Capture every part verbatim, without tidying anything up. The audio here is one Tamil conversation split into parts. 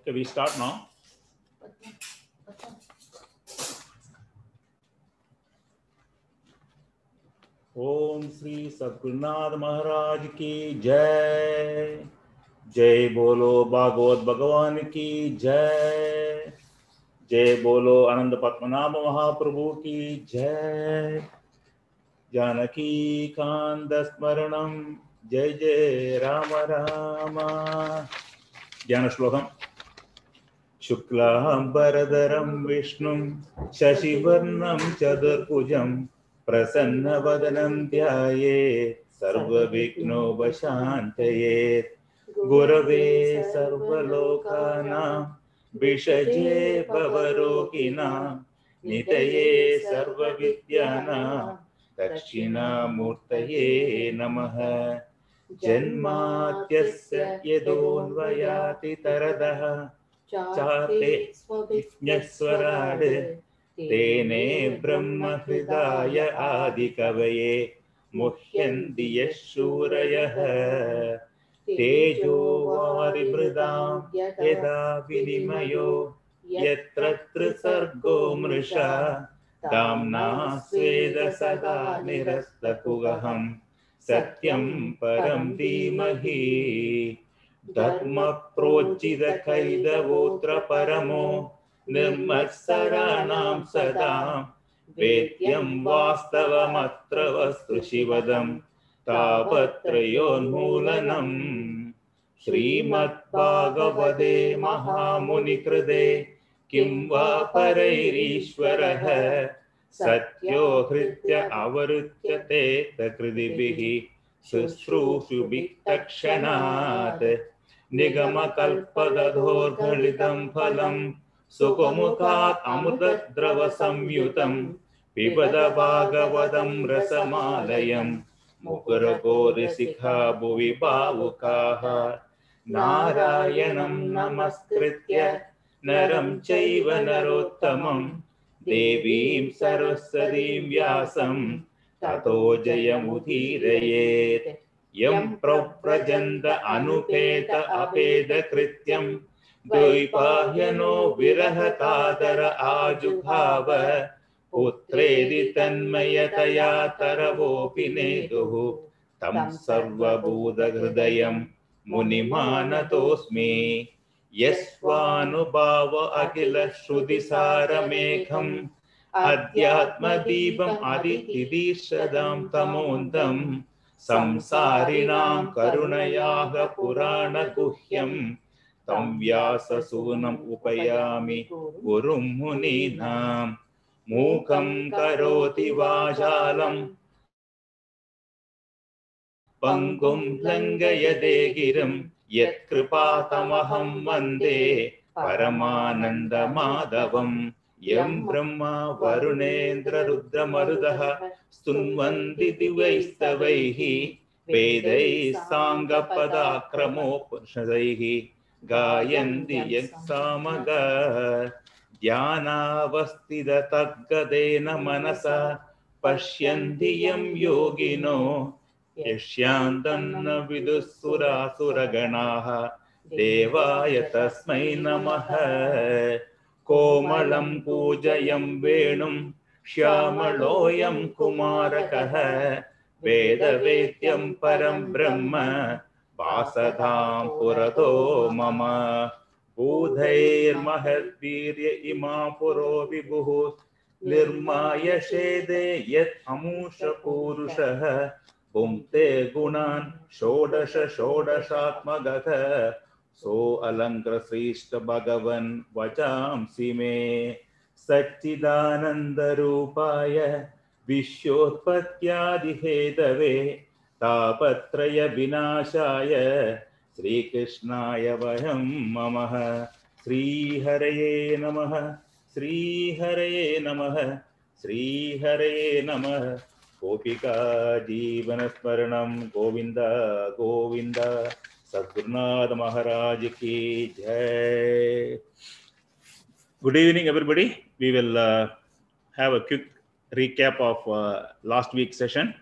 Okay, we start now. Om Shri Sadgurunath Maharaj ki jai. Jai bolo Bhagavad Bhagavan ki jai. Jai bolo Anandapatmanam Mahaprabhu ki jai. Janaki Kanda Smaranam Jai Jai Rama Rama. Jnana Shlokam. Shuklam Baradaram Vishnum Shashivarnam Chaturbhujam Prasanna Vadanam Dhyaye Sarva Vigno Vashantaye Gurave Sarvalokanam Vishaje Bhavarokina Nitaye Sarva Vidyana Dakshina Murtaye Namaha Janmatyasya Yedonvayati Taradaha Chate Swabhijñaswarade Tene Brahma Hridaya Adikavaye Muhyandiyashurayah Tejo Varibridam Yeda Vinimayo Yatratra Sargo Mrisha Damna Sveda Sada Nirastakugaham Satyam Param Dhimahi Dharma Prochida Kaidavotra Paramo Nirmatsaranam Sadam Vetyam Vastavamatra Vastrushivadam Tapatrayon Mulanam Srimad Bhagavade Mahamunikrade Kimva Parairishwaraha Satyo Hritya Avarutyate Takridibihi Sushrusubhi Takshanat Nigama Kalpadadhor Ghalitam Phalam Sukamukat Amrutat Drava Samyutam Pibada Bhagavadam Rasamalayam Mukuragori Sikha Bhuvi Bhavukaha Narayanam Namaskritya Naram Chaiva Narottamam Devim Saraswatim Vyasam Tato Jayamudhirayet Yam Praprajanda Anupeta Apeda Krityam Dvaipahyano Virahakadara Ajubhava Putredi Tanmayataya Taravopineduhu Tam Sarva Buddha Hridayam Munimanatosmi Yasvanubhava Akila Shrudisara Mekham Adhyatma Deepam Aditidishadam Tamondam Samsarinam Karunayaha Purana Guhyam Tam Vyasa Sunam Upayami Gurum Muninam Mukham Karoti Vajalam Pangum Langayadegiram Yat Kripatamaham Vande Paramananda Madhavam Yam Brahma Varunendra Rudra Marudaha Stunvanti Divaistavaihi Vedai Sangha Padakramo Purshadaihi Gayanti Yat Samaga Dhyana Vastida Taggadena Manasa Pashyanti Yam Yogino Yashyantanna Vidusura Suraganaha Devaya Tasmai Namaha Komalam Pujayam Venum Shyamaloyam Kumarakaha Vedavetyam Param Brahma Vasadham Purato Mama Budhair Mahadvirya Ima Puro Vibhuh Nirmaya Shede Yat Amusha Purushaha Bumte Gunan Shodasha Shodashatmagatha So Alankara Srishta Bhagavan Vachamsi Me Satchidananda Rupaya Vishwotpatyadi Hedave Tapatraya Vinashaya Sri Krishnaya Vayam Namaha Sri Haraye Namaha Sri Haraye Namaha Sri Haraye Namaha Gopika Jeevana Smaranam Govinda Govinda Sadgurunath Maharaj ki jai. Good evening, everybody. We will uh, have a quick recap of uh, last week's session.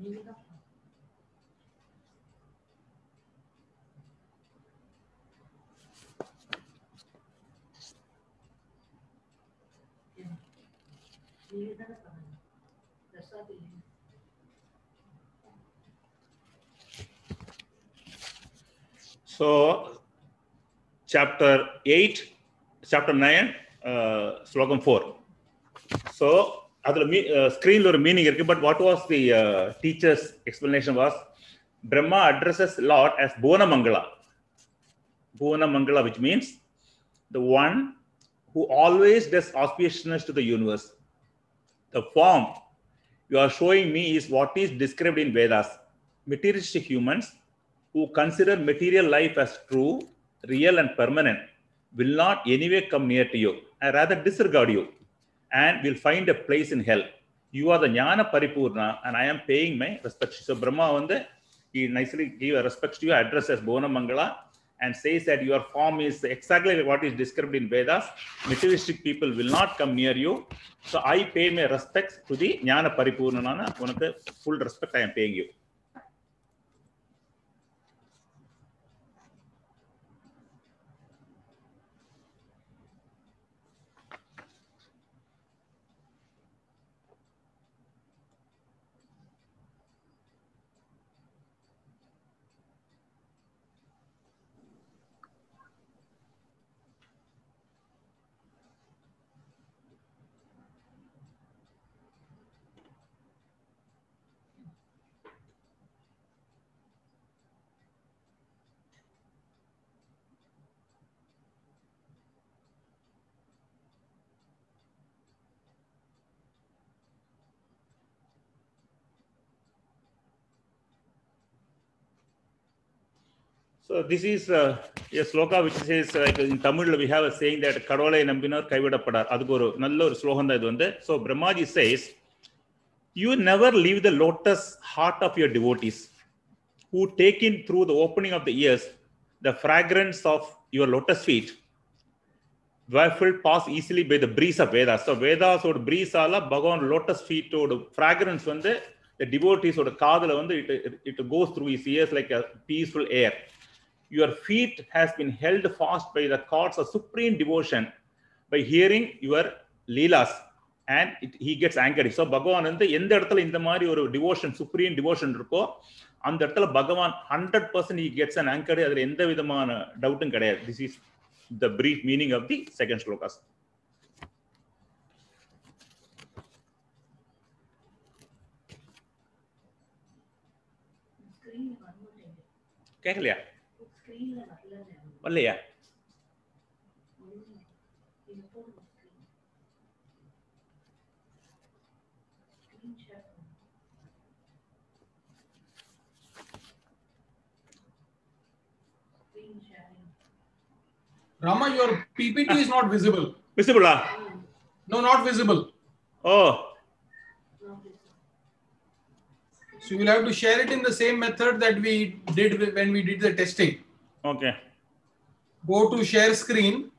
and bring it up. Yeah. Bring it up. That's what we need. So, chapter eight, chapter nine, uh, slogam four. So, uh, screen or meaning, but what was the uh, teacher's explanation was, Brahma addresses Lord as Bhuvana Mangala. Bhuvana Mangala, which means the one who always does auspiciousness to the universe. The form you are showing me is what is described in Vedas. Materialistic humans who consider material life as true, real and permanent, will not anyway come near to you, and rather disregard you, and will find a place in hell. You are the Jnana paripurna, and I am paying my respects. So Brahma on the, he nicely gave a respect to you, address as Bhuvana Mangala, and says that your form is exactly what is described in Vedas. Materialistic people will not come near you. So I pay my respects to the Jnana paripurna, one of the full respect I am paying you. So this is uh, a sloka which says, like in Tamil we have a saying that Kadolai Nambinar Kaividapadar. Adukku oru nalla oru slogan tha idu undu. So Brahmaji says, you never leave the lotus heart of your devotees who take in through the opening of the ears the fragrance of your lotus feet, wafled pass easily by the breeze of Vedas. So Vedas oda breeze ala Bhagavan lotus feet oda fragrance vandu the devotees oda kaadala vandu it, it it goes through his ears like a peaceful air. Your feet has been held fast by the cords of supreme devotion by hearing your leelas, and it, he gets angered. So Bhagavan வந்து எந்த இடத்துல இந்த மாதிரி ஒரு டிவோஷன் சுப்ரீம் டிவோஷன் இருக்கோ அந்த இடத்துல பகவான் hundred percent he gets an angered. அதில் எந்த விதமான டவுட்டும் கிடையாது. This is the brief meaning of the second shlokas. கேட்கலையா? வரலையா? Rama, your P P T is not visible. Visible ah? No, not visible. Oh, so you will have to share it in the same method that we did when we did the testing. Okay. Go to share screen.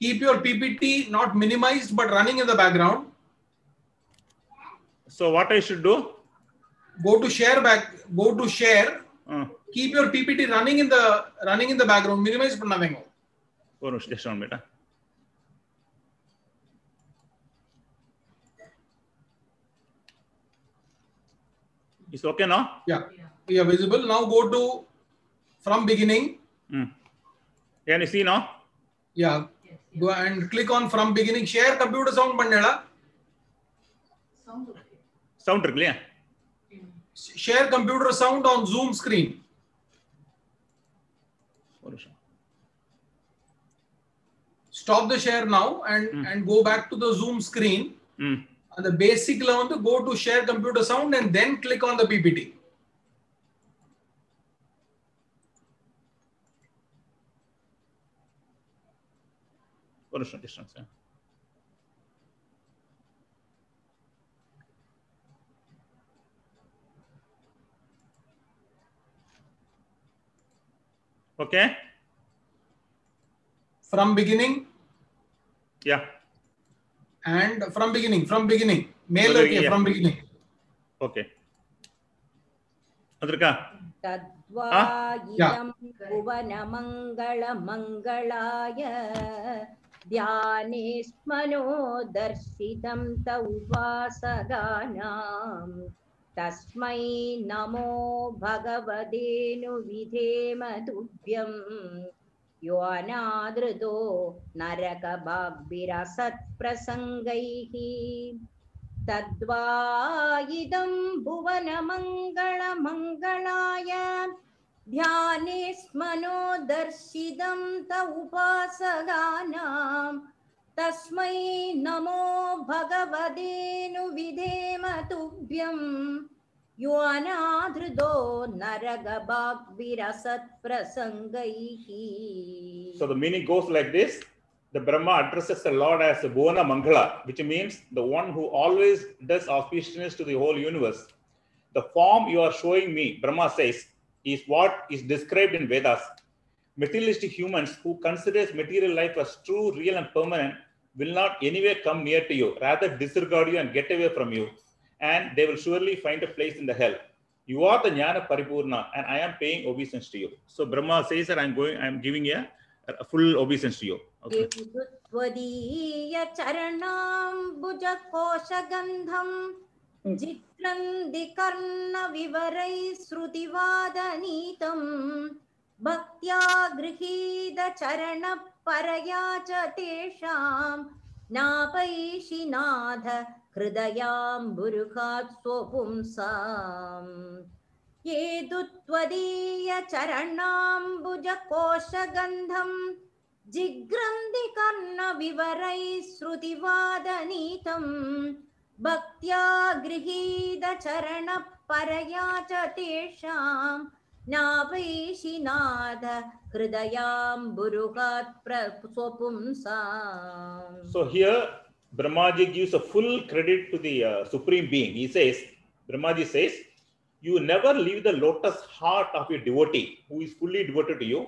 Keep your P P T not minimized but running in the background. So what I should do? Go to share back. Go to share. Uh. Keep your P P T running in the running in the background. Minimize for nothing. Go to share screen, beta. It's okay now? Yeah. We are visible now. Go to from beginning. Mm. Can you see now? Yeah. Go and click on from beginning. Share computer sound pannela. Sound. Sound clear. Share computer sound on Zoom screen. Stop the share now and mm. and go back to the Zoom screen. Mm. And the basic level to go to share computer sound and then click on the P P T. Distance, yeah. Okay. From beginning. Yeah. And from beginning, from beginning. Mail okay, yeah. From beginning. Okay. Adrika. Tadvayam Bhuvana Mangala Mangalaya Dhyanismano Darsidam Tauvasaganam Tasmai Namo Bhagavadenu Videmadubhyam Yoanadrudo Narakabhabirasat Prasangaihi Tadvaidam Bhuvana Mangala Mangalaya Dhyanismano Darsidam Taupasaganam Tasmai Namo Bhagavadenu Vidematubhyam Yuanadrido Naragabhak Virasat Prasangaihi. So the meaning goes like this. The Brahma addresses the Lord as the Bhuvana Mangala, which means the one who always does auspiciousness to the whole universe. The form you are showing me, Brahma says, is what is described in Vedas. Materialistic humans who considers material life as true, real and permanent will not anywhere come near to you, rather disregard you and get away from you. And they will surely find a place in the hell. You are the Jnana paripurna and I am paying obeisance to you. So Brahma says that I am going, I am giving a, a full obeisance to you. Okay. Devudvadiya charanam bhuja kosha gandham jitram dikarna vivarai srutivadanitam bhaktya grihida charana paraya cha tesham napaisinadha hridayam burukhat svapumsam yedudvadiya charanam bhuja kosha gandham ஜிக்ரந்தி கர்ண விவரை ஸ்ருதிவாதநீதம் பக்த்யா கிரஹீத சரண பரயா ச தேஷாம் நாபைஷிநாத ஹிருதயாம் புருகாத் ஸ்வபும்சாம். So here Brahmaji gives a full credit to the uh, Supreme Being. He says, Brahmaji says, you never leave the lotus heart of your devotee who is fully devoted to you.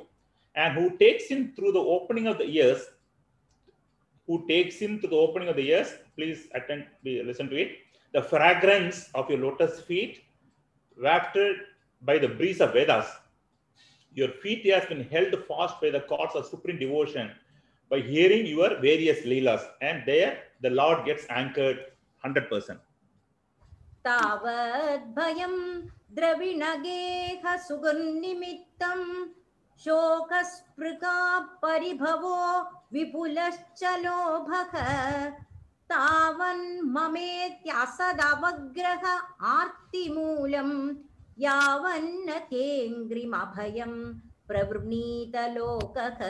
And who takes him through the opening of the ears, who takes him through the opening of the ears, please attend, listen to it. The fragrance of your lotus feet, wafted by the breeze of Vedas. Your feet has been held fast by the cords of supreme devotion by hearing your various leelas. And there the Lord gets anchored one hundred percent. Tavat bhayam dravinagekha sugunnimittam சோகஸ்பிருகா பரிபவோ விபுலச்சலோபக தாவன் மமேத்யசதவக்ரஹ ஆர்த்திமூலம் யாவன்ன தேங்க்ரிமபயம் பிரவர்ணீதலோகக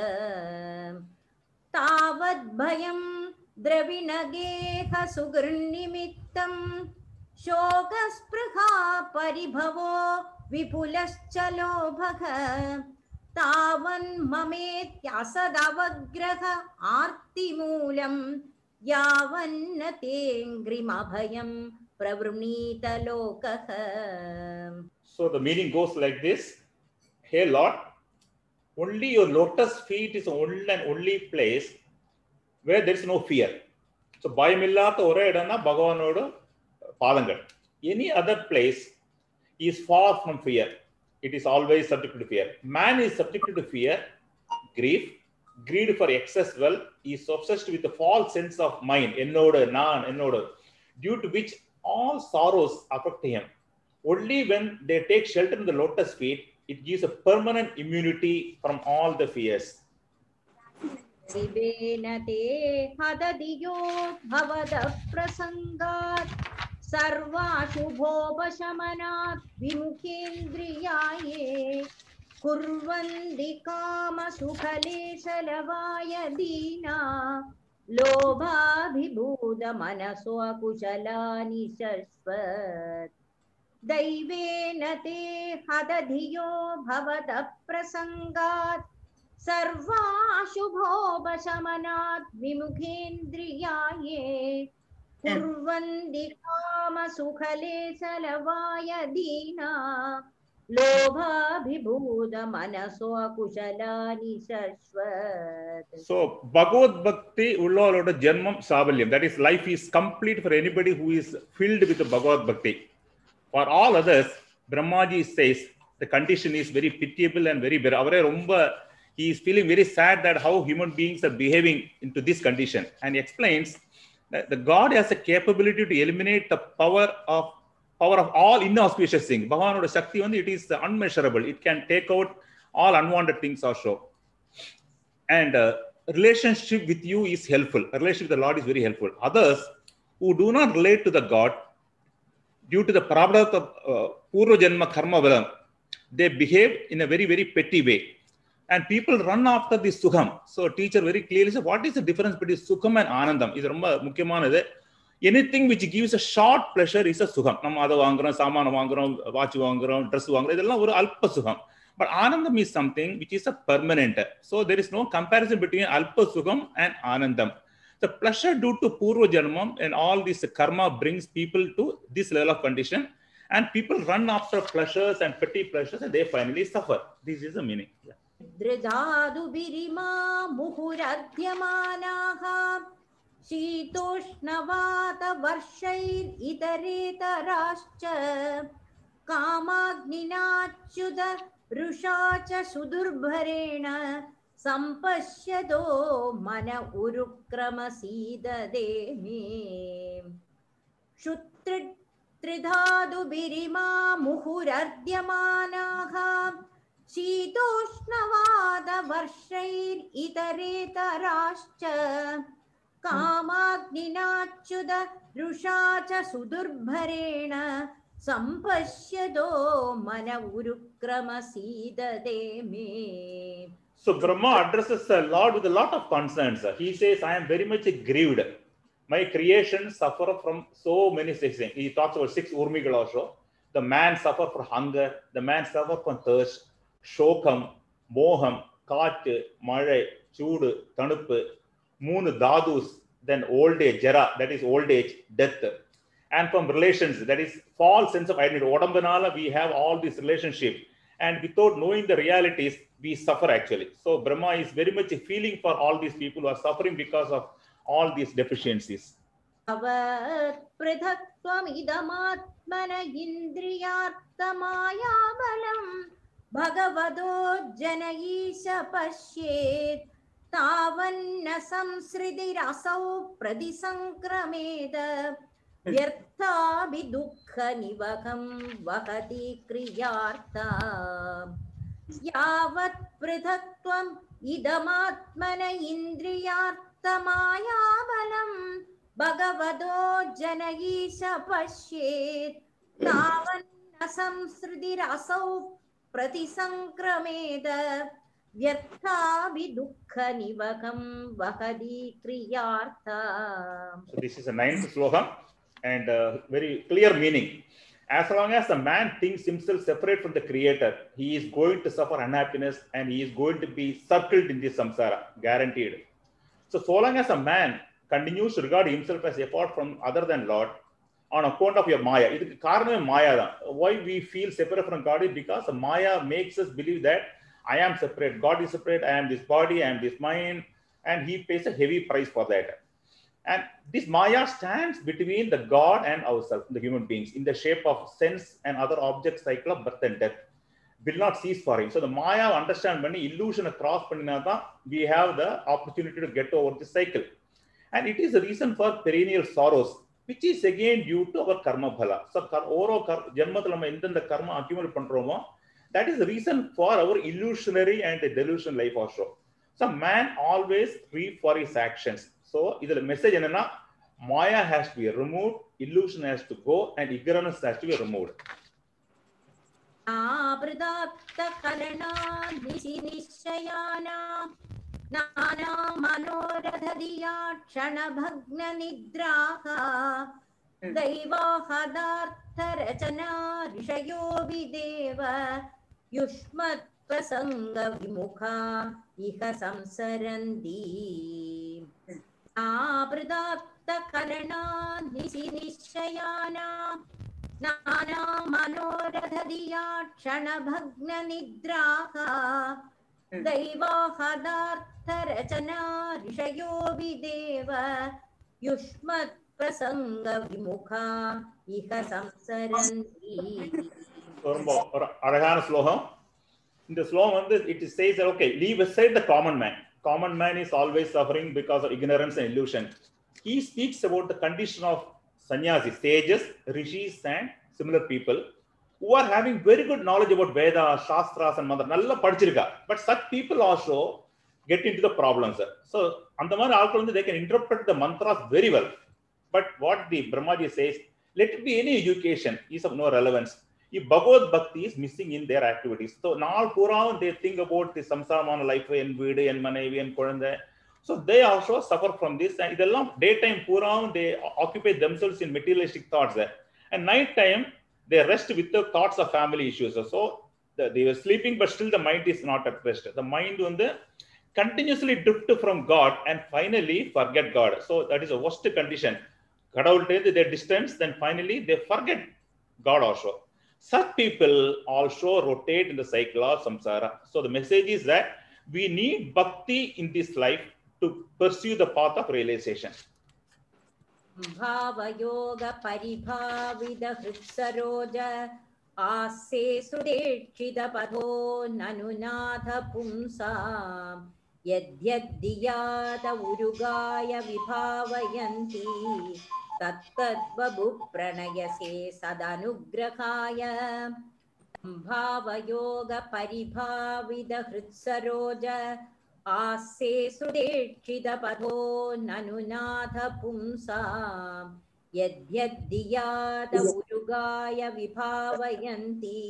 தாவத்பயம் த்ரவிணகேஹ சுகிர்நிமித்தம் சோகஸ்பிருகா பரிபவோ விபுலச்சலோபக தாவன் மமேத்யசதவக்ரஹ ஆர்த்திமூலம் யாவன்ன தேங்க்ரிமபயம் பிரவர்ணீதலோகக. So the meaning goes like this. Hey Lord, only your lotus feet is only and only place where there is no fear. So பயமில்லாத ஒரே இடம்னா பகவானோட பாதங்கள். Any other place is far from fear. It is always subject to fear. Man is subject to fear, grief, greed for excess wealth. He is obsessed with a false sense of mind, ennoda, nan, ennoda, due to which all sorrows affect him. Only when they take shelter in the lotus feet, it gives a permanent immunity from all the fears. சர்வாசுபோபசமனாத் விமுகேந்திரியாயே குர்வந்தி காமசுகலேசலவாய Dheena லோபாபிபூத மனசோ அகுஷலானி சஸ்வத் தெய்வேன தே ஹததியோ பவத பிரசங்காத் சர்வாசுபோபசமனாத் விமுகேந்திரியாயே Kurvandi kama sukhale salavaya dina lobha bhibhuda manaso akushalani sashvat. So Bhagavat Bhakti ullaloda janmam sabalyam, that is life is complete for anybody who is filled with the Bhagavat Bhakti. For all others, Brahmaji says the condition is very pitiable and very bad. He is feeling very sad that how human beings are behaving into this condition, and he explains that the God has a capability to eliminate the power of power of all inauspicious things. Bhagavanoda Shakti, it is unmeasurable. It can take out all unwanted things also. And uh, relationship with you is helpful. A relationship with the Lord is very helpful. Others who do not relate to the God, due to the prabhadha of uh, Purva Janma Karma Valam, they behave in a very, very petty way. And people run after this Sukham. So teacher very clearly said, what is the difference between Sukham and Anandam? Is Ramba Mukhyamana. Anything which gives a short pleasure is a Sukham. Namada Vangaram, Samana Vangaram, Vachu Vangaram, Dressu Vangaram, Alpa Sukham. But Anandam is something which is a permanent. So there is no comparison between Alpa Sukham and Anandam. The pleasure due to Purva Janmam and all this karma brings people to this level of condition. And people run after pleasures and petty pleasures and they finally suffer. This is the meaning. Yeah. Dridhadu birima muhuradhyamanaha shitoshnavata varshair itareta rascha kamagninachudha rushacha sudurbharena sampasyado mana urukramasida demi shutrid tridhadu birima muhuradhyamanaha शीतोष्णवादा वर्षैर इतरेता राश्च कामाग्निनाच्युद रुषाच सुदुर्भरेण संपश्यदो मन उरुक्रमसीददेमे. So Brahma addresses the Lord with a lot of concerns. He says, I am very much grieved. My creation suffers from so many things. He talks about six urmigal also. The man suffers for hunger. The man suffers from thirst. Shokam, Moham, Kaattu, Malai, Chudu, Tanupu, Moon Dadus, then old age, Jara, that is old age, death. And from relations, that is false sense of identity. Odambanala, we have all these relationships. And without knowing the realities, we suffer actually. So Brahma is very much a feeling for all these people who are suffering because of all these deficiencies. Avat prithaktvam idamatmana indriyartamaya balam. Bhagavado Janayisha Pashyet Tavanna Samsridi Rasau Pradisankrameda Vyartha Vidukha Nivakam Vakati Kriyartha Yavat Prithaktvam Idamatmana Indriyarthamaya Balam Bhagavado Janayisha Pashyet Tavanna Samsridi Rasau pratisankrameda vyartha vidukha nivakam vahadi kriyartha. So this is a ninth sloka and a very clear meaning. As long as the man thinks himself separate from the creator, he is going to suffer unhappiness and he is going to be circled in this samsara, guaranteed. So so long as a man continues to regard himself as apart from other than Lord, on account of your Maya. It is karma Maya. Why we feel separate from God is because Maya makes us believe that I am separate, God is separate, I am this body, I am this mind, and he pays a heavy price for that. And this Maya stands between the God and ourselves, the human beings, in the shape of sense and other object cycle of birth and death. Will not cease for him. So the Maya understand when illusion across Paninata, we have the opportunity to get over this cycle. And it is the reason for perennial sorrows, which is again due to our karma bhala. So, karma accumulate, that is the reason for our illusionary and delusional life also. So, man always free for his actions. So, this message is Maya has to be removed, illusion has to go, and ignorance has to be removed. नाना मनोरधदिया क्षणभग्न निद्राः दैवाहदार्थ रचना ऋषयो विदेव युष्मत् प्रसंग विमुखा इह संसरन्ति आप्रदाप्त करणा निसि निश्चयाना नाना मनोरधदिया क्षणभग्न निद्राः दैवाहदार्थ रचना ऋषयो विदेव युष्मत् ரொம்ப ஒரு அழகான ஸ்லோகம். இந்த ஸ்லோகம் வந்து it says okay leave aside the common man. Common man is always suffering because of ignorance and illusion. He speaks about the condition of sannyasis, sages, rishis and similar people who are having very good knowledge about Vedas, Shastras and Mantra. நல்லா படிச்சிருக்கா, but such people also get into the problems. So அந்த மாதிரி ஆட்கள் வந்து they can interpret the mantras very well. But what the Brahmaji says, let it be any education is of no relevance if Bhagavad Bhakti is missing in their activities. So now puravan they think about the samsarana life and veedu and manavi and kolanda, so they also suffer from this. And idella daytime puravan they occupy themselves in materialistic thoughts, and night time they rest with the thoughts of family issues. So they were sleeping but still the mind is not at rest. The mind undu continuously drift from God and finally forget God. So that is the worst condition. Kadavultey they distance, then finally they forget God also. Such people also rotate in the cycle of samsara. So the message is that we need bhakti in this life to pursue the path of realization. Bhava yoga paribhavida hritsaroja asse sudechida padho nanunatha pumsa yadyadiyada urugaya vibhavayanti தத்த்வபுப்ரணயசே சதானுக்ரகாய பாவயோக பரிபாவித ஹ்ருத்சரோஜ ஆஸ்ஸே சுதேட்சித பதோ நனுநாத பும்சா யத்யத்தியாத உருகாய விபாவயந்தி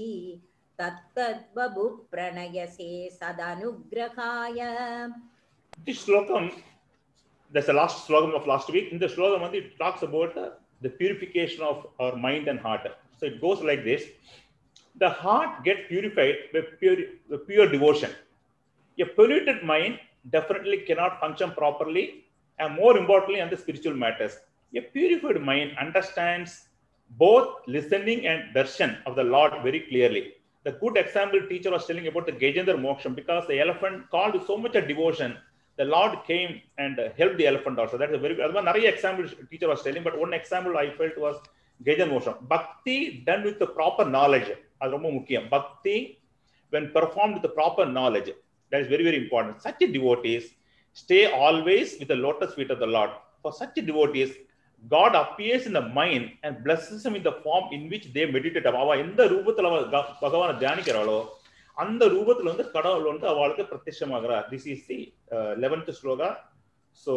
தத்த்வபுப்ரணயசே சதானுக்ரகாய. திஸ் ஸ்லோகம், that's the last slogam of last week. In the slogam and it talks about uh, the purification of our mind and heart. So it goes like this: the heart gets purified by pure, the pure devotion. A polluted mind definitely cannot function properly, and more importantly on the spiritual matters. A purified mind understands both listening and darshan of the Lord very clearly. The good example teacher was telling about the Gajendra moksham, because the elephant called with so much a devotion, the Lord came and uh, helped the elephant also. That's a very one nariya example teacher was telling, but one example I felt was Gajendra moksham. Bhakti done with the proper knowledge, அது ரொம்ப முக்கியம். Bhakti when performed with the proper knowledge, that is very very important. Such a devotees stay always with the lotus feet of the Lord. For such a devotees God appears in the mind and blesses them in the form in which they meditate. அவ எந்த ரூபத்துல பகவானை தியானிக்கிறாளோ அந்த ரூபத்துல வந்து கடவுள் வந்து அவளுக்கு பிரத்யட்சமாகிறார். This is the eleventh sloka. So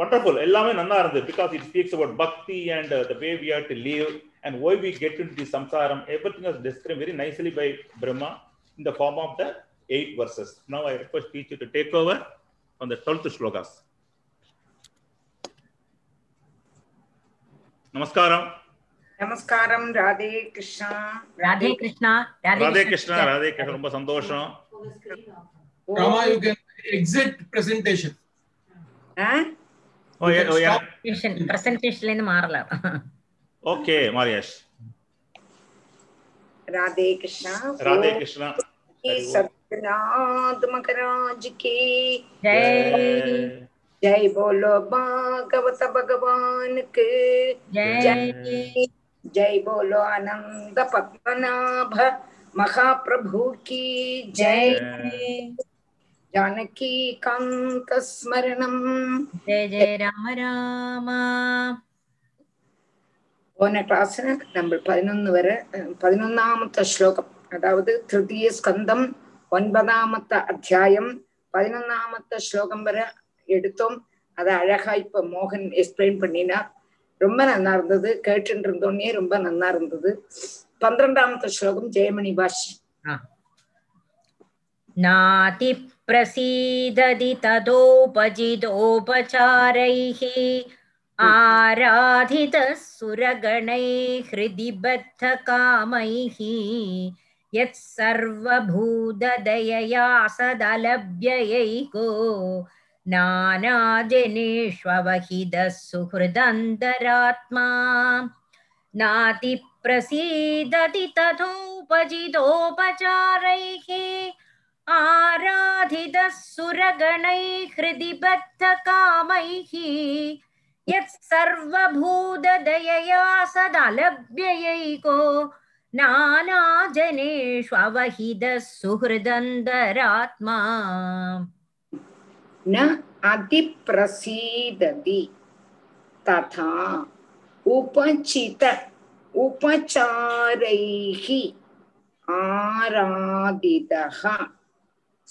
wonderful, எல்லாமே நல்லா இருந்தது. Because it speaks about bhakti and the way we have to leave and why we get into the சம்சாரம். Every thing was described very nicely by Brahma in the form of the eight verses. Now I request teacher to take over on the twelfth slokas. நமஸ்காரம். நமஸ்காரம். ராதே கிருஷ்ணா. ராதே கிருஷ்ணா. ராதே கிருஷ்ணா. ராதே கிருஷ்ணா. ரொம்ப சந்தோஷம். Rama, you can exit presentation. Ah O yeah presentation லேந்து மாறலாம். ஓகே மாரியஸ். ராதே கிருஷ்ணா. ராதே கிருஷ்ணா. சத்குருநாத் மகாராஜ் கே ஜெய். जय बोलो भागवत भगवान के जय. जय बोलो आनंदपद्मनाभ महाप्रभु की जय. जानकी कांत स्मरणम जय जय राम राम. போன கிளாஸ்ல நம்ம பதினொன்று வரை பதினொன்றாமத்த ஸ்லோகம், அதாவது திருதிய ஸ்கந்தம் ஒன்பதாமத்த அத்தியாயம் பதினொன்றாமத்த ஸ்லோகம் வரை எடுத்தோம். அதை அழகா இப்ப மோகன் எக்ஸ்பிளைன் பண்ணினா ரொம்ப நல்லா இருந்தது. கேட்டு இருந்தோடனே ரொம்ப நல்லா இருந்தது. பன்னிரண்டாமத்து ஸ்லோகம் ஜெயமணி பாஷி. நாதி பிரசீததி ததோபஜிதோபசாரைஹி ஆராதித சுரகணை ஹ்ருதி பத்த காமைஹி யத் சர்வபூத தயயா சதலப்யைகோ நானாஜனேஷ்வவஹிதசுஹ்ருதந்தராத்மா நாதி பிரசீததி ததோபஜிதோபசாரைஹி ஆராதிதசுரகணைஹ் ஹ்ருதி பத்த காமைஹி யத் சர்வபூத தயயா சதலப்யயைகோ நானா ஜனேஷு அவஹித சுஹ்ருதந்தராத்மா ந அதிப்ரசீததி ததா உபசித உபசாரைஹி ஆராதிதஹ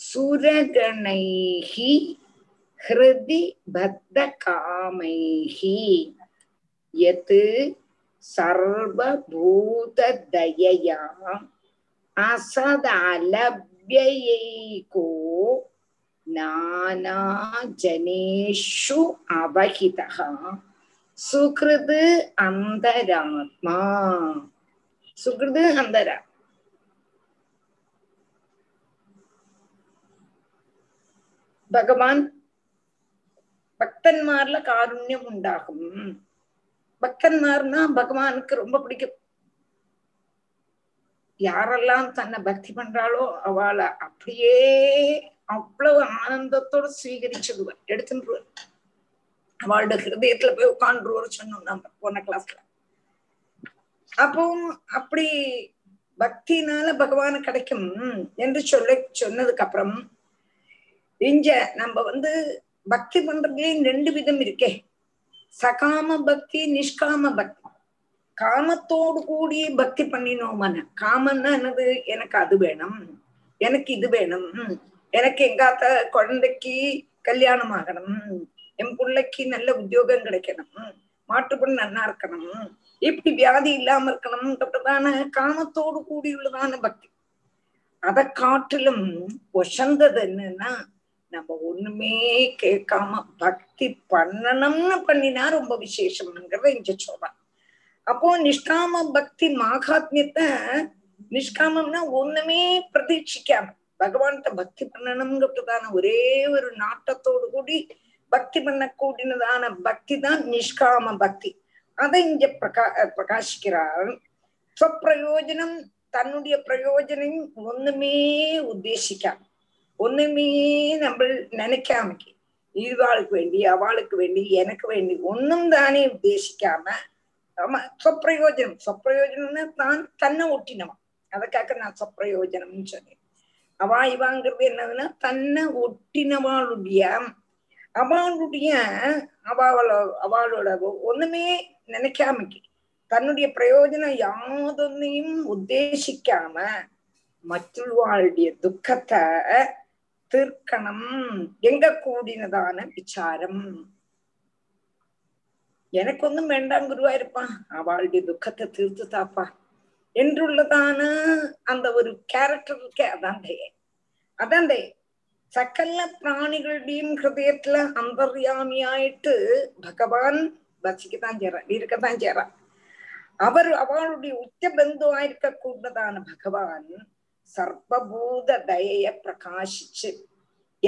சுரகணைஹி ஹ்ருதி பத்த காமைஹி யத் சர்வபூத தயயா அசதலப்யயைகோ நானா ஜனேஷு அவஹிதஹ சுக்ருது அந்தராத்மா. சுக்ருது அந்தரா பகவான் பக்தன்மார்ல காருண்யம் உண்டாகும். பக்தன்மார்னா பகவானுக்கு ரொம்ப பிடிக்கும். யாரெல்லாம் தன்னை பக்தி பண்றாளோ அவளை அப்படியே அவ்வளவு ஆனந்தத்தோடு சுவீகரிச்சுடுவார், எடுத்துருவார், அவளோட ஹிருதயத்துல போய் உட்காந்துருவாரு சொன்னோம் நம்ம போன கிளாஸ்ல. அப்போ அப்படி பக்தினால பகவானு கிடைக்கும் என்று சொல்ல சொன்னதுக்கு அப்புறம் இங்க நம்ம வந்து பக்தி பண்றதுலேயே ரெண்டு விதம் இருக்கே, சகாம பக்தி நிஷ்காம பக்தி. காமத்தோடு கூடி பக்தி பண்ணினோமான, காமன்னா என்னது, எனக்கு அது வேணும், எனக்கு இது வேணும், எனக்கு எங்காத்த குழந்தைக்கு கல்யாணம் ஆகணும், என் பிள்ளைக்கு நல்ல உத்தியோகம் கிடைக்கணும், மாட்டுப்பண் நன்னா இருக்கணும், இப்படி வியாதி இல்லாம இருக்கணும் அப்படிதான காமத்தோடு கூடியுள்ளதான பக்தி. அதை காட்டிலும் ஒசந்தது என்னன்னா நம்ம ஒண்ணுமே கேட்காம பக்தி பண்ணணும்னு பண்ணினா ரொம்ப விசேஷம்ங்கிறத இங்க சொல்றான். அப்போ நிஷ்காம பக்தி மாகாத்மியத்தை, நிஷ்காமம்னா ஒண்ணுமே பிரதீட்சிக்காம பகவான்கிட்ட பக்தி பண்ணணும்ங்கிறதான ஒரே ஒரு நாட்டத்தோடு கூடி பக்தி பண்ணக்கூடியதான பக்தி தான் நிஷ்காம பக்தி. அதை இங்க பிரகா பிரகாசிக்கிறார். ஸ்வப்பிரயோஜனம், தன்னுடைய பிரயோஜனம் ஒண்ணுமே உத்தேசிக்காம, ஒண்ணுமே நம்ம நினைக்காம, இவாளுக்கு வேண்டி அவளுக்கு வேண்டி எனக்கு வேண்டி ஒன்னும் தானே உத்தேசிக்காம, ஆமா ஸ்வப்பிரயோஜனம். ஸ்வப்பிரயோஜனம்னா தான் தன்னை ஒட்டினவன், அதற்காக நான் ஸ்வப்பிரயோஜனம்னு சொன்னேன். அவா இவாங்கிறது என்னதுன்னா தன்னை ஒட்டினவாளுடைய அவளுடைய அவளோ அவளோட ஒண்ணுமே நினைக்காமக்கி தன்னுடைய பிரயோஜனம் யாதொன்னையும் உத்தேசிக்காம மற்றவாளுடைய துக்கத்தை தீர்க்கணும் எங்க கூடினதான விசாரம். எனக்கு ஒன்றும் வேண்டாம் குருவா இருப்பான், அவளுடைய துக்கத்தை தீர்த்து தாப்பா என்றுள்ளதான அந்த ஒரு கேரக்டர் இருக்கே, அதான் தயே. அதான் தயே. சகல பிராணிகளுடையும் ஹிருதயத்துல அந்தர்யாமியாயிட்டு பகவான் வசிக்கத்தான் செய்றார், இருக்கத்தான் செய்றார். அவர் அவளுடைய உச்ச பந்துவா இருக்க கூடதான பகவான் சர்வபூத தயைய பிரகாசிச்சு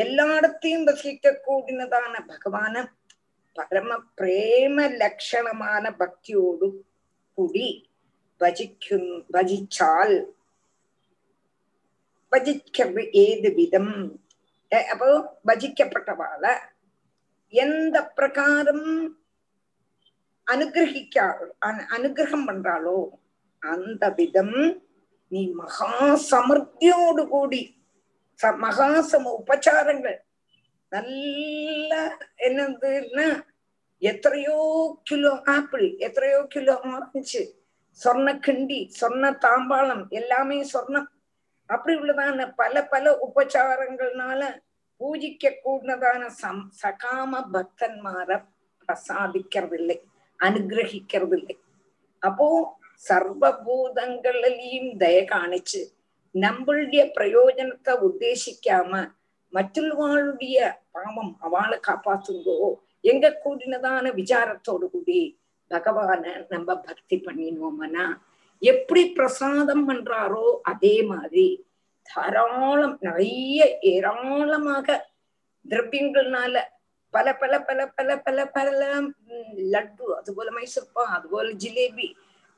எல்லா இடத்தையும் வசிக்க கூடினதான பகவான பரம பிரேம லட்சணமான பக்தியோடு கூடி பஜிக்கும் பஜிச்சால் பஜிக்கிறது ஏது விதம். அப்போ பஜிக்கப்பட்டவால எந்த பிரகாரம் அனுகிரகிக்க அனுகிரகம் பண்றாளோ அந்த விதம் நீ மகா சமர்த்தியோடு கூடி மகா சம உபச்சாரங்கள் நல்ல என்னதுன்னா எத்தனையோ கிலோ ஆப்பிள், எத்தனையோ கிலோ ஆரஞ்சு, சொர்ண கிண்டி, சொர்ண தாம்பாளம், எல்லாமே சொர்ணம், அப்படி உள்ளதான பல பல உபச்சாரங்கள்னால பூஜிக்க கூடதான சம் சகாம பக்தன்மார பிரசாதிக்கிறதில்லை, அனுகிரகிக்கிறதில்லை. அப்போ சர்வபூதங்களிலையும் தய காணிச்சு நம்மளுடைய பிரயோஜனத்தை உத்தேசிக்காம மற்றவாளுடைய பாவம் அவளை காப்பாத்துங்கோ எங்க கூடினதான விசாரத்தோடு கூடி பகவான நம்ம பக்தி பண்ணினோம்னா எப்படி பிரசாதம் பண்றாரோ அதே மாதிரி தாராளம் நிறைய ஏராளமாக திரவியங்கள்னால பல பல பல பல பல பல லட்டு, அதுபோல மைசூர்பா, அதுபோல ஜிலேபி,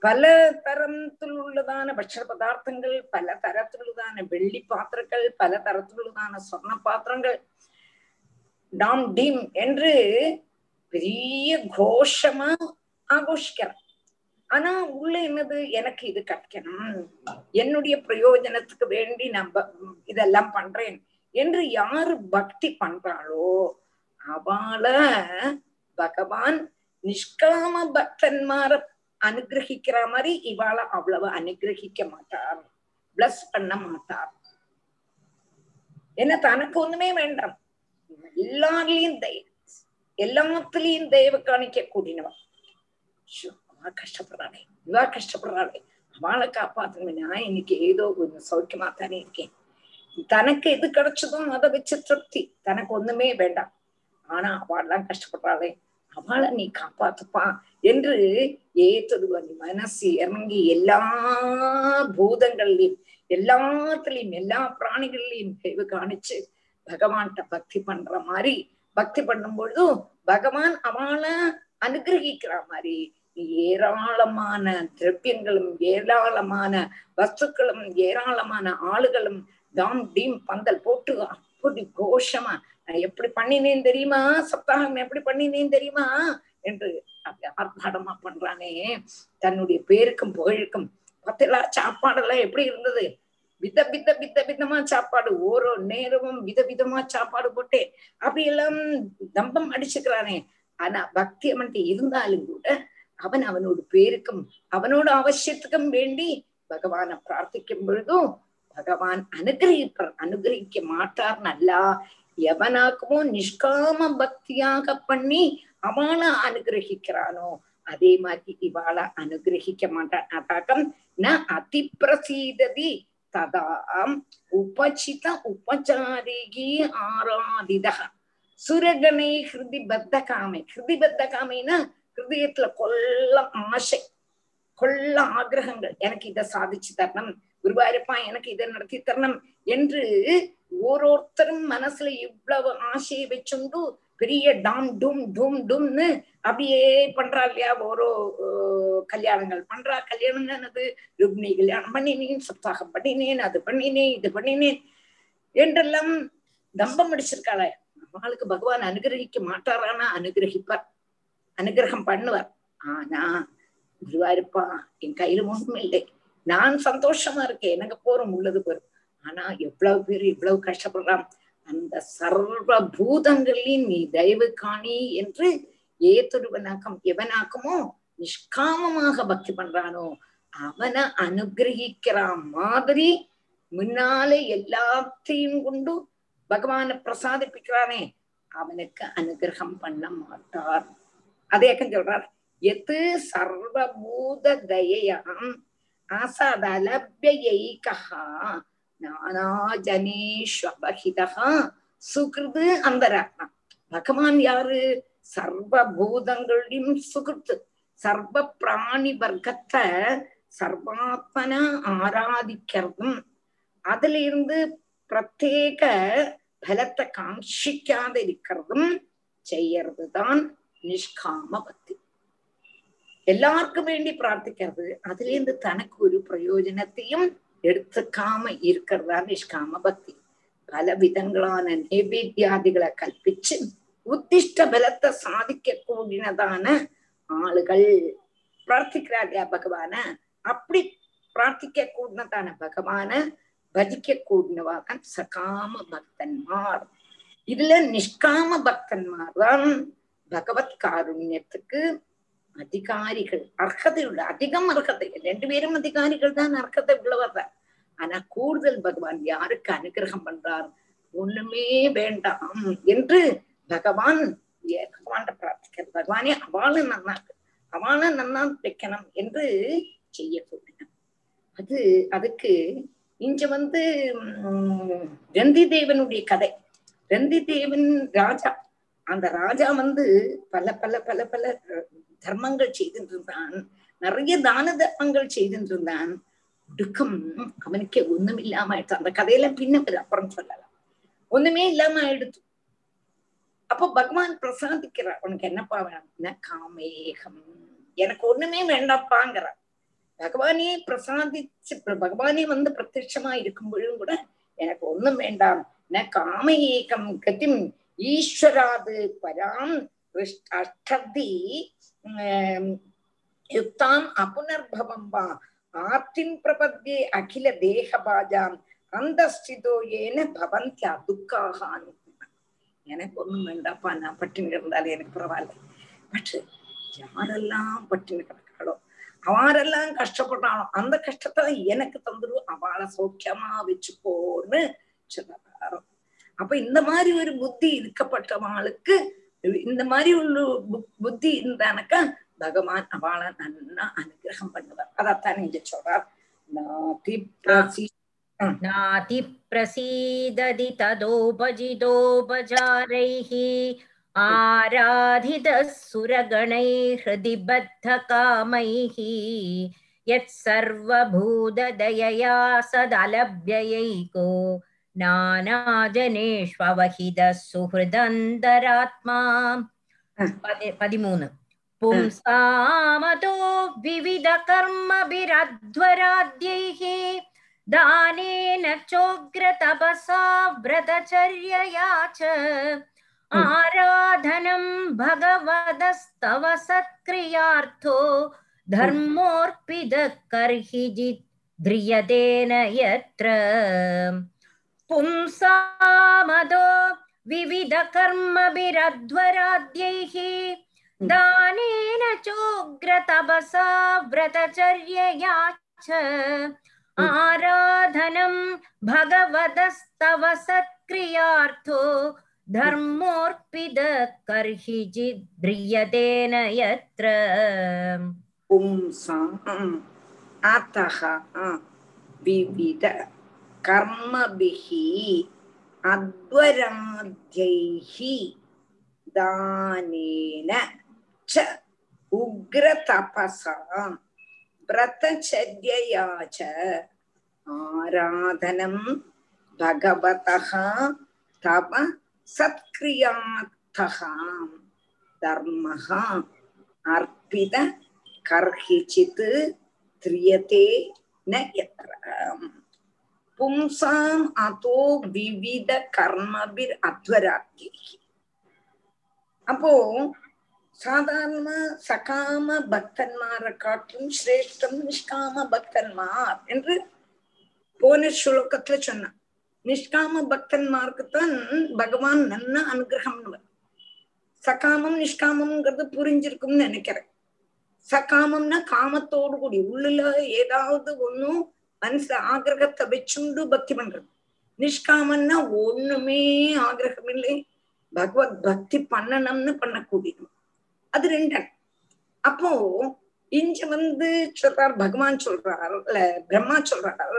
பல தரத்தில் உள்ளதான பட்ச பதார்த்தங்கள், பல தரத்திலுள்ளதான வெள்ளி பாத்திரங்கள், பல தரத்திலுள்ளதான சொர்ண பாத்திரங்கள், டாம் டீம் என்று பெரிய கோஷமா ஆகோஷிக்கிறேன். ஆனா உள்ள என்னது, எனக்கு இது கிடைக்கணும், என்னுடைய பிரயோஜனத்துக்கு வேண்டி நான் இதெல்லாம் பண்றேன் என்று யாரு பக்தி பண்றாளோ அவள பகவான் நிஷ்காம பக்தன்மார அனுகிரகிக்கிற மாதிரி இவாள அவ்வளவு அனுகிரகிக்க மாட்டார், பிளஸ் பண்ண மாட்டார். ஏன்னா தனக்கு ஒண்ணுமே வேண்டாம், எல்லாருலயும் தெய்வ எல்லாத்துலயும் தெய்வ காணிக்க கூடினவா. அவ கஷ்டப்படுறாளே, இவா கஷ்டப்படுறாளே, அவளை காப்பாத்தணும், நான் இன்னைக்கு ஏதோ கொஞ்சம் சௌக்கியமா தானே இருக்கேன், தனக்கு எது கிடைச்சதும் அதை வச்சு திருப்தி, தனக்கு ஒண்ணுமே வேண்டாம், ஆனா அவள்லாம் கஷ்டப்படுறாளே, அவளை நீ காப்பாத்துப்பா என்று ஏத்ததுவா நீ மனசு இறங்கி எல்லா பூதங்கள்லயும் எல்லாத்துலயும் எல்லா பிராணிகள்லயும் தெய்வ காணிச்சு பகவான்கிட்ட பக்தி பண்ற மாதிரி, பக்தி பண்ணும் பொழுதும் பகவான் அவளை அனுகிரகிக்கிற மாதிரி ஏராளமான திரவியங்களும் ஏராளமான வஸ்துக்களும் ஏராளமான ஆளுகளும் தாம் டீம் பந்தல் போட்டு அப்படி கோஷமா நான் எப்படி பண்ணினேன் தெரியுமா, சப்தாகம் எப்படி பண்ணினேன் தெரியுமா என்று அப்படி ஆர்ப்பாடமா பண்றானே. தன்னுடைய பேருக்கும் புகழுக்கும் பத்திலா சாப்பாடெல்லாம் எப்படி இருந்தது, வித வித வித விதமா சாப்பாடு, ஓரோ நேரமும் வித விதமா சாப்பாடு போட்டே அப்படி எல்லாம் தம்பம் அடிச்சுக்கிறானே. ஆனா பக்தி அவன்ட்டு இருந்தாலும் கூட அவன் அவனோட பேருக்கும் அவனோட அவசியத்துக்கும் வேண்டி பகவான பிரார்த்திக்கும் பொழுதும் பகவான் அனுகிரகிப்ப அனுகிரகிக்க மாட்டார். நல்லா எவனாக்குமோ நிஷ்காம பக்தியாக பண்ணி அவளை அனுகிரகிக்கிறானோ அதே மாதிரி இவாளை அனுகிரகிக்க மாட்டான். அதாக்கம் ந அதிப்பிரசீததி ததா உபசித உபச்சாரிகி ஆராதிதா சுரகணை ஹிருதி பத்த காமை. ஹிருதி பத்த காமைனா ஹிருதயத்துல கொல்ல ஆசை, கொல்ல ஆகிரகங்கள், எனக்கு இதை சாதிச்சு தரணும், குருவாயூரப்பா எனக்கு இதை நடத்தி தரணும் என்று ஓரோருத்தரும் மனசுல இவ்வளவு ஆசையை வச்சுண்டு பெரிய டாம் டூம் டூம் டூம்னு அப்படியே பண்றா இல்லையா. ஓரோ கல்யாணங்கள் பண்றா, கல்யாணம் என்னது, ருக்னி கல்யாணம் பண்ணினேன், சப்தாகம் பண்ணினேன், அது பண்ணினேன், இது பண்ணினேன் என்றெல்லாம் தம்பம் அடிச்சிருக்காளே. அவளுக்கு பகவான் அனுகிரகிக்க மாட்டாரானா அனுகிரகிப்பார், அனுகிரகம் பண்ணுவார். ஆனா குருவாயிருப்பா என் கையில ஒண்ணும் இல்லை, நான் சந்தோஷமா இருக்கேன், எனக்கு போரும் உள்ளது போரும், ஆனா எவ்வளவு பேரு இவ்வளவு கஷ்டப்படுறான், அந்த சர்வ பூதங்களின் நீ தயவு காணி என்று ஏதொருவனாக்கம் எவனாக்குமோ நிஷ்காமமாக பக்தி பண்றானோ அவனை அனுகிரகிக்கிற மாதிரி முன்னாலே எல்லாத்தையும் கொண்டு பகவான பிரசாதிப்பிக்கிறானே அவனுக்கு அனுகிரகம் பண்ண மாட்டார். அது ஏக்கம் சொல்றார், எது சர்வபூத தயையாம் ஆசாதலப்யைகா நானாஜனேஷ்வபஹிதஹா சுகிருது அந்தராத்மா. பகவான் யாரு, சர்வபூதங்களையும் சுகிருத்து சர்வ பிராணி வர்க்கத்தை சர்வாத்மனா ஆராதிக்கிறதும் அதுல இருந்து பிரத்யேக பலத்தை காட்சிக்காத இருக்கிறதும் செய்யறதுதான் நிஷ்காம பக்தி. எல்லாருக்கும் வேண்டி பிரார்த்திக்கிறது, அதுலேருந்து தனக்கு ஒரு பிரயோஜனத்தையும் எடுத்துக்காம இருக்கிறதா நிஷ்காம பக்தி. பல விதங்களான நைவேத்தியாதிகளை கல்பிச்சு உத்திஷ்ட பலத்தை சாதிக்க கூடினதான ஆளுகள் பிரார்த்திக்கிறாரியா பகவான, அப்படி பிரார்த்திக்க கூடினதான பகவான பஜிக்க கூடினவாதான் சகாம பக்தன்மார். இதுல நிஷ்காம பக்தன்மார் தான் பகவத் காருண்யத்துக்கு அதிகாரிகள், அர்ஹதை உள்ள அதிகம் அர்ஹதை. ரெண்டு பேரும் அதிகாரிகள் தான், அர்ஹதை உள்ளவர் தான். ஆனா கூடுதல் பகவான் யாருக்கு அனுகிரகம் பண்றார், ஒண்ணுமே வேண்டாம் என்று பகவான் பகவான் பிரார்த்திக்கிறது, பகவானே அவளும் நன்னா அவளும் நன்னா வைக்கணும் என்று செய்யக்கூடிய அது. அதுக்கு இங்க வந்து உம் ரந்தி தேவனுடைய கதை. ரந்தி தேவன் ராஜா, அந்த ராஜா வந்து பல பல பல பல தர்மங்கள் செய்திருந்தான், நிறைய தான தர்மங்கள் செய்திருந்தான். ஒடுக்கம் அவனுக்கே ஒண்ணும் இல்லாம ஆயிடுச்சு. அந்த கதையில பின்ன அப்புறம் சொல்லலாம். ஒண்ணுமே இல்லாம ஆயிடுச்சு. அப்போ பகவான் பிரசாதிக்கிறார், உனக்கு என்னப்பா வேணும்னா காமேகம், எனக்கு ஒண்ணுமே வேண்டாப்பாங்கிற பகவானே பிரசாதிச்சு. பகவானே வந்து பிரத்யட்சமா இருக்கும் பொழுதும் கூட எனக்கு ஒண்ணும் வேண்டாம், நான் காம ஏகம் கதிம் ஈஸ்வராது பராம் அஷ்டதி யுக்தாம் அபுனர்பவம் வா ஆர்த்தின் பிரபத்யே அகில தேக பாஜாம் அந்தஸ்திதோ ஏன பவந்தியா துக்காகானு. எனக்கு ஒண்ணும் வேண்டாப்பா, நான் பட்டினி இருந்தாலும் எனக்கு பரவாயில்ல. பட் யாரெல்லாம் பட்டினி கிடக்காளோ, அவரெல்லாம் கஷ்டப்பட்டாளோ, அந்த கஷ்டத்தை எனக்கு தந்துடும், அவளை சௌக்கியமா வச்சுக்கோன்னு சொல்றாரோ. அப்ப இந்த மாதிரி ஒரு புத்தி இருக்கப்பட்டவாளுக்கு, இந்த மாதிரி ஒரு புத்தி இருந்தானக்கா பகவான் அவளை நல்லா அனுகிரகம் பண்ணுவார். அதைத்தான் இங்க சொல்றார். நாதி பிரசீததி ததோபஜிதோபஜாரைஹி ஆராதிதஸ் சுரகணைர் ஹிருதிபத்த காமைஹி யத் சர்வபூத தயயா சதலப்யைகோ நானாஜனேஷ்வவஹித சுஹ்ருதந்தராத்மா. பதிமூணு பும்சாமதோ விவித கர்மபிரத்வராத்யைஹி தானேன சோக்ர தபசா வ்ரதச்சர்யயா ச ஆராதனம் பகவதஸ்தவ சத்க்ரியார்த்தோ தர்மோர்பித கர்ஹி ஜித்ரியதேன யத்ர. பும்சாமதோ விவித கர்மபிரத்வராத்யைஹி தானேன சோக்ர தபசா வ்ரதச்சர்யயா ச ஆராதனம் பகவதஸ்தவ சத்க்ரியார்த்தோ தர்மோர்பித கர்ஹி ஜித்ரியதேன யத்ர. பும்சாம் ஆதஹா விவித கர்மபிஹி அத்வராத்யைஹி தானேன ச உக்ர தபஸா வ்ரதச்சர்யயா ச ஆராதனம் பகவதஹ தவ சத்க்ரியார்த்தஹா தர்மஹா அர்ப்பித கர்ஹிசித் த்ரியதே ந யத்ர. பும்சாம் அதோ விவித கர்மபிர் அத்வராத்யைஹி. அப்போ சாதாரணமா சகாம பக்தன்மாரை காட்டிலும் சிரேஷ்டம் நிஷ்காம பக்தன்மார் என்று போன ஸ்லோகத்துல சொன்னான். நிஷ்காம பக்தன்மாருக்குத்தான் பகவான் நன்னா அனுகிரகம்னு. சகாமம் நிஷ்காமம்ங்கிறது புரிஞ்சிருக்கும்னு நினைக்கிறேன். சகாமம்னா காமத்தோடு கூடி உள்ளுல ஏதாவது ஒண்ணும் மனசுல ஆகிரகத்தை வச்சுண்டு பக்தி பண்றது. நிஷ்காமம்னா ஒண்ணுமே ஆகிரகம் இல்லை, பகவத் பக்தி பண்ணணும்னு பண்ணக்கூடியது. அது ரெண்டன். அப்போ இங்க வந்து சொல்றார், பகவான் சொல்றார், பிரம்மா சொல்றார்,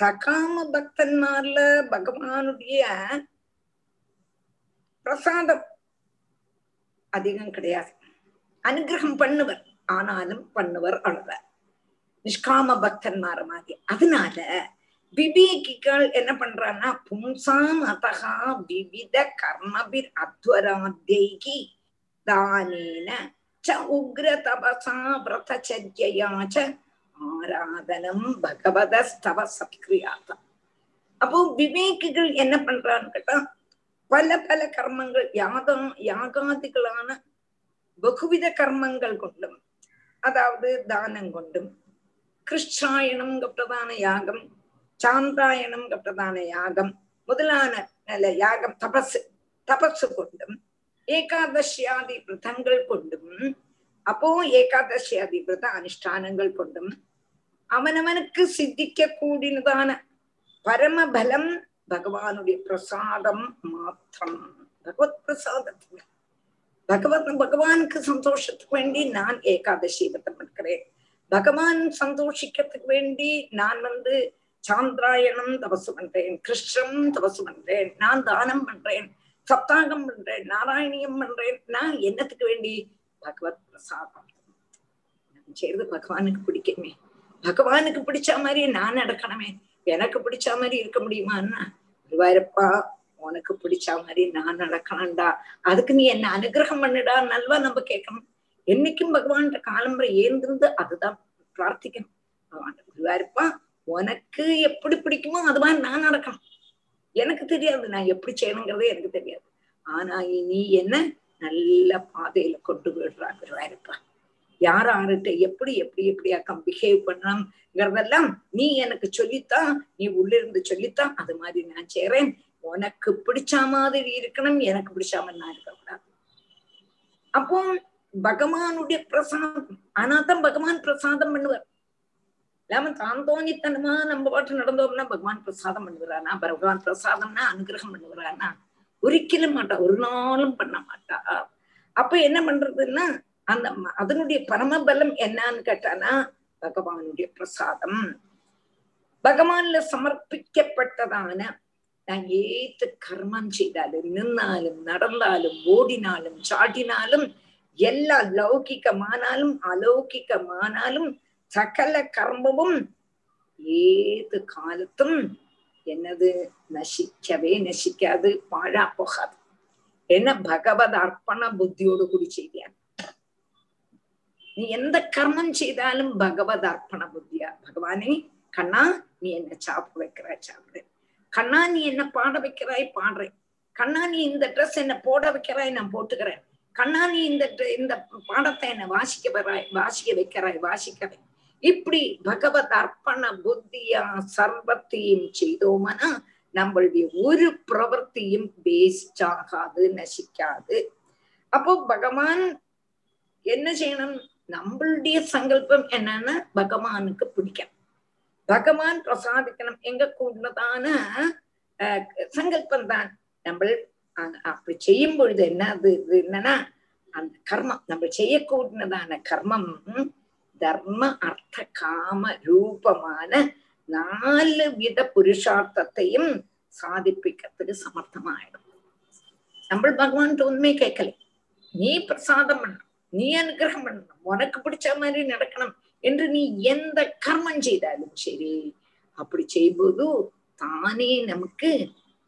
சகாம பக்தன்மார்ல பகவானுடைய பிரசாதம் அதிகம் கிடையாது. அனுகிரகம் பண்ணுவர், ஆனாலும் பண்ணுவர் அழுவார் நிஷ்காம பக்தன்மார மாதிரி. அதனால விவேகிகள் என்ன பண்றான்னா, பும்சாம் அதகா விவித கர்மபிர் அத்வராத்யைஹி தானேன ச உக்ர தபசா வ்ரதச்சர்யயா ச ஆராதனம் பகவதஸ்தவ சத்க்ரியார்த்தம். அப்போ விவேகிகள் என்ன பண்றான்னு கேட்டா, பல பல கர்மங்கள், யாகம் யாகாதிகளான பகுவித கர்மங்கள் கொண்டும், அதாவது தானம் கொண்டும், கிருஷ்ணாயணம் கப்டதான யாகம், சாந்திராயணம் கப்டதான யாகம் முதலான யாகம், தபசு தபசு கொண்டும், ஏகாதசியாதி விரதங்கள் கொண்டும், அப்போ ஏகாதசியாதி விரத அனுஷ்டானங்கள் கொண்டும், அவனவனுக்கு சித்திக்க கூடினதான பரமபலம் பகவானுடைய பிரசாதம் மாத்திரம். பகவத் பிரசாதத்துக்கு, பகவத் பகவானுக்கு சந்தோஷத்துக்கு வேண்டி நான் ஏகாதசி விரதம் எடுக்கிறேன், பகவான் சந்தோஷிக்கிறதுக்கு வேண்டி நான் வந்து சாந்திராயணம் தபசு பண்றேன், கிருஷ்ணம் தபசு பண்றேன், நான் தானம் பண்றேன், சப்தாகம் பண்றேன், நாராயணியம் பண்றேன், நான் என்னத்துக்கு வேண்டி? பகவத் பிரசாதம். நான் செய்யறது பகவானுக்கு பிடிக்குமே, பகவானுக்கு பிடிச்ச மாதிரி நான் நடக்கணுமே, எனக்கு பிடிச்ச மாதிரி இருக்க முடியுமான்னா, குருவாயிரப்பா உனக்கு பிடிச்ச மாதிரி நான் நடக்கணும்டா, அதுக்கு நீ என்ன அனுகிரகம் பண்ணுடா நல்வா நம்ம கேட்கணும். என்னைக்கும் பகவான்கிட்ட காலம்புரை ஏந்திருந்து அதுதான் பிரார்த்திக்கணும். பகவான் குருவாயிரப்பா உனக்கு எப்படி பிடிக்குமோ அது மாதிரி நான் நடக்கணும். எனக்கு தெரியாது நான் எப்படி செய்யணுங்கிறதே எனக்கு தெரியாது, ஆனா நீ என்ன நல்ல பாதையில கொண்டு விடுறாருப்பா. யார் ஆருட்ட எப்படி எப்படி எப்படியாக்கம் பிஹேவ் பண்ணலாம்ங்கிறதெல்லாம் நீ எனக்கு சொல்லித்தான், நீ உள்ள இருந்து சொல்லித்தான், அது மாதிரி நான் செய்றேன். உனக்கு பிடிச்ச மாதிரி இருக்கணும், எனக்கு பிடிச்சாம நான் இருக்கக்கூடாது. அப்போ பகவானுடைய பிரசாதம். ஆனாதான் பகவான் பிரசாதம் பண்ணுவார். இல்லாம தான் தோணித்தனமா நம்ம பாட்டு நடந்தோம்னா பகவான் பிரசாதம் பண்ணுகிறானா? பகவான் பிரசாதம்னா அனுகிரகம் பண்ணுகிறானா? ஒரிக்கலும் மாட்டா, ஒரு நாளும் பண்ண மாட்டா. அப்ப என்ன பண்றதுன்னா அந்த அதனுடைய பரமபலம் என்னன்னு கேட்டானா பகவானுடைய பிரசாதம். பகவான்ல சமர்ப்பிக்கப்பட்டதான நான் ஏத்து கர்மம் செய்தாலும் நின்னாலும் நடந்தாலும் ஓடினாலும் சாட்டினாலும் எல்லா லௌகிகமானாலும் அலௌகிகமானாலும் சகல கர்மமும் ஏது காலத்தும் என்னது நசிக்கவே நசிக்காது, பாழா போகாது. என்ன பகவத் அர்ப்பண புத்தியோடு கூடி செய்தியான். நீ எந்த கர்மம் செய்தாலும் பகவத் அர்ப்பண புத்தியா, பகவானே கண்ணா நீ என்ன சாப்பிட வைக்கிறாய் சாப்பிடு, கண்ணா நீ என்ன பாட வைக்கிறாய் பாடுறேன், கண்ணா நீ இந்த ட்ரெஸ் என்ன போட வைக்கிறாய் நான் போட்டுக்கிறேன், கண்ணா நீ இந்த இந்த பாடத்தை என்ன வாசிக்க வராய் வாசிக்க வைக்கிறாய் வாசிக்கிறேன். இப்படி பகவத் அர்ப்பண புத்தியா சர்வத்தையும் செய்தோம்னா நம்மளுடைய ஒரு பிரவர்த்தியும் வேஸ்ட் ஆகாது, நசிக்காது. அப்போ பகவான் என்ன செய்யணும்? நம்மளுடைய சங்கல்பம் என்னன்னா பகவானுக்கு பிடிக்கணும், பகவான் பிரசாதிக்கணும். எங்க கூடதான சங்கல்பம் தான் நம்ம அப்படி செய்யும் பொழுது என்ன அது என்னன்னா அந்த கர்மம் நம்ம செய்யக்கூடியதான கர்மம் தர்ம அர்த்த காம ரூபமான நாலு வித புருஷார்த்தத்தையும் சாதிப்பிக்கிறதுக்கு சமர்த்தமாயிடும். நம்ம பகவான்கிட்ட ஒண்ணுமே கேட்கல, நீ பிரசாதம் பண்ணணும், நீ அனுகிரகம் பண்ணணும், உனக்கு பிடிச்ச மாதிரி நடக்கணும் என்று நீ எந்த கர்மம் செய்தாலும் சரி, அப்படி செய்யும்போது தானே நமக்கு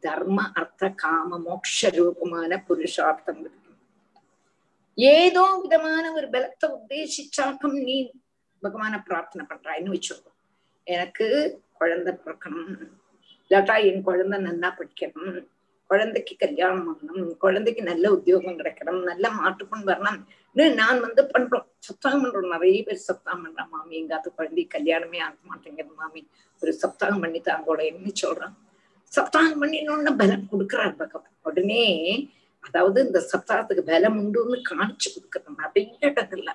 தர்ம அர்த்த காம மோட்ச ரூபமான புருஷார்த்தம் இருக்கு. ஏதோ விதமான ஒரு பலத்தை உத்தேசிச்சாக்கம் நீ பகவான பிரார்த்தனை பண்றாயின்னு வச்சுக்கோ. எனக்கு குழந்தை பிறக்கணும், இல்லாட்டா என் குழந்தை நல்லா படிக்கணும், குழந்தைக்கு கல்யாணம் பண்ணணும், குழந்தைக்கு நல்ல உத்தியோகம் கிடைக்கணும், நல்ல மாற்றுப்பண் வரணும்னு நான் வந்து பண்றோம், சப்தாகம் பண்றோம். நிறைய பேர் சப்தாகம் பண்றேன், மாமி எங்காவது குழந்தை கல்யாணமே ஆக மாட்டேங்கிறது மாமி, ஒரு சப்தாகம் பண்ணி தாங்கோட என்ன சொல்றான். சப்தாகம் பண்ணினோன்னு பலம் கொடுக்குறார் பகவான் உடனே. அதாவது இந்த சப்தாகத்துக்கு பலம் உண்டுன்னு காணிச்சு கொடுக்குறோம். நிறைய இடங்கள்ல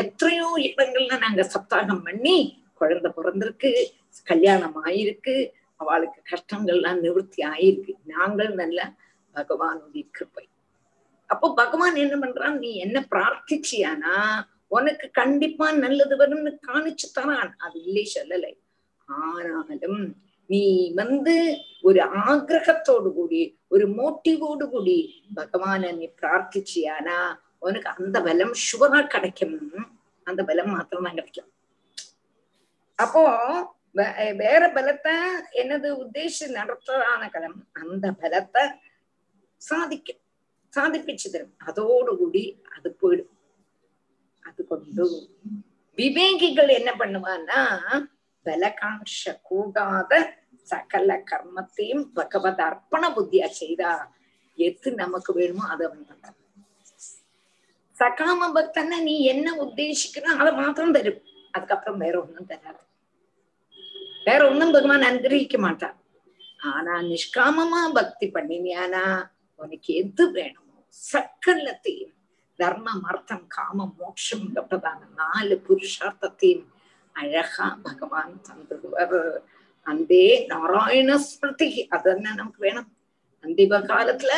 எத்தனையோ இடங்கள்ல நாங்க சப்தாகம் பண்ணி குழந்தை பிறந்திருக்கு, கல்யாணம் ஆயிருக்கு, அவளுக்கு கஷ்டங்கள்லாம் நிவர்த்தி ஆயிருக்கு. நாங்கள் நல்ல பகவானுடைய கிருபை. அப்போ பகவான் என்ன பண்றான்? நீ என்ன பிரார்த்திச்சியானா உனக்கு கண்டிப்பா நல்லது வரும்னு காணிச்சு தரான், அது இல்லை சொல்லலை. ஆனாலும் நீ வந்து ஒரு ஆக்ரகத்தோடு கூடி ஒரு மோட்டிவோடு கூடி பகவான நீ பிரார்த்திச்சியானா உனக்கு அந்த பலம் சுவரா கிடைக்கும், அந்த பலம் மாத்திரம்தான் கிடைக்கும். அப்போ வேற பலத்தை என்னது உத்தேசி நடத்தான களம் அந்த பலத்தை சாதிக்கும், சாதிப்பிச்சு தரும், அதோடு கூடி அது போயிடும். அது கொண்டு விவேகிகள் என்ன பண்ணுவான்னா பலகாட்ச கூடாத சகல கர்மத்தையும் பகவத் அர்ப்பண புத்தியா செய்தா எது நமக்கு வேணுமோ அதை வந்து சகாம பக்தன்னா நீ என்ன உத்தேசிக்கணும் அதை மாத்திரம் தரும், அதுக்கப்புறம் வேற ஒண்ணும் தராது, வேற ஒண்ணும் பகவான் அனுகிரகிக்க மாட்டான். ஆனா நிஷ்காமமா பக்தி பண்ணினியானா உனக்கு எது வேணுமோ சக்கலத்தையும் தர்மம் அர்த்தம் காமம் மோட்சம் அப்படிதான நாலு புருஷார்த்தத்தையும் அழகா பகவான் தந்துடுவார். அந்தே நாராயண ஸ்மிருதி, அதென்ன நமக்கு வேணும், அந்திம காலத்துல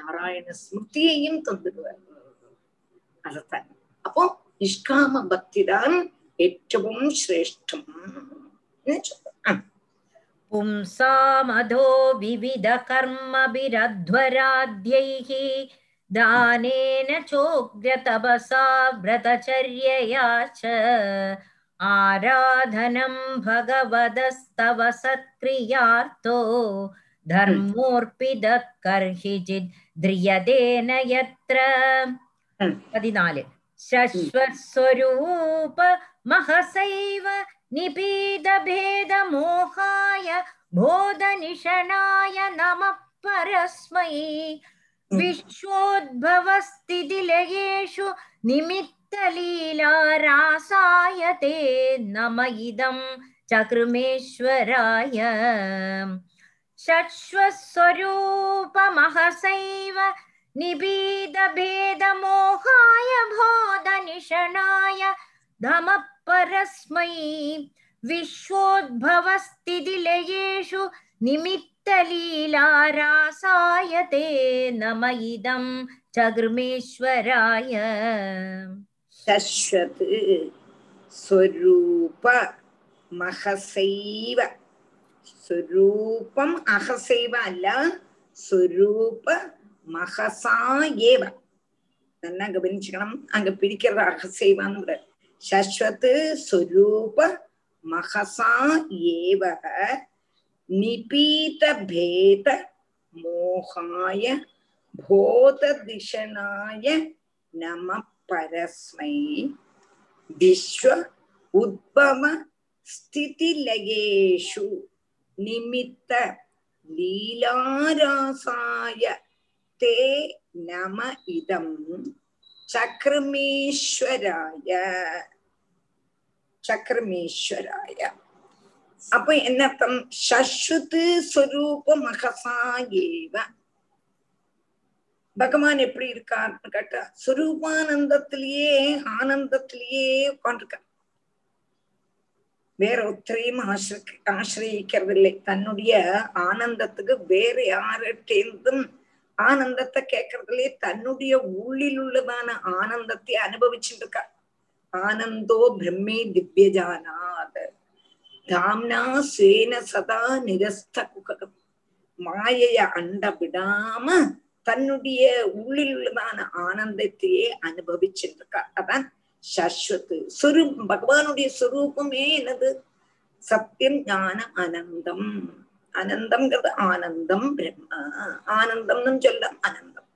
நாராயண ஸ்மிருதியையும் தந்துடுவார். அதத்தான் அப்போ நிஷ்காம பக்தி தான் ஏற்றவும் சிரேஷ்டம். பும்சா மதோ விவித கர்மபிரத்வராத்யைஹி தானேன சோக்ய தபசா விரதச்சரியயாச்ச ஆராதனம் பகவதஸ்தவ சத்க்ரியார்த்தோ தர்மோர்பித கர்ஹிஜித் த்ரியதேன யத்ர. பதினாலு சஸ்வஸ்வரூப மஹசைவ நிபீத பேத மோகாய போத நிஷனாய நம பரஸ்மை Vishwodbhavasti dilegeshu nimitta lila rasayate namayidam chakrumeshwaraya Shachvaswarupa mahasaiva nibida beda mohaya bhoda nishanaya dhama parasmai Vishwodbhavasti dilegeshu nimitta Talila rasayate namayidam chagrumeshwaraya Tashvat Swarupa Mahasaiva Swarupam Ahasaiva alla Swarupa Mahasayeva Nanna gavanichikkanam anga pidikkiradha Ahasaiva nu varu Tashvat Swarupa Mahasayeva Nipita bheta mohaya bhota dishanaya nama parasmai Vishwa udbhava sthiti lageshu nimitta lilarasaya te nama idam Chakrumeshwaraya Chakrumeshwaraya அப்ப என்ன அர்த்தம்? சஸ்வத்து ஸ்வரூப மகசாயேவ பகவான் எப்படி இருக்கார்னு கேட்டா சுரூபானந்தத்திலேயே ஆனந்தத்திலேயே உட்காந்துருக்கார். வேற ஒத்தரையும் ஆசிரி ஆசிரியக்கிறதில்லை. தன்னுடைய ஆனந்தத்துக்கு வேற யார்கிட்டேந்தும் ஆனந்தத்தை கேட்கறதுலயே தன்னுடைய உள்ளில் உள்ளதான ஆனந்தத்தை அனுபவிச்சுட்டு இருக்கார். ஆனந்தோ பிரம்மே திவ்யஜானாத் தாம்னா சேன சதா நிரஸ்த குககம் மாயைய அண்ட விடாம தன்னுடைய உள்ளில் உள்ளதான ஆனந்தத்தையே அனுபவிச்சிருக்கார். அதான் சஸ்வத்து சுரூபம். பகவானுடைய சுரூபமே என்னது? சத்தியம் ஞான அனந்தம். அனந்தம்ங்கிறது ஆனந்தம் பிரம்மா. ஆனந்தம்னு சொல்ல அனந்தம்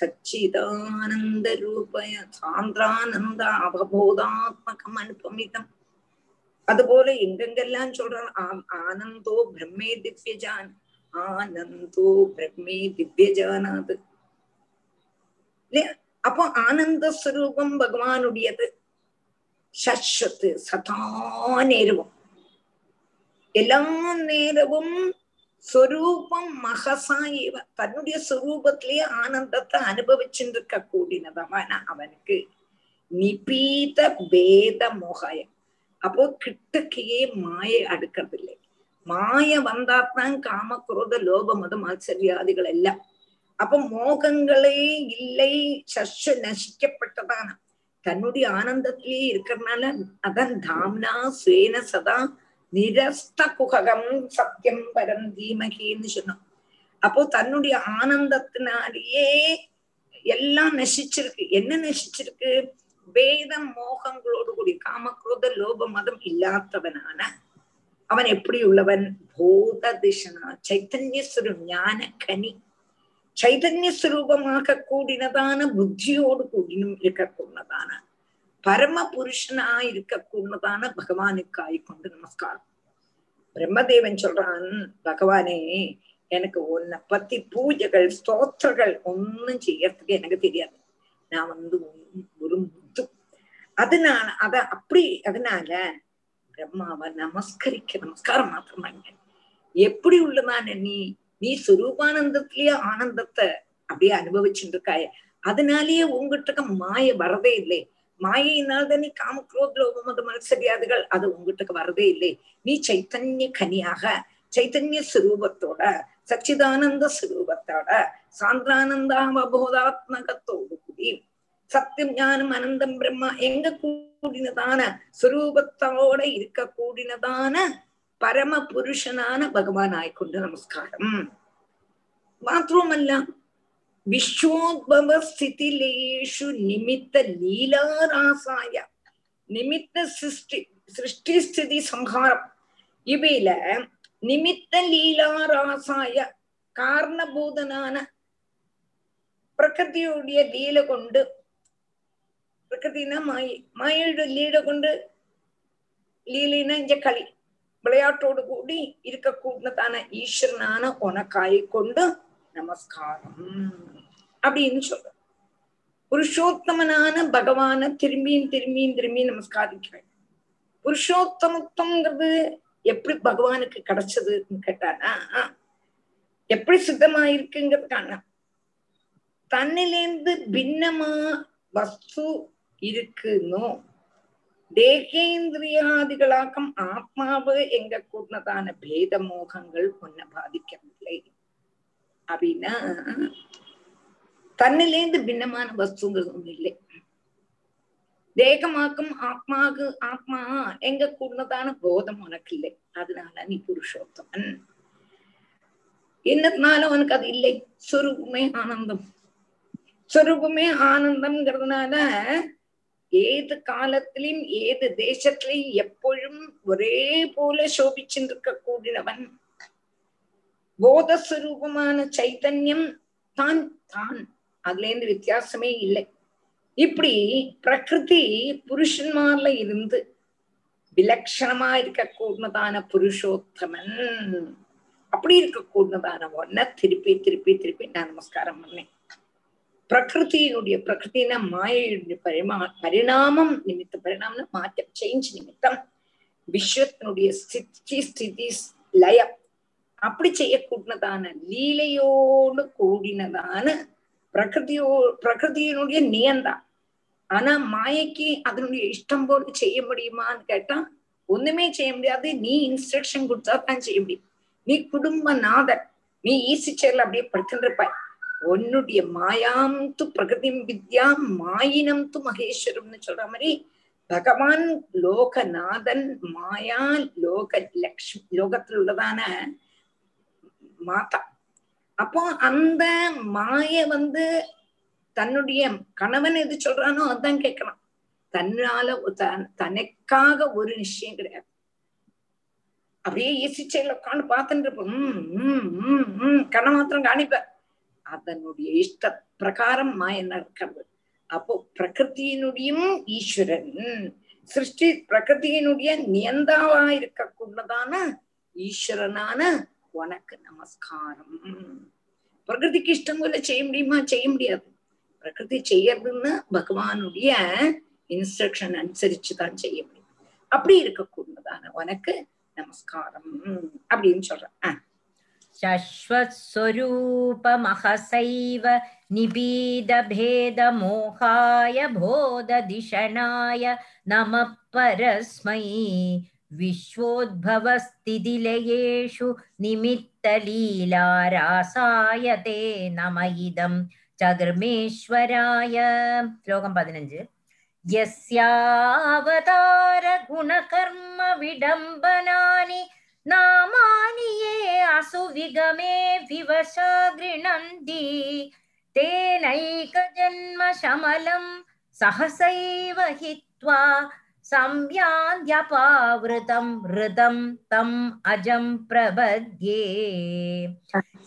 சச்சிதானந்த ரூபய சாந்திரானந்த அவபோதாத்மகம் அனுபமிதம். அதுபோல எங்கெங்கெல்லாம் சொல்றான் ஆனந்தோ பிரம்மே திவ்யஜான் ஆனந்தோ பிரம்மே திவ்யஜானாது இல்லையா? அப்போ ஆனந்த ஸ்வரூபம் பகவானுடையது. சஸ்வத்து சதா நேரவும் எல்லா நேரவும் ஸ்வரூபம் மகசா ஏவ தன்னுடைய ஸ்வரூபத்திலேயே ஆனந்தத்தை அனுபவிச்சுருக்க கூடினதமான அவனுக்கு நிபீத பேத மோகாயம். அப்போ கிட்டக்கையே மாயை அடுக்கிறதில்லை. மாய வந்தாத்தான் காம குரோத லோப மது மாச்சரியாதிகள் எல்லாம். அப்ப மோகங்களே இல்லை. சஷு நசிக்கப்பட்டதான தன்னுடைய ஆனந்தத்திலேயே இருக்கிறதுனால அதன் தாம்னா சுவேன சதா நிரஸ்த குககம் சத்தியம் பரம் தீமகின்னு சொன்னோம். அப்போ தன்னுடைய ஆனந்தத்தினாலேயே எல்லாம் நசிச்சிருக்கு. என்ன நசிச்சிருக்கு? வேதம் மோகங்களோடு கூடிய காமக்ரோத லோப மதம் இல்லாதவனான அவன் எப்படி உள்ளவன்? போத திசனா சைத்தன்ய சுரூபம் ஞான கனி சைத்தன்ய சுரூபமாக கூடினதான புத்தியோடு கூடினும் இருக்க கூடதான பரம புருஷனா இருக்க கூடதான பகவானுக்கு ஆய்கொண்டு நமஸ்காரம். பிரம்மதேவன் சொல்றான், பகவானே எனக்கு உன்னை பத்தி பூஜைகள் ஸ்தோத்திரங்கள் ஒன்னும் செய்யறதுக்கு எனக்கு தெரியாது. நான் வந்து ஒரு முத்து. அதனால அத அப்படி அதனால பிரம்மாவை நமஸ்கரிக்க நமஸ்காரம் மாத்திரமாங்க. எப்படி உள்ளதான நீ நீ சுரூபானந்தத்திலேயே ஆனந்தத்தை அப்படியே அனுபவிச்சுட்டு இருக்காய. அதனாலேயே உங்ககிட்ட மாய வரதே இல்லை. மாயினால் தான் நீ காமக்ரோத்லோபமது மனசரியாதுகள் அது உங்ககிட்ட வரதே இல்லை. நீ சைத்தன்ய கனியாக சைத்தன்ய சுரூபத்தோட சச்சிதானந்த சுரூபத்தோட சாந்திரானந்த அவபோதாத்மகத்தோடு கூடி சத்தியம் ஞானம் அனந்தம் பிரம்மா எங்க கூடினதான சுரூபத்தோட இருக்க கூடினதான பரம புருஷனான பகவான் ஆய்கொண்டு நமஸ்காரம். மாத்திரமல்ல விஸ்வோத்பவ ஸ்திதிலேஷு நிமித்த லீலாராசாய நிமித்த சிருஷ்டி சிருஷ்டி ஸ்திதி சம்ஹாரம் இவையில நிமித்த லீலாராசாய காரணபூதனான பிரகிருதியுடைய லீல கொண்டு பிரகிருத்தினா மாயை மாயோட லீல கொண்டு லீலினா இந்த களி விளையாட்டோடு கூடி இருக்க கூடதான ஈஸ்வரனான உனக்காய் கொண்டு நமஸ்காரம் அப்படின்னு சொல்றோம். புருஷோத்தமனான பகவான திரும்பியும் திரும்பியும் திரும்பியும் நமஸ்காரிக்கிறேன். புருஷோத்தமத்துவங்கிறது எப்படி பகவானுக்கு கிடைச்சதுன்னு கேட்டானா, எப்படி சித்தமாயிருக்குங்கிறதுக்கான தன்னிலேந்து பின்னமா வஸ்து இருக்குன்னோ தேகேந்திரியாதிகளாக்கம் ஆத்மாவு எங்க கூடதான பேத மோகங்கள் ஒன்ன பாதிக்கவில்லை அப்படின்னா, தன்னிலேந்து பின்னமான வஸ்துங்கிறது ஒண்ணு இல்லை. தேகமாக்கும் ஆத்மாக்கு ஆத்மா எங்க கூடதான போதம் உனக்கு இல்லை, அதனால நீ புருஷோத்தமன். என்னத்தினால உனக்கு அது இல்லை? சொரூபமே ஆனந்தம். சொரூபமே ஆனந்தம்ங்கிறதுனால ஏது காலத்திலும் ஏது தேசத்திலையும் எப்பொழுதும் ஒரே போல சோபிச்சுட்டு இருக்க கூடினவன். போதஸ்வரூபமான சைத்தன்யம் தான் தான், அதுல இருந்து வித்தியாசமே இல்லை. இப்படி பிரகிருதி புருஷன்மார்ல இருந்து விலட்சணமா இருக்க கூடதான புருஷோத்தமன், அப்படி இருக்க கூடதான ஒன்ன திருப்பி திருப்பி திருப்பி நான் நமஸ்காரம் பண்ணேன். பிரகிருத்தியினுடைய பிரகிருத்தினா மாயையுடைய பரிமா பரிணாமம் நிமித்தம், பரிணாமம்னா மாற்றம், சேஞ்ச் நிமித்தம் விஸ்வத்தினுடைய ஸ்திதி ஸ்திதி லய அப்படி செய்யக்கூடதான லீலையோடு கூடினதான பிரகிருதியோ பிரகிருத்தியினுடைய நியந்தா. ஆனா மாயைக்கு அதனுடைய இஷ்டம் போல செய்ய முடியுமான்னு கேட்டா ஒண்ணுமே செய்ய முடியாது. நீ இன்ஸ்ட்ரக்ஷன் கொடுத்தா தான் செய்ய முடியும். நீ குடும்ப நாதர், நீ ஈசி சேர்ல அப்படியே படுத்துருப்பாய். உன்னுடைய மாயாம் து பிரகிருதிம் வித்யாம் மாயினம் து மகேஸ்வரம்னு சொல்ற மாதிரி பகவான் லோகநாதன், மாயா லோக லக்ஷ்மி, லோகத்தில் உள்ளதான மாதா. அப்போ அந்த மாய வந்து தன்னுடைய கணவன் எது சொல்றானோ அதுதான் கேட்கலாம். தன்னால தனக்காக ஒரு நிச்சயம் கிடையாது. அப்படியே ஈசிச்சையில உட்காந்து பார்த்துட்டு இருப்போம், கண்ணை மாத்திரம் காணிப்பார். அதனுடைய இஷ்ட பிரகாரம் மாய நடக்கிறது. அப்போ பிரகிருத்தியினுடைய ஈஸ்வரன் சிருஷ்டி பிரகிருத்தியினுடைய நியந்தாவா இருக்கக்கூடதான ஈஸ்வரனான உனக்கு நமஸ்காரம். பிரகிருதிக்கு இஷ்டம் போல செய்ய முடியுமா? செய்ய முடியாது. பிரகிருதி செய்யறதுன்னு பகவானுடைய இன்ஸ்ட்ரக்ஷன் அனுசரிச்சுதான் செய்ய முடியும். அப்படி இருக்கக்கூடதான உனக்கு நமஸ்காரம் அப்படின்னு சொல்றேன். சஸ்வஸ்வரூபமஹசைவ நிபீதபேதமோகாய போததிஷணாய நமः பரஸ்மை விஸ்வோத்பவஸ்திதிலயேஷு நிமித்தலீலாராசாய தே நம இதம் சக்ரமேஸ்வராய. ஸ்லோகம் பதினஞ்சு. யஸ்யாவதார குணகர்ம விடம்பனானி நாமானியே அசு விகமே விவசா கிருணந்தி தேனைக ஜன்ம சமலம் சஹசைவ ஹித்வா சம்யாந்த்யபாவ்ருதம் ருதம் தம் அஜம் பிரபத்யே.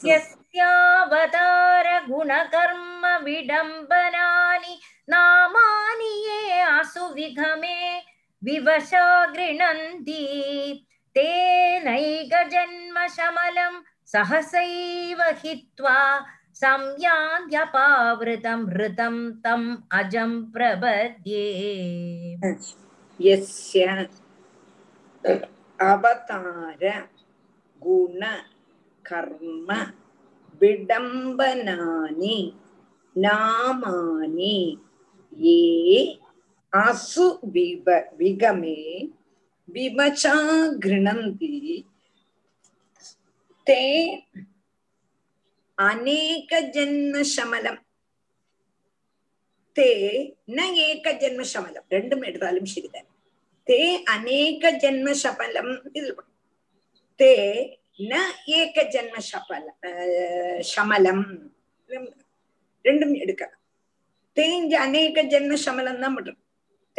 யஸ்யாவதார குணகர்ம விடம்பனானி நாமானியே அசு விகமே விவசா கிருணந்தி தேனைக ஜன்ம சமலம் சஹசைவ ஹித்வா சம்யாந்த்யபாவ்ருதம் ருதம் தம் அஜம் பிரபத்யே. யஸ்ய அவதார குண கர்ம விடம்பனானி நாமானி ஏ அசு விப விகமே விபச்சா கிருணந்தி தே அநேக ஜன்ம சமலம். தே ந ஏக ஜன்ம சமலம், ரெண்டும் எடுத்தாலும் சரிதான். தே அநேக ஜன்ம சபலம் இதில். தே ந ஏக ஜன்ம சபல சமலம் ரெண்டும் எடுக்கலாம். தே இங்க அநேக ஜன்ம சமலம் தான் பண்றோம்.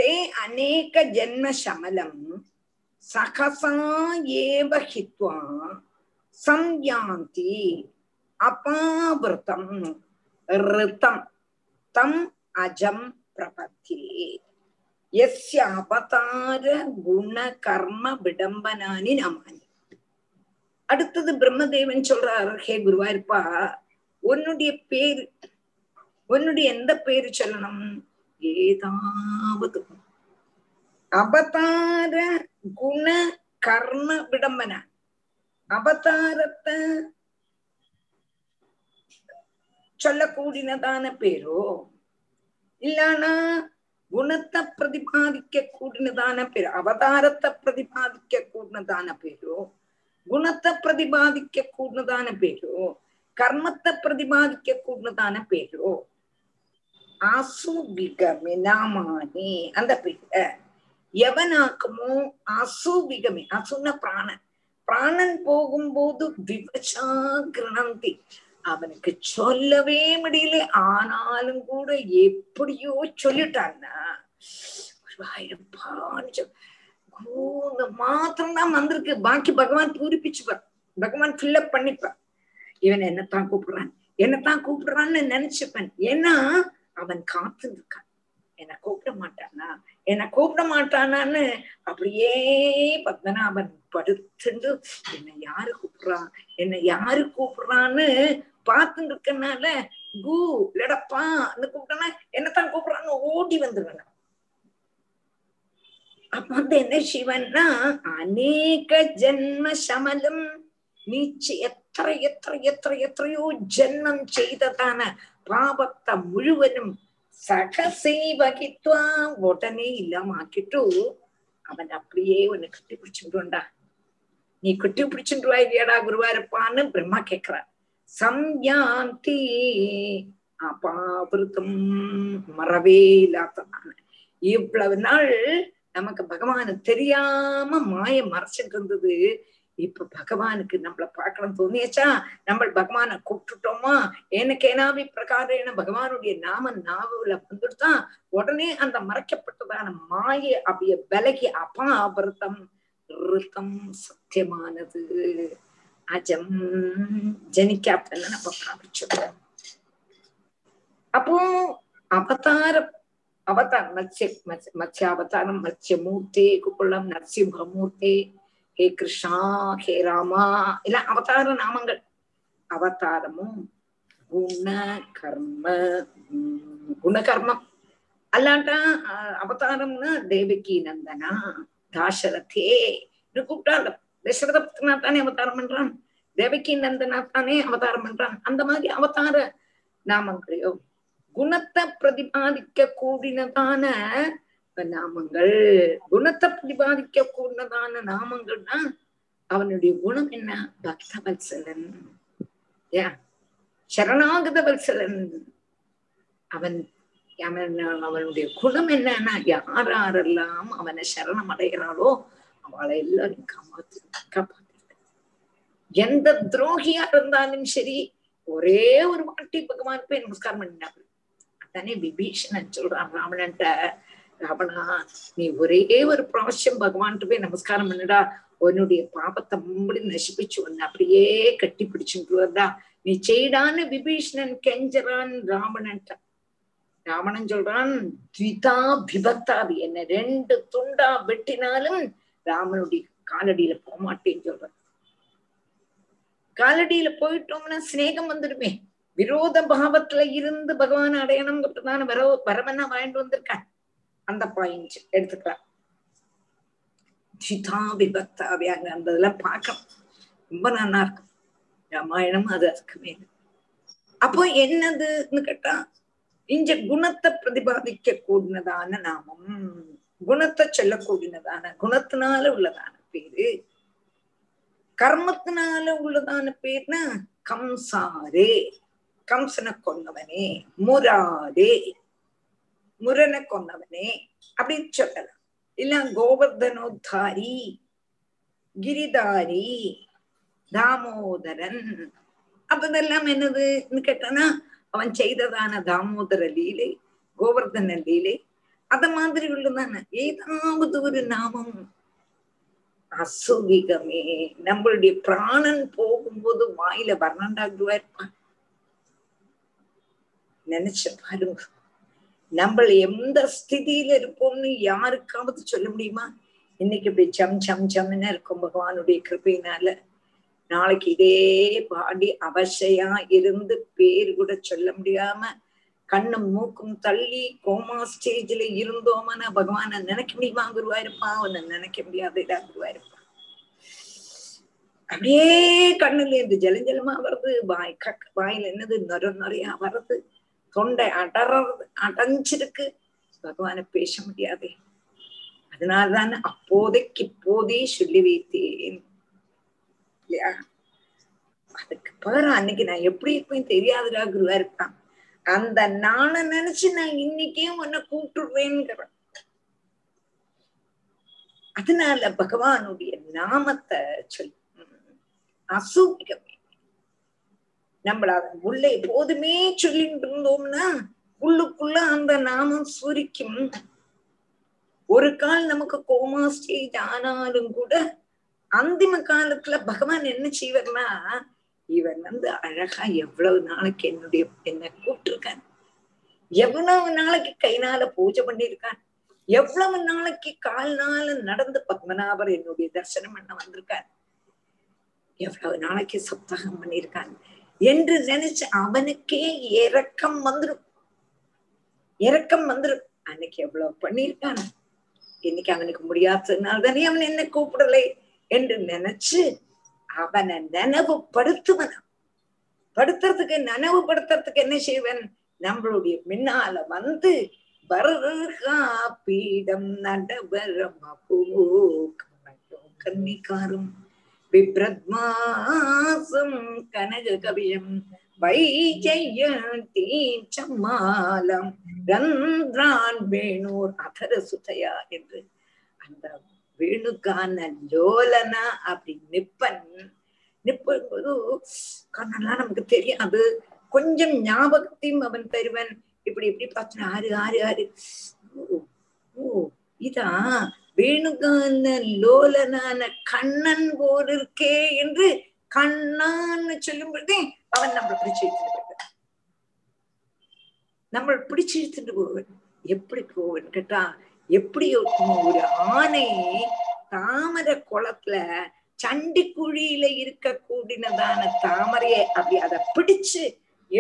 தே அநேக ஜன்ம சமலம் சகசா ஏவ ஹித்வா சம்யாந்தி அபாவிருத்தம் ரிதம் தம் அஜம் பிரபத்யே. யஸ்ய அவதார குண கர்ம விடம்பனானி நாமானி. அடுத்தது பிரம்மதேவன் சொல்றார், ஹே குருவாயிருப்பா, உன்னுடைய பேரு, உன்னுடைய எந்த பேரு சொல்லணும்? ஏதாவது அவதார குண கர்ம விடம்பன. அவதாரத்தை சொல்லக்கூடினதான பேரோ இல்லனா குணத்தை பிரதிபாதிக்க கூடினதான பேரு, அவதாரத்தை பிரதிபாதிக்க கூடினதான பேரோ, குணத்தை பிரதிபாதிக்க கூடினதான பேரோ, கர்மத்தை பிரதிபாதிக்க கூடினதான பேரோ? ஆசுபிகமி நாமானி அந்த பேர எவனாக்குமோ அசுபிகமி, அசுன பிராணன், பிராணன் போகும்போது விவசா கிரணந்தி, அவனுக்கு சொல்லவே முடியல, ஆனாலும் கூட எப்படியோ சொல்லிட்டான்னா மாத்திரம்தான் வந்திருக்கு, பாக்கி பகவான் பூரிப்பிச்சுப்பார், பகவான் ஃபில்லப் பண்ணிப்பார். இவன் என்னத்தான் கூப்பிடுறான் என்னத்தான் கூப்பிடுறான்னு நினைச்சுப்பேன், ஏன்னா அவன் காத்து இருக்கான், என்னை கூப்பிட மாட்டானா என்னை கூப்பிட மாட்டானான்னு அப்படியே பத்மநாபன் படுத்துண்டு என்னை யாரு கூப்பிடுறான் என்னை யாரு கூப்பிடுறான்னு பார்த்துட்டு இருக்கனால கூ லடப்பா அந்த கூப்பிட்டனா என்னத்தான் கூப்பிடுறான்னு ஓடி வந்துருவேன். அப்ப வந்து என்ன சிவன்னா அநேக ஜென்ம சமலம் நீச்சு எத்தனை எத்தனை எத்தனை எத்தனையோ ஜென்மம் செய்ததான பாபத்தை முழுவதும் சகசை வகித்வா உடனே இல்லாம ஆக்கிட்டு அவன் அப்படியே உன்னை கட்டி பிடிச்சுடுவான்டா, நீ கட்டி பிடிச்சுடுவா இல்லையாடா குருவாயிருப்பான்னு பிரம்மா கேக்குறான். சம்யாந்தி அபாவிருத்தம் மறவே இல்லாததான இவ்வளவு நாள் நமக்கு பகவானு தெரியாம மாய மறைச்சிட்டு இருந்தது, இப்ப பகவானுக்கு நம்மள பாக்கணும்னு தோணியாச்சா, நம்ம பகவான கூப்பிட்டுட்டோமா, எனக்கேனாவி பிரகாரேன பகவானுடைய நாம நாவல வந்துடுதான், உடனே அந்த மறைக்கப்பட்டதான மாயை அப்படியே விலகி அபாவிரதம் ரித்தம் சத்தியமானது அஜம் ஜனிக்காப்தான் நம்ம பிராபிச்சோம். அப்போ அவதாரம் அவதாரம் மத்ய மத்யாவதாரம் மத்யமூர்த்தே குக்குளம் நரசிம்மூர்த்தே ஹே கிருஷ்ணா ஹே ராமா இல்ல அவதார நாமங்கள். அவதாரமும் குண கர்ம குணகர்மம் அல்லாட்டா அவதாரம்னா தேவகி நந்தனா தாசரதே கூப்பிட்டா தசரத பத்தினா தானே அவதாரம் பண்றான், தேவகி நந்தனா தானே அவதாரம் பண்றான். அந்த மாதிரி அவதார நாமங்களையோ குணத்தை பிரதிபாதிக்க கூடினதான நாமங்கள், குணத்தை பிரதிபாதிக்க கூடதான நாமங்கள்னா அவனுடைய குணம் என்ன? பக்த வல்சலன், சரணாகத வல்சலன். அவன் அவன் அவனுடைய குணம் என்னன்னா யார் யாரெல்லாம் அவனை சரணம் அடைகிறாளோ அவளை எல்லாரும் காப்பாத்து காப்பாத்து எந்த துரோகியா இருந்தாலும் சரி ஒரே ஒரு வாட்டி பகவான் போய் நமஸ்காரம் பண்ணினாங்க. அதானே விபீஷணன் சொல்றான் ராவணன்ட்ட, ராவணா நீ ஒரே ஒரு பிராவசியம் பகவான்ட்டு போய் நமஸ்காரம் பண்ணுடா, உன்னுடைய பாபத்தை மும்படி நசிப்பிச்சு உன்னை அப்படியே கட்டி பிடிச்சுட்டுடா நீ செய்டான்னு விபீஷணன் கெஞ்சரான் ராவணன்ட்ட. ராவணன் சொல்றான் த்விதா விபத்தாவி என்ன ரெண்டு துண்டா வெட்டினாலும் ராமனுடைய காலடியில போமாட்டேன்னு சொல்றான். காலடியில போயிட்டோம்னா சிநேகம் வந்துடுமே, விரோத பாவத்துல இருந்து பகவான் அடையணும் தானே வர வரவன்னா வாங்கிட்டு வந்திருக்கான். அந்த பாயிண்ட் எடுத்துக்கலாம். ஜிதா விபத்தாவி அங்க அந்த இதெல்லாம் பார்க்கணும், ரொம்ப நல்லா இருக்கும் ராமாயணம். அது அதுக்கு மேலும் அப்போ என்னதுன்னு கேட்டா இங்க குணத்தை பிரதிபாதிக்க கூடினதான நாமம், குணத்தை சொல்லக்கூடியதான குணத்தினால உள்ளதான பேரு, கர்மத்தினால உள்ளதான பேர்னா கம்சாரே கம்சனை கொன்னவனே, முராரே முரண கொன்னவனே அப்படின்னு சொல்லலாம். இல்ல கோவர்தனோத்தாரி கிரிதாரி தாமோதரன். அப்பதெல்லாம் என்னதுன்னு கேட்டானா அவன் செய்ததான தாமோதர லீலை கோவர்தன லீலை அத மாதிரி உள்ளதான ஏதாவது ஒரு நாமம். அசுவிகமே நம்மளுடைய பிராணன் போகும்போது வாயில வர்ணண்டாகுவா இருப்பான். நினைச்ச பாருங்க நம்ம எந்த ஸ்திதியில இருப்போம்னு யாருக்காவது சொல்ல முடியுமா? இன்னைக்கு இப்படி சம் சம் சம்ன்னு இருக்கும் பகவானுடைய கிருபையினால. நாளைக்கு இதே பாடி அவசையா இருந்து பேர் கூட சொல்ல முடியாம கண்ணும் மூக்கும் தள்ளி கோமா ஸ்டேஜ்ல இருந்தோம்னா பகவான நினைக்க முடியுமா குருவாயிருப்பா? உன்னை நினைக்க முடியாதா குருவாயிருப்பா? அப்படியே கண்ணுல இருந்து ஜலஞ்சலமா வருது, வாய் கக் வாயில என்னது நொர நொறையா வருது, தொண்டை அடறது அடைஞ்சிருக்கு, பகவான பேச முடியாதே. அதனால்தான் அப்போதைக்கு இப்போதே சொல்லி வைத்தேன் இல்லையா? அதுக்கு பிறகு அன்னைக்கு நான் எப்படி எப்பயும் தெரியாதுடா குருவா இருப்பான், அந்த நான நினைச்சு நான் இன்னைக்கே உன்னை கூப்பிட்டுடுவேன்ங்கிறேன். அதனால பகவானுடைய நாமத்தை சொல்லி அசூபிக்க நம்மள உள்ள எப்போதுமே சொல்லிட்டு இருந்தோம்னா உள்ளுக்குள்ள அந்த நாமம் சுரிக்கும். ஒரு கால் நமக்கு கோமா ஸ்டேஜ் ஆனாலும் கூட அந்திம காலத்துல பகவான் என்ன செய்வார்னா, இவன் வந்து அழகா எவ்வளவு நாளைக்கு என்னுடைய என்ன கூப்பிட்டுருக்கான், எவ்வளவு நாளைக்கு கைனால பூஜை பண்ணிருக்கான், எவ்வளவு நாளைக்கு கால்னால நடந்து பத்மநாபர் என்னுடைய தரிசனம் பண்ண வந்திருக்கான், எவ்வளவு நாளைக்கு சப்தாகம் பண்ணிருக்கான் என்று நினைச்சு அவனுக்கே இரக்கம் வந்துடும். இரக்கம் வந்துடும் அன்னைக்கு எவ்வளவு பண்ணிருக்கான், இன்னைக்கு அவனுக்கு முடியாததுனால தானே அவன் என்ன கூப்பிடலை என்று நினைச்சு அவனை நினைவுபடுத்துவன. படுத்துறதுக்கு நினைவுபடுத்துறதுக்கு என்ன செய்வன், நம்மளுடைய முன்னால வந்து பீடம் நடவரமூன்னிகாரம் விப்ரத்மாசம் கனக கவியம் வைஜயீச்சம்மாலம் ரந்த்ரான் வேணூர் அதர சுதையா என்று அந்த வேணுக்கான லோலனா அப்படி நிப்பன். நிப்பன் போது கண்ணெல்லாம் நமக்கு தெரியும், அது கொஞ்சம் ஞாபகத்தையும் அவன் தருவன். இப்படி இப்படி பார்த்தா ஆறு ஆறு ஆறு ஓ இதா வேணுக்கான லோலனான கண்ணன் போல் இருக்கே என்று கண்ணான்னு சொல்லும் பொழுதே அவன் நம்மளை பிடிச்சு இழுத்துட்டு நம்மளை பிடிச்சு இழுத்துட்டு போவன். எப்படி போவன் கேட்டா, எப்படி ஒரு ஆனை தாமர குளத்துல சண்டி குழியில இருக்க கூடினதான தாமரைய அப்படி அதை பிடிச்சு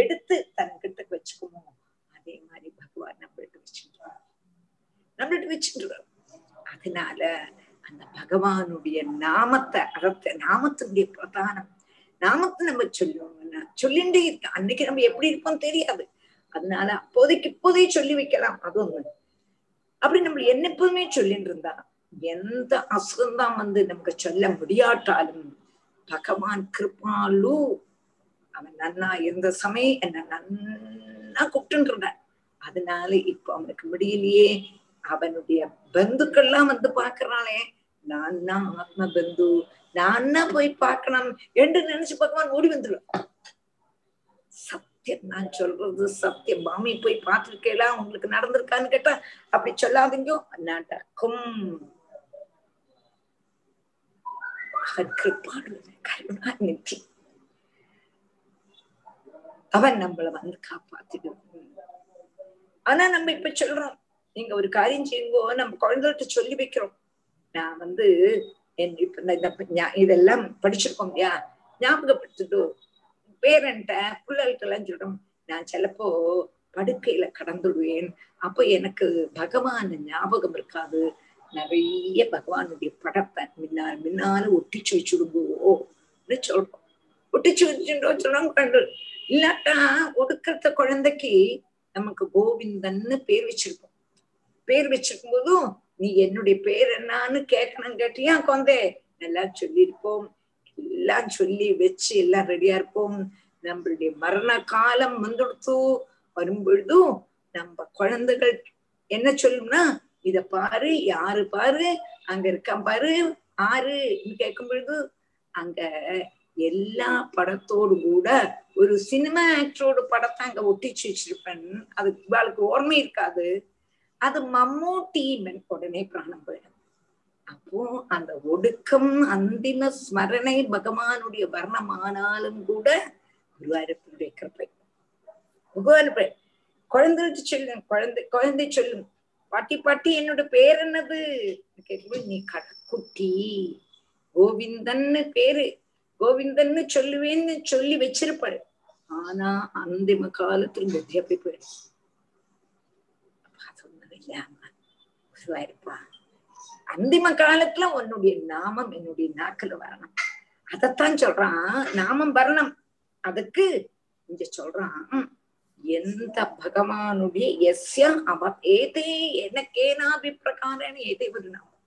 எடுத்து தன்கிட்ட வச்சுக்குமோ, அதே மாதிரி பகவான் நம்மள்கிட்ட வச்சுருவார் நம்மள்கிட்ட வச்சுருவார். அதனால அந்த பகவானுடைய நாமத்தை அதை நாமத்தினுடைய பிரதானம் நாமத்தை நம்ம சொல்லுவோம்னா சொல்லிண்டே இருக்க அன்னைக்கு நம்ம எப்படி இருப்போம் தெரியாது. அதனால அப்போதைக்கு இப்போதையே சொல்லி வைக்கலாம். அது ஒண்ணு. அப்படி நம்ம என்ன எப்பவுமே சொல்லிட்டு இருந்தா எந்த அசுகம்தான் வந்து நமக்கு சொல்ல முடியாட்டாலும் பகவான் கிருபாலு அவன் நன்னா இருந்த சமயம் என்ன நன்னா கூப்பிட்டு இருந்தான். அதனால இப்ப அவனுக்கு முடியலையே, அவனுடைய பந்துக்கள்லாம் வந்து பாக்குறாளே, நான் தான் ஆத்ம பந்து, நான் தான் போய் பார்க்கணும் என்று நினைச்சு பகவான் ஓடி வந்துடும். நான் சொல்றது சத்தியம், மாமி போய் பார்த்திருக்கேளா, உங்களுக்கு நடந்திருக்கான்னு கேட்டா அப்படி சொல்லாதீங்க, நடக்கும். அவன் நம்மள வந்து காப்பாத்திடுவான். ஆனா நம்ம இப்ப சொல்றோம், நீங்க ஒரு காரியம் செய்யுங்கோ, நம்ம குழந்தைகிட்ட சொல்லி வைக்கிறோம். நான் வந்து என் இப்ப இதெல்லாம் படிச்சிருக்கோம் இல்லையா, ஞாபகப்படுத்திட்டு பேரண்ட பிள்ளைகிட்ட எல்லாம் சொல்றோம், நான் சிலப்போ படுக்கையில கடந்துடுவேன், அப்போ எனக்கு பகவான் ஞாபகம் இருக்காது, நிறைய பகவானுடைய படத்தை முன்னால் முன்னால ஒட்டிச்சு வச்சுடுங்கோன்னு சொல்றோம். ஒட்டிச்சு வச்சுட்டோம் சொல்றோம் கண்டு இல்லாட்டா ஒடுக்கிறத குழந்தைக்கு நமக்கு கோவிந்தன்னு பேர் வச்சிருப்போம். பேர் வச்சிருக்கும் போதும் நீ என்னுடைய பேர் என்னான்னு கேட்கணும். கேட்டியா குழந்தை நல்லா சொல்லியிருப்போம், எல்லாம் சொல்லி வச்சு எல்லாம் ரெடியா இருப்போம். நம்மளுடைய மரண காலம் வந்துடுத்து வரும்பொழுதும் நம்ம குழந்தைகள் என்ன சொல்லும்னா, இத பாரு, யாரு பாரு, அங்க இருக்க பாரு, ஆறுன்னு கேட்கும் பொழுது அங்க எல்லா படத்தோடு கூட ஒரு சினிமா ஆக்டரோட படத்தை அங்க ஒட்டிச்சு வச்சிருப்பேன். அது இவாளுக்கு ஓர்மை இருக்காது, அது மம்மூட்டி உடனே பிராணம் போயிடும். அப்போ அந்த ஒடுக்கம் அந்திம ஸ்மரணை பகவானுடைய வர்ணம் ஆனாலும் கூட குருவாயூரப்பனுடைய கிருபை. குருவாயூரப்ப குழந்தைகிட்ட சொல்லும், குழந்தை குழந்தை சொல்லும், பாட்டி பாட்டி என்னோட பேர் என்னது கேட்கும்போது, நீ கடக்குட்டி கோவிந்தன்னு பேரு, கோவிந்தன்னு சொல்லுவேன்னு சொல்லி வச்சிருப்பாள். ஆனா அந்திம காலத்தில் புத்தி அப்படி போயிடும். அது ஒண்ணும் இல்லாம இதுவா இருப்பா. அந்திம காலத்துல உன்னுடைய நாமம் என்னுடைய நாக்குல வரணும். அதத்தான் சொல்றான், நாமம் வரணும். அதுக்கு இங்க சொல்றான், எந்த பகவானுடைய எஸ்ய அவ ஏதே எனக்கேனாபி பிரகாரன்னு ஏதே ஒரு நாமம்,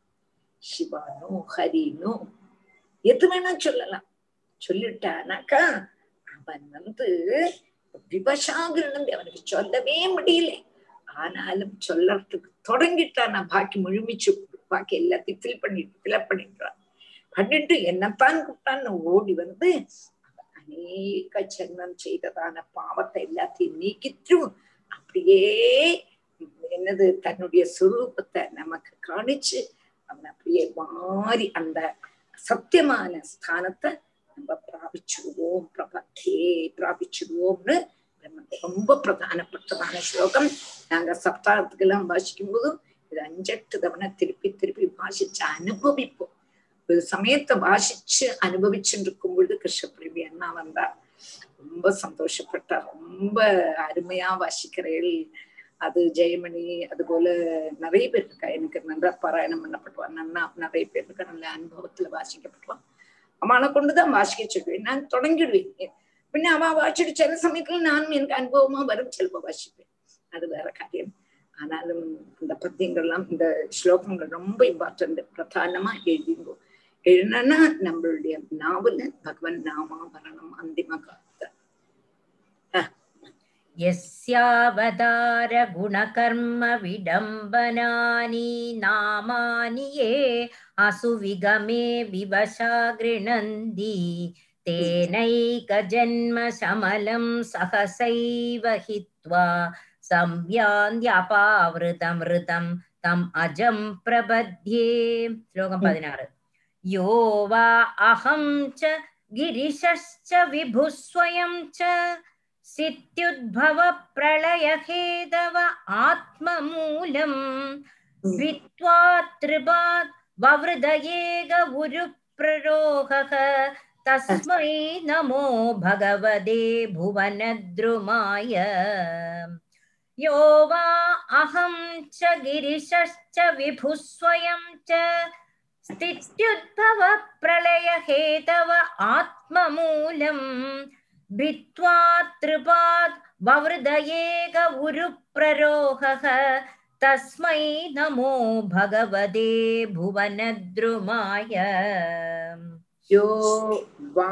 சிவானோ ஹரினோ எது வேணா சொல்லலாம். சொல்லிட்டானாக்கா அவன் வந்து விபசாகிருந்தி அவனுக்கு சொல்லவே முடியல. ஆனாலும் சொல்லறதுக்கு தொடங்கிட்டான். பாக்கி முழுமிச்சு பாக்கி எல்லாத்தையும் ஃபில் பண்ணிட்டு ஃபில்அப் பண்ணிட்டான். பண்ணிட்டு என்னத்தான் கூப்பிட்டான்னு ஓடி வந்து அநேக ஜென்மம் செய்ததான பாவத்தை எல்லாத்தையும் நீக்கிற்றும். அப்படியே என்னது தன்னுடைய சுரூபத்தை நமக்கு காணிச்சு அவன் அப்படியே மாறி அந்த சத்தியமான ஸ்தானத்தை நம்ம பிராபிச்சுடுவோம், பிரபத்தே பிராபிச்சுடுவோம்னு ரொம்ப பிரதானப்பட்டதான ஸ்லோகம். நாங்க சப்தாரத்துக்கு எல்லாம் வாசிக்கும் போதும் இது அஞ்செட்டு தவணை திருப்பி திருப்பி வாசிச்சு அனுபவிப்போம். ஒரு சமயத்தை வாசிச்சு அனுபவிச்சுட்டு இருக்கும் பொழுது கிருஷ்ண பிரபி அண்ணா வந்தார். ரொம்ப சந்தோஷப்பட்டார். ரொம்ப அருமையா வாசிக்கிறேன். அது ஜெயமணி அது போல நிறைய பேர் இருக்கா. எனக்கு நல்லா பாராயணம் பண்ணப்படுவான். நன்னா நிறைய பேர் இருக்கா. நல்ல அனுபவத்துல வாசிக்கப்படுவான். அவனை கொண்டுதான் வாசிக்க சொல்லுவேன். நான் தொடங்கிடுவேன். பின்ன அவன் வாசிட்டு சில சமயத்துல நானும் எனக்கு அனுபவமா வரும். செல்வ வாசிப்பேன். அது வேற காரியம். ஆனாலும் இந்த பத்தியங்கள்லாம் இந்த ஸ்லோகங்கள் ரொம்ப இம்பார்ட்டன்ட். பிரதானமா எழுதிங்கோ. எழுதினா நம்மளுடைய நாவல பகவன் நாமா வரணும். அந்திம காத்த யஸ்யாவதார குணகர்ம விடம்பனானி நாமானியே அசுவிகமே விவசா கிருணந்தி தேனைக ஜன்ம சமலம் சஹசைவ ஹித்வா சம்யாந்தி அபாவ்ருதம்ருதம் தம் அஜம் பிரபத்யே. ஸ்லோகம் பதினாறு. யோவா அஹம் ச கிரிஷஸ்ச விபுஸ்வயம் ச சித்யுத்பவ பிரளயஹேதவ ஆத்மமூலம் வித்வா த்ரிபாத் வவ்ருதயேக உருப்ரரோகஹ தஸ்மை நமோ பகவதே புவனத்ருமாய. யோ வா அஹம் ச கிரிஷஸ்ச விபுஸ்வயம் ச ஸ்தித்யுத்பவ பிரளயஹேதவ ஆத்மமூலம் த்வா த்ரிபாத் வவ்ருதயேக உருப்ரரோகஹ தஸ்மை நமோ பகவதே புவனத்ருமாய. யோ வா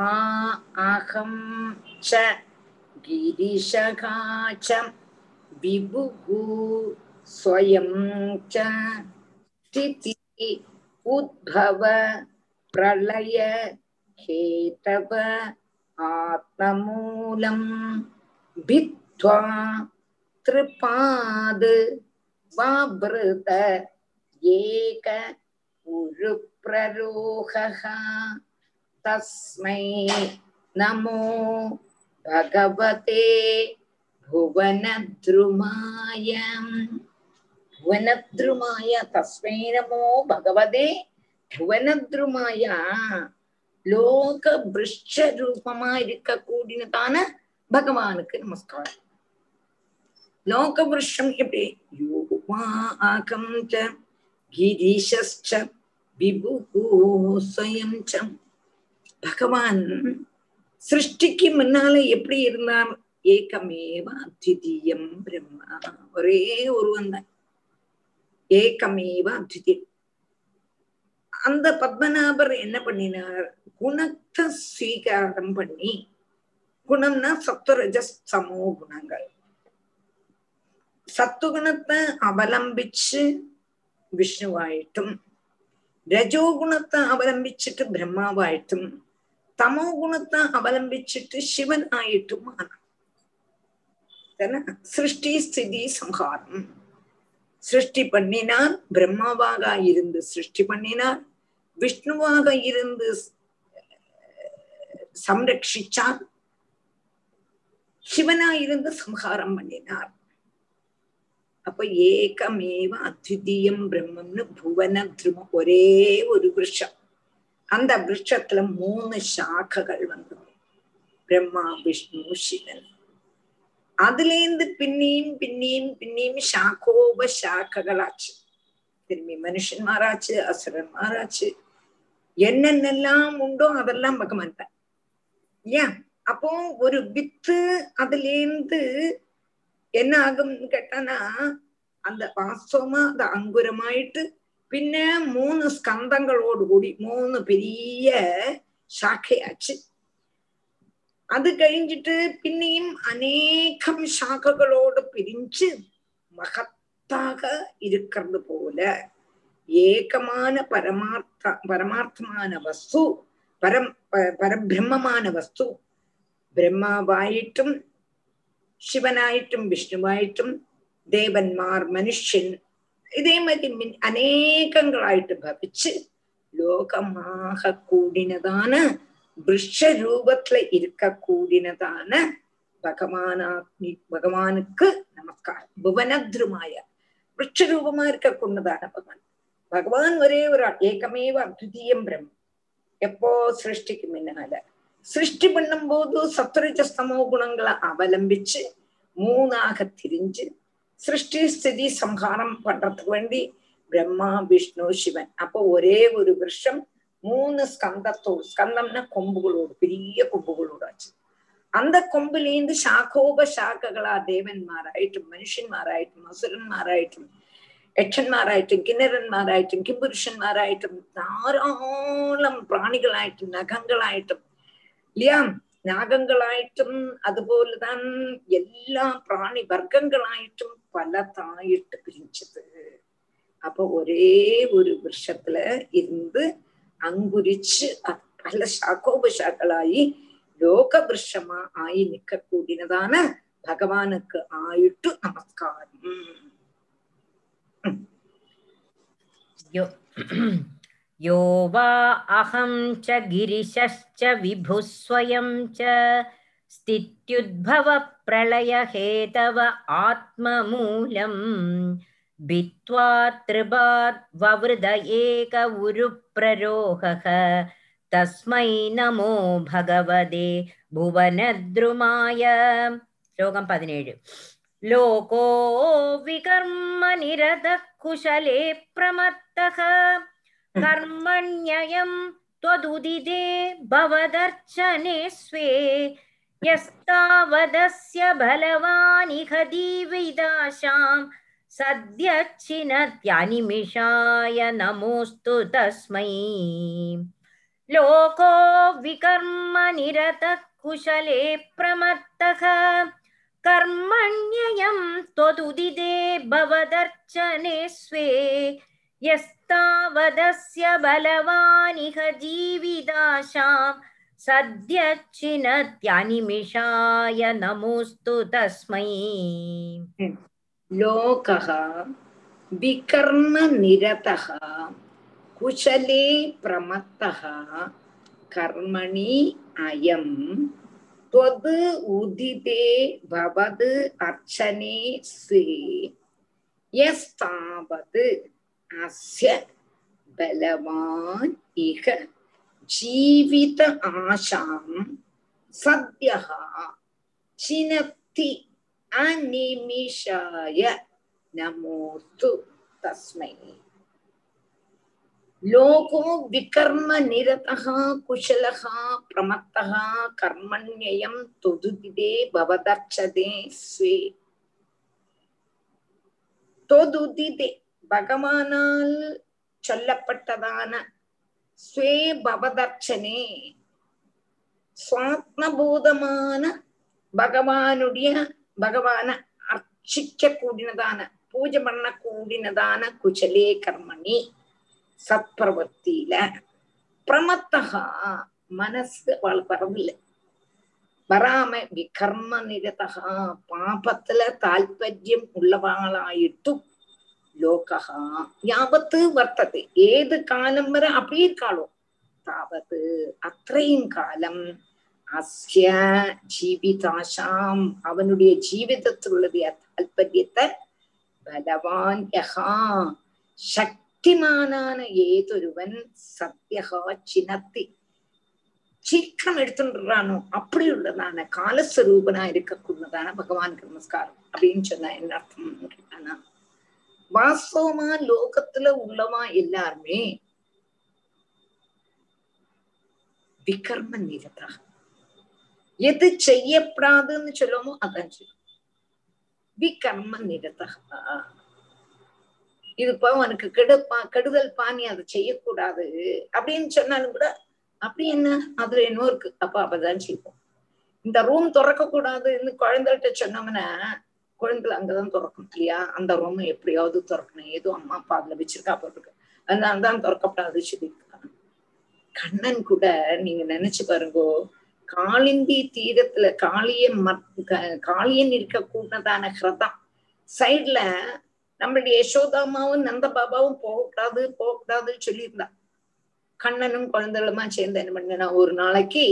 அஹம் ச கிரிஷகா ச விபுஹு ஸ்வயம் ச ஸ்திதி உத்பவ பிரளய ஹேதவ ஆத்மமூலம் வித்வா த்ரிபாத் வவ்ருத ஏக உருப்ரரோகஹ தஸ்மை நமோ பகவதே புவனத்ருமாய. புவனத்ருமாய தஸ்மை நமோ பகவதே புவனத்ருமாய. லோக விருட்ச ரூபமா இருக்க கூடினதான பகவானுக்கு நமஸ்காரம். லோக விருஷம் எப்படி யோகம் கிரிஷஸ்ச விபுஸ்வயம் ச. பகவான் சிருஷ்டிக்கு முன்னால எப்படி இருந்தார்? ஏகமேவ அத்விதீயம் பிரம்மா. ஒரே ஒருவன் தான். ஏகமேவ அத்விதீயம். அந்த பத்மநாபர் என்ன பண்ணினார்? குணத்தை ஸ்வீகாரம் பண்ணி, குணம்னா சத்வரஜஸ் சமோ குணங்கள், சத்துகுணத்தை அவலம்பிச்சு விஷ்ணுவாயிட்டும், ரஜோ குணத்தை அவலம்பிச்சுட்டு பிரம்மாவாயிட்டும், தமோ குணத்தை அவலம்பிச்சுட்டு சிவன் ஆயிட்டும் ஆனான். சிருஷ்டி ஸ்திதி சம்ஹாரம். சிருஷ்டி பண்ணினார், பிரம்மாவாக இருந்து சிருஷ்டி பண்ணினார், விஷ்ணுவாக இருந்து சம்ரட்சிச்சார், சிவனாக இருந்து சம்ஹாரம் பண்ணினார். அப்ப ஏகமேவ அத்விதீயம் பிரம்மம்னு புவன திரும. ஒரே ஒரு விருஷம். அந்த விருட்சத்துல மூணு சாக்கைகள் வந்து பிரம்மா, விஷ்ணு, சிவன். அதுலேந்து பின்னியும் பின்னியும் பின்னியும் சாக்கோப சாக்கைகளாச்சு. திரும்பி மனுஷன்மாராச்சு, அசுரன்மாராச்சு, என்னென்னெல்லாம் உண்டோ அதெல்லாம் பகவான் தான். ஏன் அப்போ ஒரு வித்து அதுலேந்து என்ன ஆகும்னு கேட்டானா, அந்த வாஸ்தவமா அது அங்குரமாயிட்டு பின்ன மூணு ஸ்கந்தங்களோடு கூடி மூணு பெரிய சாக்கையாச்சு. அது கழிஞ்சிட்டு பின்னையும் அநேகம் சாக்கைகளோடு பிரிஞ்சு மகத்தாக இருக்கிறது போல ஏகமான பரமார்த்த பரமார்த்தமான வஸ்து, பரம் பரபிரம்மமான வஸ்து பிரம்மாவாயிட்டும் சிவனாயிட்டும் விஷ்ணுவாயிட்டும் தேவன்மார் மனுஷன் இதே மாதிரி மின் அநேகங்களாயிட்டு பவிச்சு லோகமாக கூடினதான விருட்ச ரூபத்துல இருக்க கூடினதான பகவானா பகவானுக்கு நமஸ்காரம். புவனத்ருமாய விருட்ச ரூபமா இருக்க கூடினதான பகவான். பகவான் ஒரே ஒரு ஏகமேவ அத்விதீயம் பிரம்மம். எப்போ சிருஷ்டிக்கு முன்னால சிருஷ்டி பண்ணும் போது சத்ரஜஸ்தமோ குணங்களை அவலம்பிச்சு மூணாக திரிஞ்சு சிருஷ்டி ஸ்திதி சம்ஹாரம் பண்றதுக்கு வேண்டி பிரம்மா, விஷ்ணு, சிவன். அப்போ ஒரே ஒரு விருஷம் மூணு ஸ்கந்தத்தோடு, ஸ்கந்தம்னா கொம்புகளோடு, பெரிய கொம்புகளோடு ஆச்சு. அந்த கொம்புலேந்து சாக்கோப சாக்கைகளா தேவன்மாராயிட்டும் மனுஷன்மாராயிட்டும் அசுரன்மாராயிட்டும் யட்சன்மாராயிட்டும் கிண்ணரன்மாராயிட்டும் கிம்புருஷன்மாராயிட்டும் தாராளம் பிராணிகளாயிட்டும் நகங்களாயிட்டும் இல்லையா, நாகங்களாயிட்டும் அதுபோலதான் எல்லா பிராணி வர்க்கங்களாயிட்டும் பல தாயிட்டு பிரிஞ்சது. அப்போ ஒரே ஒரு விருஷத்துல இருந்து அங்குரிச்சு பல சாக்கோபசாக்களாயி லோக விருஷமா ஆயி நிக்க கூடினதான பகவானுக்கு ஆயிட்டு நமஸ்காரம். यो वा अहं च गिरिशश्च विभुः स्वयं च स्थित्युद्भव प्रलय हेतव आत्ममूलं भित्वा त्रिभात् ववृद एक उरुप्ररोहः तस्मै नमो भगवते भुवनद्रुमाय. श्लोकं பதினேழு. लोको विकर्म निरतः कुशले प्रमत्तः कर्मण्ययं त्वदुदिते भवदर्चने स्वे यस्तावदस्य बलवानिह दीविदाशां सद्यच्छिनत्यानिमिषाय नमोऽस्तु तस्मै. लोको विकर्म निरतः कुशले प्रमत्तः कर्मण्ययं त्वदुदिते भवदर्चने स्वे यस्तावदस्य बलवानिह जीविदाशां सद्यच्छिनत्यानिमिषाय नमोऽस्तु तस्मै. लोकः विकर्म निरतः कुशले प्रमत्तः कर्मणि अयं त्वद् उदिते भवद् अर्चने स्वे यस्तावद् அஸ்ய பலவான் இக ஜீவித ஆசாம் சத்யஹ சினத்தி அநிமிஷாய நமோஸ்து தஸ்மை. Logo விகர்ம நிரதஹ குஷலஹ பிரமத்தஹ கர்மண்யயம் தொதுதிதே பவதர்ச்சதே sway. தொதுதிதே பகவானால் சொல்லப்பட்டதான ஸ்வே பவதர்ச்சனே சுவாத்மபூதமான பகவானுடைய பகவான அர்ச்சிக்க கூடினதான பூஜை பண்ண கூடினதான குச்சலே கர்மணி சத்பிரவர்த்தியில பிரமத்தகா மனசு அவள் பரவில்லை வராம விகர்ம நிரதகா பாபத்துல தாற்பயம் உள்ளவாளாயிட்டு லோகஹா யாவத்து வர்த்தது ஏது காலம் வரை அப்படி இருக்காளோ தாவது அத்தையும் காலம் அஸ்ய ஜீவிதாசாம் அவனுடைய ஜீவிதத்தில் உள்ளதைய தாற்பயத்தை பலவான் யஹா சக்தி ശക്തിമാനാന ഏതൊരുവൻ സത്യഹ ചിനത്തി. சீக்கிரம் எடுத்துன்றானோ அப்படி உள்ளதான காலஸ்வரூபனா இருக்கக்கூடியதான பகவானுக்கு நமஸ்காரம் அப்படின்னு சொன்னா என்ன அர்த்தம் கேட்டானா, வாஸ்தவமா லோகத்துல உள்ளவா எல்லாருமே விகர்ம நிரதா, எது செய்யப்படாதுன்னு சொல்லுவோமோ அதான் சொல்லும் விகர்ம நிரதா. இதுப்ப அவனுக்கு கெடுப்பா கெடுதல் பாணி அதை செய்யக்கூடாது அப்படின்னு சொன்னாலும் கூட அப்படி என்ன அதுல என்னோ இருக்கு, அப்ப அப்பதான் செய்வோம். இந்த ரூம் திறக்க கூடாதுன்னு குழந்தைகிட்ட சொன்னோம்னா குழந்தைல அங்கதான் திறக்கும் இல்லையா, அந்த ரூம் எப்படியாவது திறக்கணும், ஏதோ அம்மா அப்பா அதுல வச்சிருக்கா போட்டிருக்கு, அதனாலதான் திறக்கப்படாது சொல்லியிருக்காங்க. கண்ணன் கூட நீங்க நினைச்சு பாருங்கோ, காளிந்தி தீரத்துல காளியன் மத் காளியன் இருக்க கூடதான ஹிரதம் சைட்ல நம்மளுடைய யசோதாமாவும் நந்தபாபாவும் போகக்கூடாது போகக்கூடாதுன்னு சொல்லியிருந்தா, கண்ணனும் குழந்தைகளுமா சேர்ந்து என்ன பண்ணா ஒரு நாளைக்கு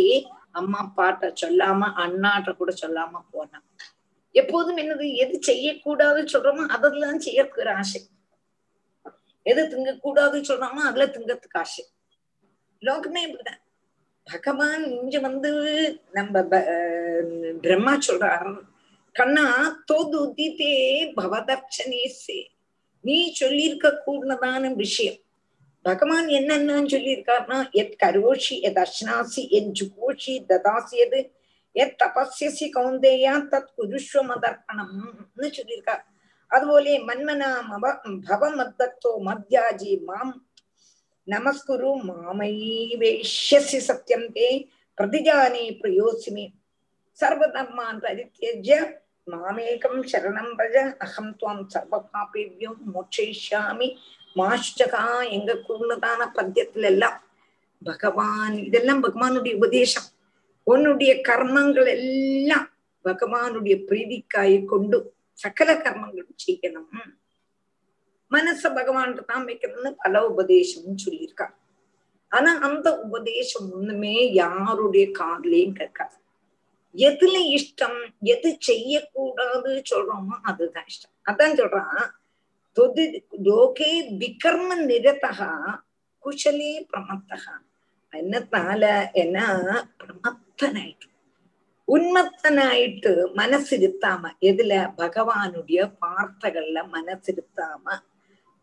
அம்மா அப்பாட்ட சொல்லாம அண்ணாட்ட கூட சொல்லாம போனான். எப்போதும் என்னது எது செய்யக்கூடாதுன்னு சொல்றோமோ அதெல்லாம் செய்யறதுக்கு ஒரு ஆசை, எது திங்கக்கூடாதுன்னு சொல்றாமோ அதுல திங்கறதுக்கு ஆசை. லோகமே இப்படிதான். பகவான் இங்க வந்து நம்ம பிரம்மா சொல்றாரு, கண்ணா தோதுதிதே பவதர்ச்சனேசே, நீ சொல்லியிருக்க கூடதான விஷயம் பகவான் என்னென்னு சொல்லியிருக்காருன்னா, எத் கரோஷி எத் அஷ்னாசி எத் ஜுகோஷி ததாசி எது எத் தபஸ்யசி கௌந்தேயா தத் குருஷ்வ மதர்ப்பணம்னு சொல்லியிருக்காரு. அதுபோலே மன்மனா மவ பவ மத்தோ மத்யாஜி மாம் நமஸ்குரு மாமைவேஷ்யசி சத்யம் தே பிரதிஜானே பிரயோசிமே சர்வதர்மான் பரித்யஜ்ய மாமேகம் சரணம் பஜ அகம் துவாம் சர்வ பாபேபியம் மோட்சயிஷ்யாமி மாஷ்டகா. எங்க கூடதான பத்தியத்துல எல்லாம் பகவான் இதெல்லாம் பகவானுடைய உபதேசம். உன்னுடைய கர்மங்கள் எல்லாம் பகவானுடைய பிரீதிக்காயை கொண்டு சகல கர்மங்களும் செய்யணும், மனச பகவான் தான் வைக்கணும்னு பல உபதேசம்னு சொல்லியிருக்கா. ஆனா அந்த உபதேசம் ஒண்ணுமே யாருடைய காதலையும் கேட்காது. எதுல இஷ்டம் எது செய்யக்கூடாது சொல்றோமோ அதுதான் இஷ்டம். அதான் சொல்றான், லோகே விகர்ம நிரதா குஷலே பிரமத்தகா. என்னத்தால என்ன பிரமத்தனாயிட்டு உன்மத்தனாயிட்டு மனசிருத்தாம, எதுல பகவானுடைய வார்த்தைகள்ல மனசிருத்தாம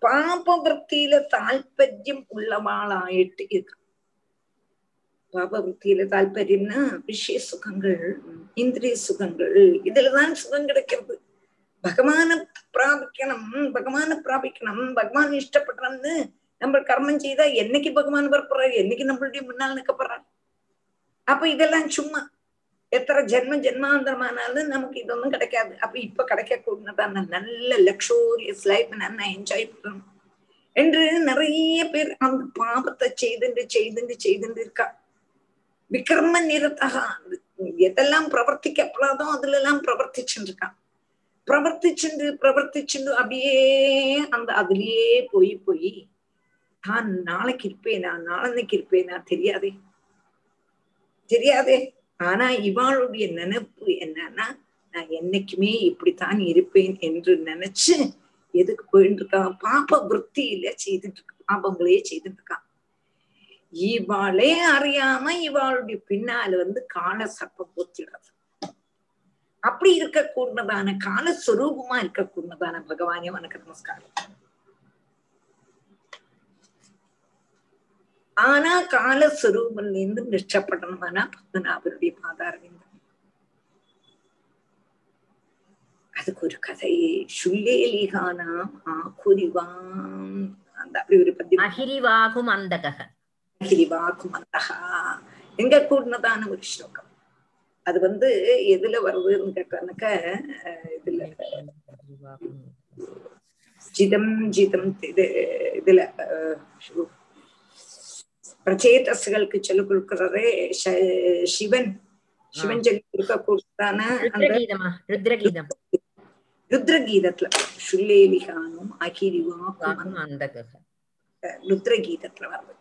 பாபவத்தியில தாற்பயம் உள்ளவாளாயிட்டு இருக்க. பாபவத்தியில தாற்பயம்னா விஷய சுகங்கள் இந்திரிய சுகங்கள் இதுலதான் சுகம் கிடைக்கிறது. பகவான பிராபிக்கணும் பகவான பிராபிக்கணும் பகவான் இஷ்டப்படுறோம்னு நம்ம கர்மம் செய்தா என்னைக்கு பகவான் வரப்போறாரு, என்னைக்கு நம்மளுடைய முன்னால் நிற்கப்படுறாரு. அப்ப இதெல்லாம் சும்மா எத்தனை ஜென்ம ஜென்மாந்தரமானாலும் நமக்கு இதொன்னும் கிடைக்காது. அப்ப இப்ப கிடைக்கக்கூடதான நல்ல லக்ஸூரியஸ் லைஃப் நான் என்ஜாய் பண்ணணும் என்று நிறைய பேர் அந்த பாபத்தை செய்துண்டு செய்துண்டு செய்துண்டு இருக்கா. விக்ரம நிரத்தகா, எதெல்லாம் பிரவர்த்திக்கப்படாதோ அதுல எல்லாம் பிரவர்த்திச்சுட்டு இருக்கான். பிரவர்த்திச்சுண்டு பிரவர்த்திச்சுண்டு அப்படியே அந்த அதுலயே போய் போய் தான் நாளைக்கு இருப்பேனா நாளன்னைக்கு இருப்பேனா தெரியாதே தெரியாதே. ஆனா இவாளுடைய நினைப்பு என்னன்னா, நான் என்னைக்குமே இப்படித்தான் இருப்பேன் என்று நினைச்சு எதுக்கு போயிட்டு இருக்கான், பாப விற்த்தியில செய்துட்டு இருக்கான், பாபங்களே செய்துட்டு இருக்கான். இவாளே அறியாம இவாளுடைய பின்னால வந்து கால சர்ப்பம் போத்திடுறது. அப்படி இருக்க கூடதான காலஸ்வரூபமா இருக்க கூடதான பகவானே உனக்கு நமஸ்காரம். ஆனா காலஸ்வரூபன்லேருந்து ரட்சப்படணும்னா பத்மநாபனுடைய பாதாரவிந்தம். அதுக்கு ஒரு கதை, சுல்லேலிகானாம் ஆகுரிவாம் அந்த அப்படி ஒரு பத்தி அகிரிவாகும் அந்தக அகிரிவாகும் அந்தகா எங்க கூடதான ஒரு ஸ்லோகம். அது வந்து எதுல வருதுன்னு கேட்டானாக்க, இதுல ஜிதம் ஜிதம் இது இதுல பிரச்சேதசுகளுக்கு சொல்லி கொடுக்கிறதே சிவன் சிவன் சொல்லி கொடுக்க கூடான ருத்ரகீதத்துல சுல்லேலிகானும் ருத்ரகீதத்துல வருது.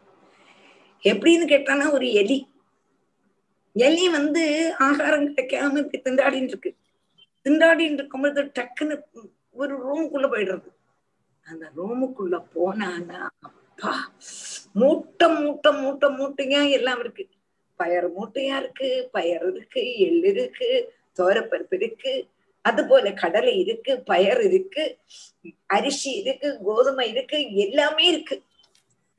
எப்படின்னு கேட்டானா, ஒரு எலி எலி வந்து ஆகாரம் கிடைக்காம இப்படி திண்டாடின்னு இருக்கு. திண்டாடின்னு இருக்கும்போது டக்குன்னு ஒரு ரூம்குள்ள போயிடுறது. அந்த ரூமுக்குள்ள போனான்னா அப்பா, மூட்டை மூட்டை மூட்டை மூட்டையா எல்லாம் இருக்கு. பயர் மூட்டையா இருக்கு, பயர் இருக்கு, எள்ளு இருக்கு, தோரப்பருப்பு இருக்கு, அது போல கடலை இருக்கு, பயர் இருக்கு, அரிசி இருக்கு, கோதுமை இருக்கு, எல்லாமே இருக்கு.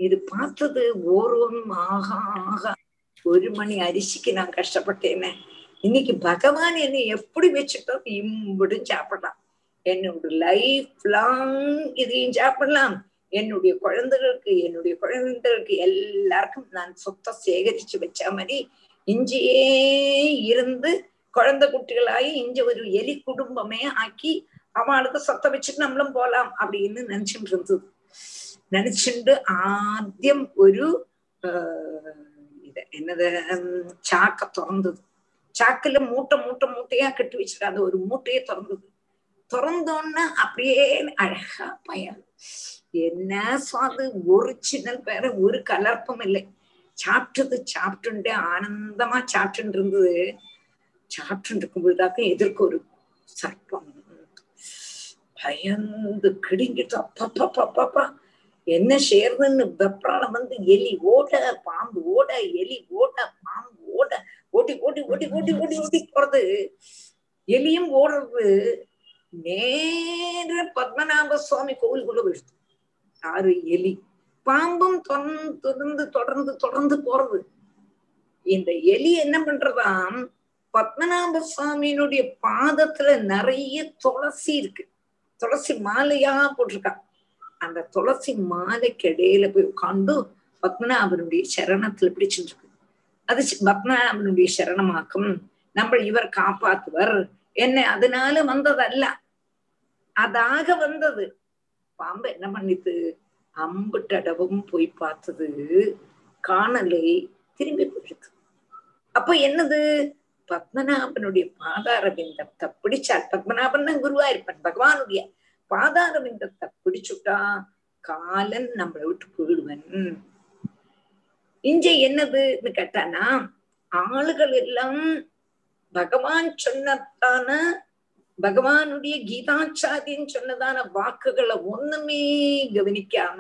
இது பார்த்தது ஒவ்வொன்றும் ஆக ஆக, ஒரு மணி அரிசிக்கு நான் கஷ்டப்பட்டேனே, இன்னைக்கு பகவான் என்னை எப்படி வச்சுட்டோம், இம்புடும் சாப்பிடலாம், என்னோட லைஃப் லாங் இதையும் சாப்பிடலாம், என்னுடைய குழந்தைகளுக்கு என்னுடைய குழந்தைகளுக்கு எல்லாருக்கும் நான் சொத்தை சேகரிச்சு வச்ச மாதிரி இஞ்சியே இருந்து குழந்தை குட்டிகளாகி இஞ்சி ஒரு எலி குடும்பமே ஆக்கி அவளுக்கு சொத்தை வச்சுட்டு நம்மளும் போலாம் அப்படின்னு நினைச்சுட்டு இருந்தது. நினைச்சுண்டு ஆத்தியம் ஒரு இது என்னது சாக்கை திறந்தது. சாக்குல மூட்டை மூட்டை மூட்டையா கட்டி வச்சுட்டு அது ஒரு மூட்டையே திறந்தது. திறந்தோன்னா அப்படியே அழகா பயன் என்ன சுவாது, ஒரிஜினல் பேர ஒரு கலர்ப்பும் இல்லை. சாப்பிட்டது சாப்பிட்டுண்டே ஆனந்தமா சாப்பிட்டு இருந்தது. சாப்பிட்டு இருக்கும்போதுதாக்க எதிர்க்கு ஒரு சர்ப்பம் பயந்து கிடுங்கிட்டு அப்பப்பா பாப்பாப்பா என்ன சேர்றதுன்னு வெப்ராளம் வந்து எலி ஓட பாம்பு ஓட எலி ஓட பாம்பு ஓட ஓட்டி ஓட்டி ஓட்டி ஓட்டி ஓட்டி ஓட்டி போறது. எலியும் ஓடுறது நேர பத்மநாப சுவாமி கோவிலுக்குள்ள போயிடுது. ஆறு எலி பாம்பும் தொடர்ந்து தொடர்ந்து தொடர்ந்து போறது. இந்த எலி என்ன பண்றதாம், பத்மநாப சுவாமியினுடைய பாதத்துல நிறைய துளசி இருக்கு, துளசி மாலையா போட்டிருக்கா. அந்த துளசி மாலைக்கு இடையில போய் உட்காந்து பத்மநாபனுடைய சரணத்துல பிடிச்சுட்டு இருக்கு. அது பத்மநாபனுடைய சரணமாக்கும், நம்ம இவர் காப்பாத்துவர், என்ன அதனால வந்ததல்ல, அதாக வந்தது. பாம்பு என்ன பண்ணித்து, அம்புட்டடவும் போய் பார்த்தது, காணலை, திரும்பி போயிருக்கு. அப்ப என்னது, பத்மநாபனுடைய பாதாரவிந்தத்தை பிடிச்சால், பத்மநாபன் தான் குருவா இருப்பான், பகவானுடைய பாதாரவிந்தத்தை பிடிச்சுட்டா காலன் நம்மளை விட்டு போயிடுவன். இங்க என்னதுன்னு கேட்டானா, ஆளுகள் எல்லாம் பகவான் சொன்னதான பகவானுடைய கீதாச்சாரின்னு சொன்னதான வாக்குகளை ஒண்ணுமே கவனிக்காம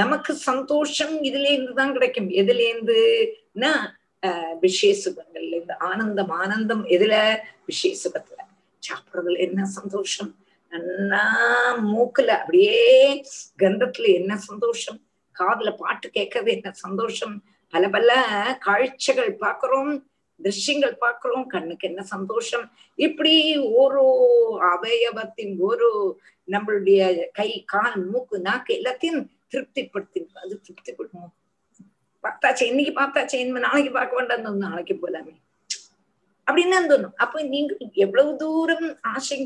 நமக்கு சந்தோஷம் இதுல இருந்துதான் கிடைக்கும். எதுல இருந்துன்னா விஷய சுகங்கள்ல இருந்து ஆனந்தம். ஆனந்தம் எதுல, விஷய சுகத்துல. சாப்பிடுறதுல என்ன சந்தோஷம், நன்னா மூக்குல அப்படியே கந்தத்துல என்ன சந்தோஷம், காதுல பாட்டு கேட்கறது என்ன சந்தோஷம், பல பல காட்சிகள் பாக்குறோம், திருஷ்யங்கள் பார்க்கிறோம், கண்ணுக்கு என்ன சந்தோஷம். இப்படி ஒரு அவயவத்தின் ஒரு நம்மளுடைய கை கால் மூக்கு நாக்கு எல்லாத்தையும் திருப்திப்படுத்தி அது திருப்திப்படுவோம். பார்த்தாச்சு இன்னைக்கு, பார்த்தாச்சு இனிமே நாளைக்கு பார்க்க வேண்டாம், நாளைக்கு போலாமே அப்படின்னு தான் தோணும். அப்ப நீங்க எவ்வளவு தூரம் ஆசை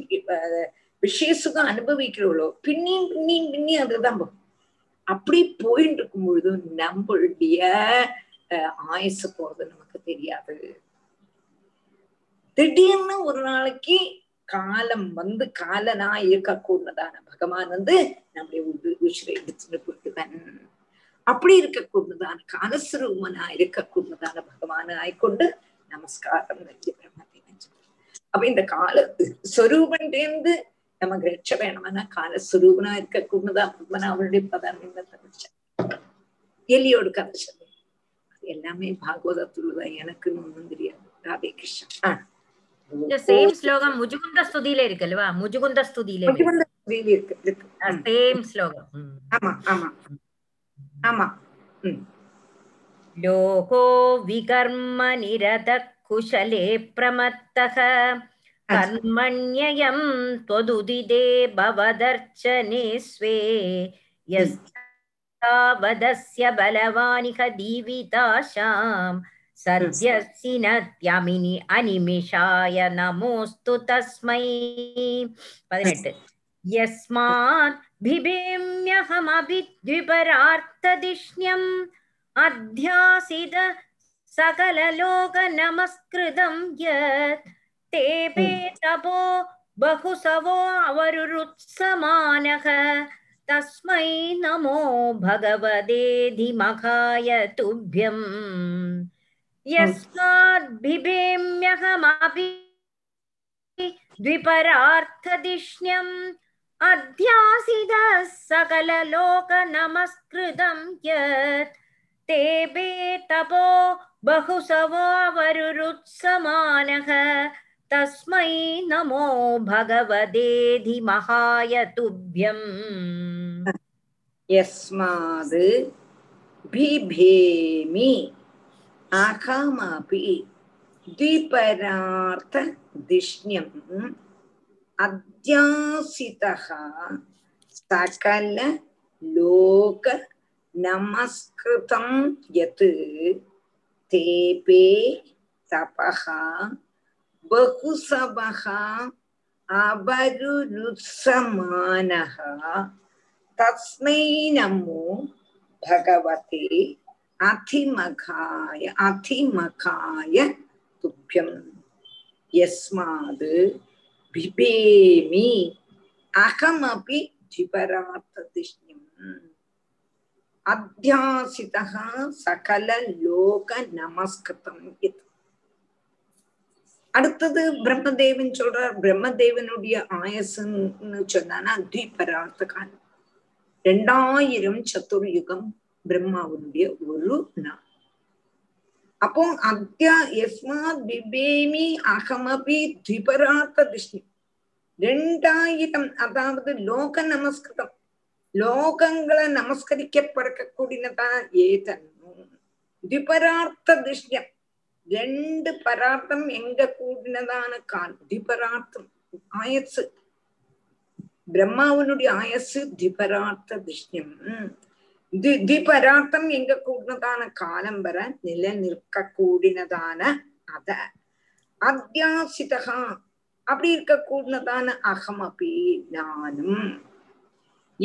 விஷய சுகம் அனுபவிக்கிறவளோ பின்னியும் பின்னியும் பின்னியும் அதுதான் போகும். அப்படி போயிட்டு இருக்கும் பொழுது நம்மளுடைய ஆயசு போறது நமக்கு தெரியாது. திடீர்னு ஒரு நாளைக்கு காலம் வந்து காலனா இருக்க கூடதான பகவான் வந்து நம்முடைய உயிரை எடுத்துட்டு போயிடுவன். அப்படி இருக்கக்கூடதான காலஸ்வரூபனா இருக்க கூடதான பகவான் ஆய்கொண்டு நமஸ்காரம் நன்றி பிரம்மத்தை நன்றி. அப்ப இந்த கால ஸ்வரூபன்லேருந்து நமக்கு ரட்ச வேணும்னா காலஸ்வரூபனா இருக்க கூடதான் பகவான் அவருடைய பதார்த்தத்தை வச்ச எலியோடு கதை எல்லாமே பாகவதத்துல எனக்குன்னு ஒண்ணும் தெரியாது. ராதே கிருஷ்ணா இந்த சேம் ஸ்லோகம் முஜுகுந்த ஸ்துதியில இருக்கு அல்லவா, முஜுகுந்த ஸ்துதியில இருக்கு சேம் ஸ்லோகம். ஆமா ஆமா ஆமா. லோகோ விகர்ம நிரத குஷலே பிரமத்தஹ கர்மண்யம் த்வதுதிதே பவதர்ச்சனே ஸ்வே யஸ் வதஸ்ய பலவானிக தீவிதாஷாம் சத்யசினத்யமினி அனிமிஷாய நமோஸ்து தஸ்மை. பதினெட்டு யஸ்மாத் பிபிம்யஹமவித்விபரார்த்ததிஷ்யம் அத்யாசித சகலலோக நமஸ்கிருதம் யத் தேபே தபோ பகுசவோ அவருருத்சமானக தஸ்மை நமோ பகவதே திமகாய துப்யம். யஸ்மாத் பிபேம்யஹமபி த்விபரார்த்ததிஷ்யம் Adhyasida sakala loka namaskridam yat tebe tabo bahusavo varurut samanaha tasmai namo bhagavadedhi mahayatubhyam yasmad bibhemi akamapi diparartha dishnyam அத்யாசிதஹா சகல லோக நமஸ்கிருதம் யத் தேபே தபஹா பகுசபஹா அபருத்சமானஹா தஸ்மை நமோ பகவதே அதிமகாய அதிமகாய துப்யம் யஸ்மாத் பிபேமி அகமபி ஜிபரார்த்ததிஷ்யம் அத்யாசிதஹ சகல லோக நமஸ்கிருதம் இது. அடுத்தது பிரம்மதேவன் சொல்றார். பிரம்மதேவனுடைய ஆயசுன்னு சொன்னானா திபரார்த்த காலம். ரெண்டாயிரம் சதுர்யுகம் பிரம்மாவனுடைய ஒரு நாள். அப்போ அத்யா எஸ்மாத் பிபேமி அகமபி திபரார்த்த திஷ்ணி ரெண்டாயிரம், அதாவது லோக நமஸ்கிருதம், லோகங்களை நமஸ்கரிக்கப்படக்கூடியதான் ஏதனும் திபரார்த்த திஷ்யம். ரெண்டு பரார்த்தம் எங்க கூடினதான கால் திபரார்த்தம் ஆயசு, பிரம்மாவனுடைய ஆயசு திபரார்த்த திஷ்யம். தி திபரார்த்தம் எங்க கூடினதான காலம் வர நில நிற்க கூடினதான அத அத்தியாசிதகா அப்படி இருக்க கூடினதான அகம் அப்படி நானும்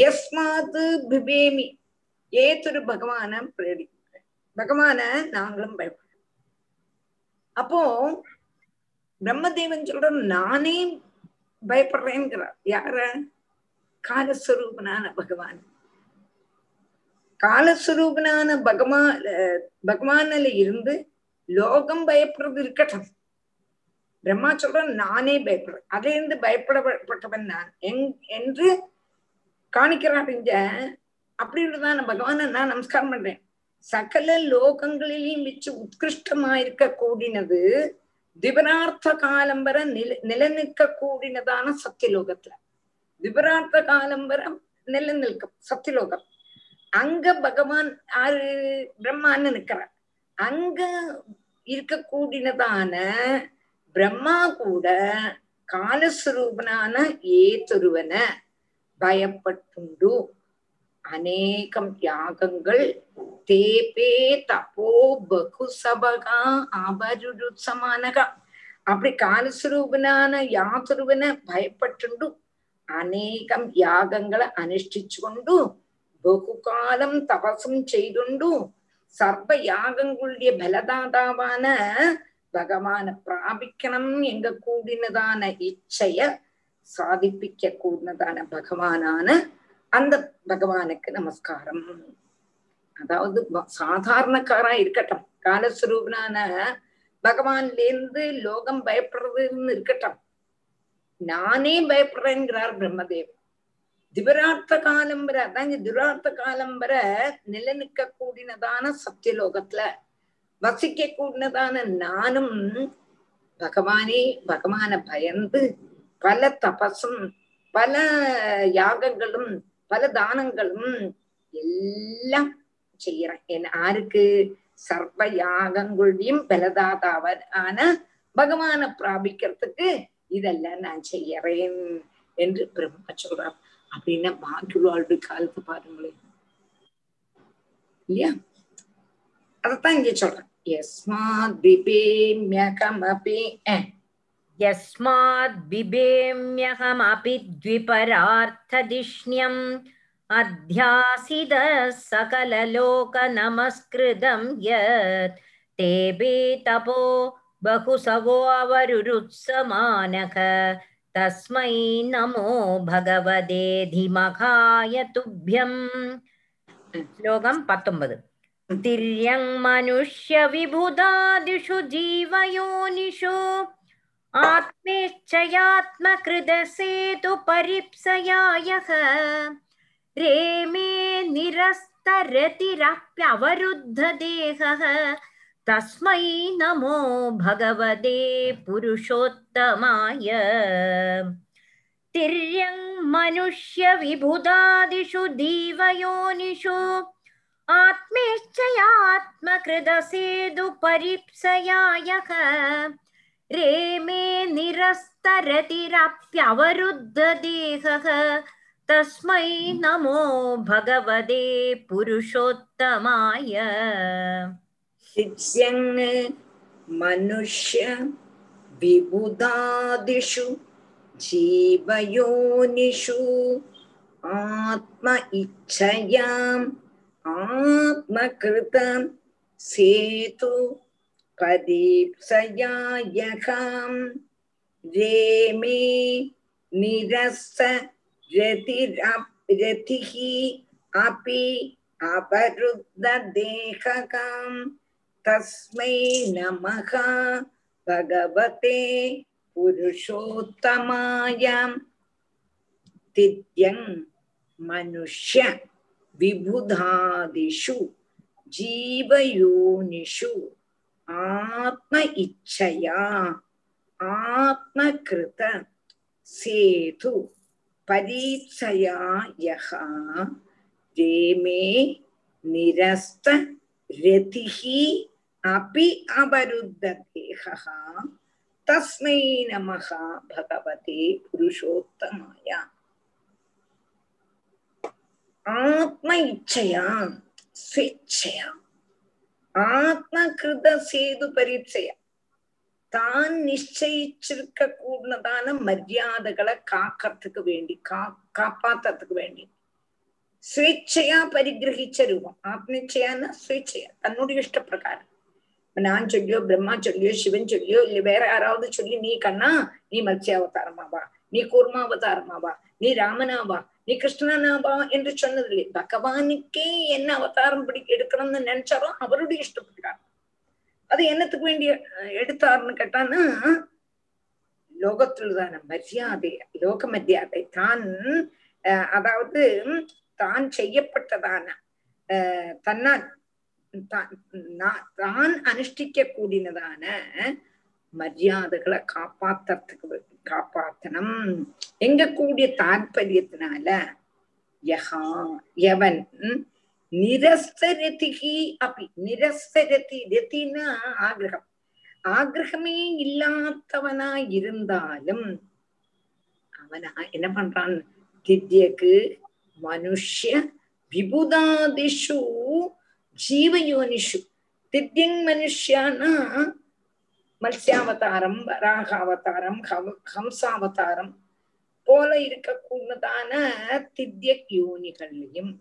எஸ்மாது பிபேமி ஏதொரு பகவான பிரேடிக்க பகவான நாங்களும் பயப்படும். அப்போ பிரம்மதேவன் சொல்ற நானே பயப்படுறேன்கிறார். யார? காலஸ்வரூபனான பகவான். காலஸ்வரூபனான பகமா பகவானில இருந்து லோகம் பயப்படுறது இருக்கட்டும், பிரம்மா சொல்றேன் நானே பயப்படுறேன், அதுல இருந்து பயப்படப்பட்டவன் நான் என்று காணிக்கிறார். இங்க அப்படி உள்ளதான பகவான நான் நமஸ்காரம் பண்றேன். சகல லோகங்களிலேயும் வச்சு உத்கிருஷ்டமாயிருக்க கூடினது திபரார்த்த காலம் வர நில நிலநிற்க கூடினதான சத்தியலோகத்துல திபரார்த்த காலம் வர நில நிற்கும் சத்தியலோகம். அங்க பகவான் ஆறு பிரம்மான்னு நிற்கிறார். அங்க இருக்க கூடினதான பிரம்மா கூட காலஸ்வரூபனான ஏதொருவன பயப்பட்டுண்டு அநேகம் யாகங்கள் தேபே தபோ பகுசபகா அபருத்சமானகா அப்படி காலஸ்வரூபனான யாதொருவன பயப்பட்டுண்டு அநேகம் யாகங்களை அனுஷ்டிச்சு கொண்டு பகு காலம் தபசும் செய்துண்டு சர்வ யாகங்களுடைய பலதாதாவான பகவான பிராபிக்கணும் எங்க கூடினதான இச்சைய சாதிப்பிக்க கூடினதான பகவானான அந்த பகவானுக்கு நமஸ்காரம். அதாவது சாதாரணக்காரா இருக்கட்டும், காலஸ்வரூபனான பகவான்ல இருந்து லோகம் பயப்படுறதுன்னு இருக்கட்டும், நானே பயப்படுறேன்கிறார் பிரம்மதேவன். திபரார்த்த காலம் வர அதாங்க திபரார்த்த காலம் வர நிலநிற்க கூடினதான சத்தியலோகத்துல வசிக்க கூடினதான நானும் பகவானே பகவான பயந்து பல தபசும் பல யாகங்களும் பல தானங்களும் எல்லாம் செய்யறேன். என் ஆருக்கு சர்வ யாகங்களையும் பலதாதாவான பகவான பிராபிக்கிறதுக்கு இதெல்லாம் நான் செய்யறேன் என்று பிரம்மா சொல்றார். அப்படின்னா பாக்கியுள்ள காலத்தை பாருங்களேன் இல்லையா? அதத்தான் இங்க சொல்றேன். யஸ்மாத் பிபேம்யகமபி யஸ்மாத் பிபேம்யகமபி த்விபரார்த்ததிஷ்யம் அத்யாசித சகல லோக நமஸ்கிருதம் யத் தேபே தபோ பகுசவோ அவருருத்சமானக தஸ்மை நமோ பகவதே திமகாய துப்யம். ஸ்லோகம் பத்தொன்பது. திரியங் மனுஷ்ய விபுதாதிஷு ஜீவயோனிஷு ஆத்மேச்சயாத்மக்ருதசேது பரிப்சயாயஹ ரேமே நிரஸ்தரதிரப்யவருத்ததேஹஹ தஸ்மை நமோ பகவதே புருஷோத்தமாய. திர்யங் மனுஷ்ய விபுதாதிஷு தீவயோனிஷு ஆத்மேச்சயாத்மக்ருதசேது பரிப்சயாயஹ ரேமே நிரஸ்தரதிரப்யவருத்ததேஹஹ தஸ்மை நமோ பகவதே புருஷோத்தமாய. திர்யங் மனுஷ்ய விபுதாதிஷு ஜீவயோனிஷு ஆத்ம இச்சயாம் ஆத்மகிருதம் சேது பரிப்சயாயஹம் ரேமே நிரஸ்தரதிரப்யவருத்ததேஹஹ அபி அபருத்ததேஹஹம் தஸ்மை நமஹ பகவதே புருஷோத்தமாய. தித்யங் மனுஷ்ய விபுதாதிஷு ஜீவயோனிஷு ஆத்ம இச்சயா ஆத்மகிருத சேது பரிப்சயாயஹ ரேமே நிரஸ்த ரதிஹி அபி அபருத்ததேஹஹ தஸ்மை நமஹ பகவதே புருஷோத்தமாய. ஆத்ம இச்சயா ஸ்வேச்சயா ஆத்மகிருத சேது பரீட்சையா, தான் நிச்சயிச்சிருக்க கூடதான மரியாதைகளை காக்கிறதுக்கு வேண்டி கா காப்பாத்துறதுக்கு வேண்டி ஸ்வேச்சையா பரிகிரகிச்ச ரூபம். ஆத்மேச்சையான்னா ஸ்வேச்சையா, தன்னுடைய இஷ்ட பிரகாரம். நான் சொல்லியோ பிரம்மா சொல்லியோ சிவன் சொல்லியோ இல்ல வேற யாராவது சொல்லி நீ கண்ணா நீ மத்ஸ்யாவதாரமாவா, நீ கூர்மாவதாரமாவா, நீ ராமனாவா, நீ கிருஷ்ணனாவா என்று சொன்னது இல்லை. பகவானுக்கே என்ன அவதாரம் படி எடுக்கணும்னு நினைச்சாரோ அவருடைய இஷ்டப்பட்டார். அது என்னத்துக்கு வேண்டிய எடுத்தாருன்னு கேட்டான்னா லோகத்துலதான மரியாதை, லோக மரியாதை, தான் அதாவது தான் செய்யப்பட்டதான அஹ் தன்னால் தான் அனுஷ்டிக்க கூடினதான மரியாதைகளை காப்பாத்துறதுக்கு காப்பாத்தனம் எங்க கூடிய தாற்பயத்தினால யஹா யவன் நிரஸ்தரதிகி அப்படி நிரஸ்தரதி ரத்தினா ஆக்ரகம் ஆக்ரகமே இல்லாதவனா இருந்தாலும் அவனா என்ன பண்றான் தித்யக்கு மனுஷ்ய விபுதாதிஷு ஜீவயோனிஷு. தித்யங் மனுஷ்யானா மத்ஸ்யாவதாரம் வராகாவதாரம் ஹம்சாவதாரம் போல இருக்கக்கூடதான தித்ய யோனிகள்லையும்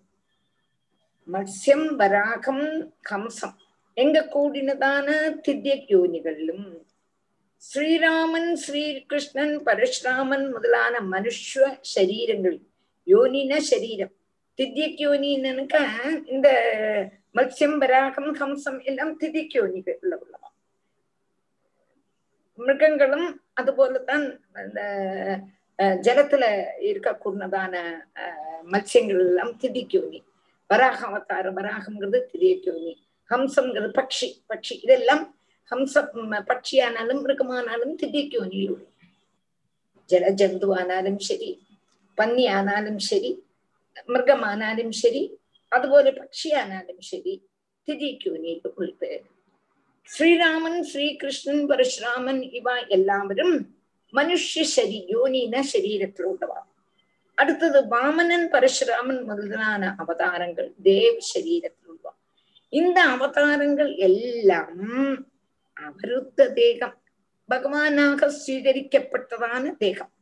மத்ஸ்யம் வராகம் ஹம்சம் எங்க கூடினதான தித்ய யோனிகளிலும் ஸ்ரீராமன் ஸ்ரீகிருஷ்ணன் பரசுராமன் முதலான மனுஷ சரீரங்கள். யோனின சரீரம், தித்ய யோனின்னுக்க இந்த மத்ஸ்யம் வராகம் ஹம்சம் எல்லாம் தித்ய யோனிகள் உள்ளவர்கள். மிருகங்களும் அது போலத்தான் அந்த ஜலத்துல இருக்கக்கூடதான அஹ் மத்ஸ்யங்கள் எல்லாம் திதிக்கோனி. வராக அவதாரம், வராகம்ங்கிறது திதிக்கோனி. ஹம்சம்ங்கிறது பட்சி, பட்சி இதெல்லாம் ஹம்ச பட்சியானாலும் மிருகமானாலும் திதிக்கோனியுடைய. ஜல ஜந்துவானாலும் சரி, பன்னி ஆனாலும் சரி, மிருகமானாலும் சரி, அதுபோல பட்சியானாலும் சரி திதிக்கோனியில் உள்ளது. ஸ்ரீராமன் ஸ்ரீகிருஷ்ணன் பரசுராமன் இவா எல்லாவரும் மனுஷரி யோனின சரீரத்தில் உள்ளவா. அடுத்தது வாமனன் பரசுராமன் முதலான அவதாரங்கள் தேவ் சரீரத்தில் உள்ளவா. இந்த அவதாரங்கள் எல்லாம் அவருத்த தேகம், பகவானாக ஸ்வீகரிக்கப்பட்டதான தேகம்.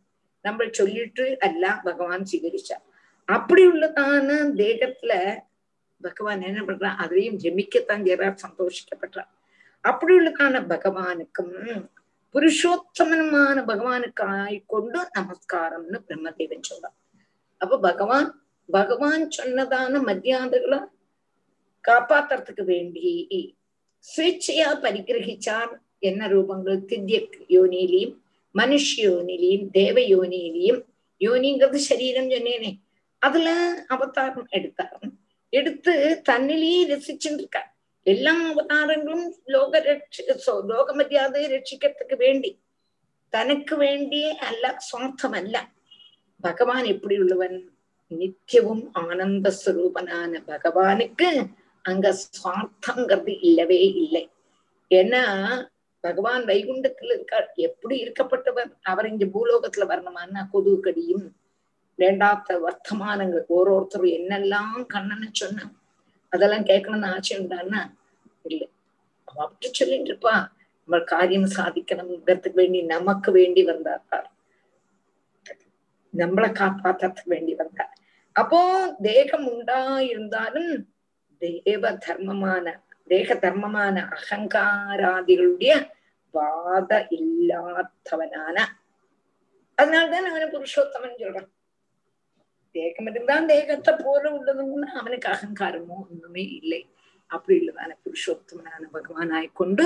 நம்ம சொல்லிட்டு அல்ல பகவான் ஸ்வீகரிச்சார். அப்படி உள்ளதான தேகத்துல பகவான் என்ன பண்றான், அதையும் ஜெமிக்கத்தான் செய்றார், சந்தோஷிக்கப்படுறார். அப்படி உள்ளதான பகவானுக்கும் புருஷோத்தமனமான பகவானுக்காய் கொண்டு நமஸ்காரம்னு பிரம்மதேவன் சொல்றான். அப்ப பகவான் பகவான் சொன்னதான மரியாதைகளை காப்பாத்துறதுக்கு வேண்டி ஸ்வேச்சையா பரிகிரகிச்சார். என்ன ரூபங்கள் தித்ய யோனிலையும் மனுஷயோனிலையும் தேவயோனிலையும், யோனிங்கிறது ശരീരം சொன்னேனே, அதுல அவதாரம் எடுத்தாரு. எடுத்து தன்னிலேயே ரசிச்சுட்டு இருக்காரு. எல்லா அவதாரங்களும் லோக ரட்ச லோக மரியாதையை ரட்சிக்கிறதுக்கு வேண்டி, தனக்கு வேண்டியே அல்ல, சுவார்த்தம் அல்ல. பகவான் எப்படி உள்ளவன்? நித்தியவும் ஆனந்த ஸ்வரூபனான பகவானுக்கு அங்க சுவார்த்தங்கிறது இல்லவே இல்லை. ஏன்னா பகவான் வைகுண்டத்துல இருக்கா. எப்படி இருக்கப்பட்டவர் அவர்? இங்க பூலோகத்துல வரணுமான்னா கொது கடியும் வேண்டாத்த வர்த்தமானங்கள் ஓரோருத்தரும் என்னெல்லாம் கண்ணன்னு சொன்ன அதெல்லாம் கேட்கணும்னு ஆசை உண்டான்னா இல்லை. அவ அப்படி சொல்லிட்டு இருப்பா. நம்ம காரியம் சாதிக்கணுங்கிறதுக்கு வேண்டி நமக்கு வேண்டி வந்தார், நம்மளை காப்பாத்துறதுக்கு வேண்டி வந்தார். அப்போ தேகம் உண்டா இருந்தாலும் தேவ தர்மமான தேக தர்மமான அகங்காராதிகளுடைய வாத இல்லாதவனான, அதனால்தான் அவனை புருஷோத்தமன் சொல்றான். தேகம் இருந்தான் தேகத்தை போல உள்ளதுன்னு அவனுக்கு அகங்காரமோ ஒண்ணுமே இல்லை. அப்படி உள்ளதான புருஷோத்தமனான பகவானாய் கொண்டு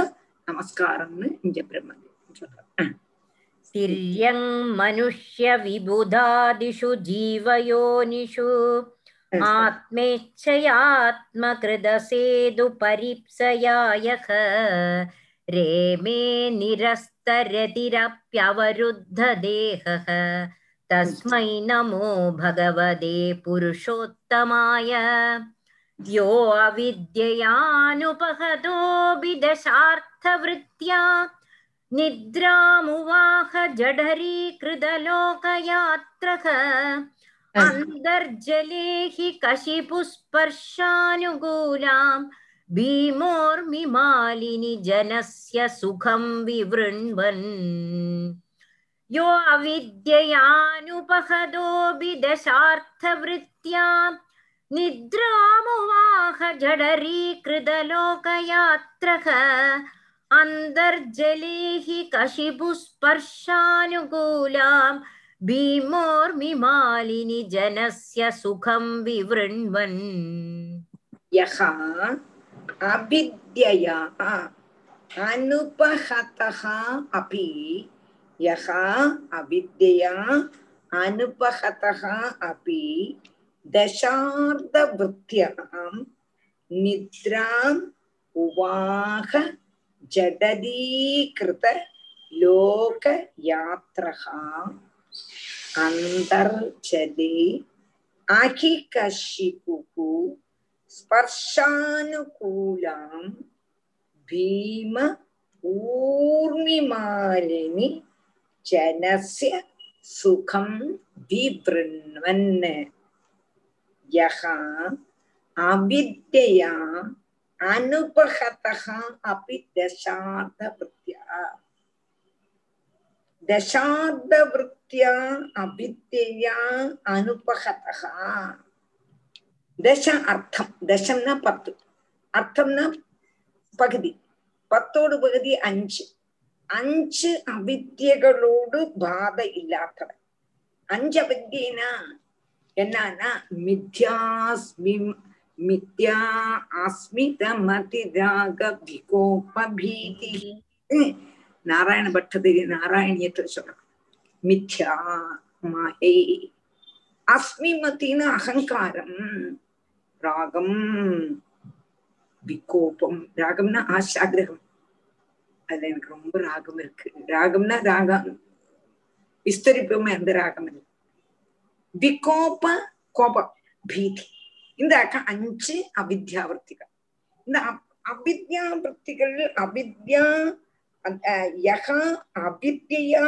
நமஸ்காரம்னு இங்க பிரம்மதேவன் சொல்றான். திரியங் மனுஷ்ய விபுதாதிஷு ஜீவயோனிஷு ஆத்மேச்சயாத்மக்ருதசேது பரிப்சயாயக ரேமே நிரஸ்தரதிரப்யவருத்த தேஹ தஸ்மை நமோ பகவதே புருஷோத்தமாய யோ அவித்யானுபகதோ விதசார்த்தவிருத்யா நித்ராமுவாஹ ஜடரீகிருதலோகயாத்ரக அந்தர்ஜலேஹி கஷிபுஸ்பர்ஷானுகூலாம் பீமோர்மிமாலினி ஜனஸ்ய சுகம் விவ்ருண்வன் யோ அவித்யானுபகதோ விதசார்த்தவிருத்யா நித்ராமுவாஹ ஜடரீகிருதலோகயாத்ரக அந்தர்ஜலேஹி கஷிபுஸ்பர்ஷானுகூலாம் பீமோர்மிமாலினி ஜனஸ்ய சுகம் விவ்ருண்வன் யஹா அபித்யயா அனுபஹதஹா அபி யஹா அபித்யயா அனுபஹதஹா அபி தசார்த விருத்யாம் நித்ராம் உவாஹ ஜடதீகிருத லோக யாத்ரஹா அந்தர்ஜலே அகிகஷிபுகு ஸ்பர்ஷானுகூலாம் பீம ஊர்மிமாலினி ஜனஸ்ய சுகம் விவ்ருண்வன் யஹா அவித்யா அனுபஹதஹ அபி தசார்த விருத்யா தசார்த விருத்யா அபித்யா அனுபஹதஹா. தச அர்த்தம், தசம்னா பத்து, அர்த்தம்னா பகுதி, பத்தோடு பகுதி அஞ்சு. அஞ்சு அவித்யகளோடு பாத இல்லாதவன். அஞ்சு அவித்யனா என்னன்னா மித்யாஸ்மி மித்யா அஸ்மித மதிதாகோபீதி. நாராயண பட்டதிரி நாராயணியத்துல சொல்றான் மித்யா மாயை. அஸ்மி மத்தின்னு அகங்காரம், ராகம் விகோபம். ராகம்னா ஆசாகிரகம். அதுல எனக்கு ரொம்ப ராகம் இருக்கு. ராகம்னா ராகம் விஸ்தரிப்போமே, அந்த ராகம் இல்லை. விகோப கோபம், பீதி. இந்த அஞ்சு அவித்யாவிருத்திகள். இந்த அவித்யாவிருத்திகள் அவித்யா யகா அவித்யா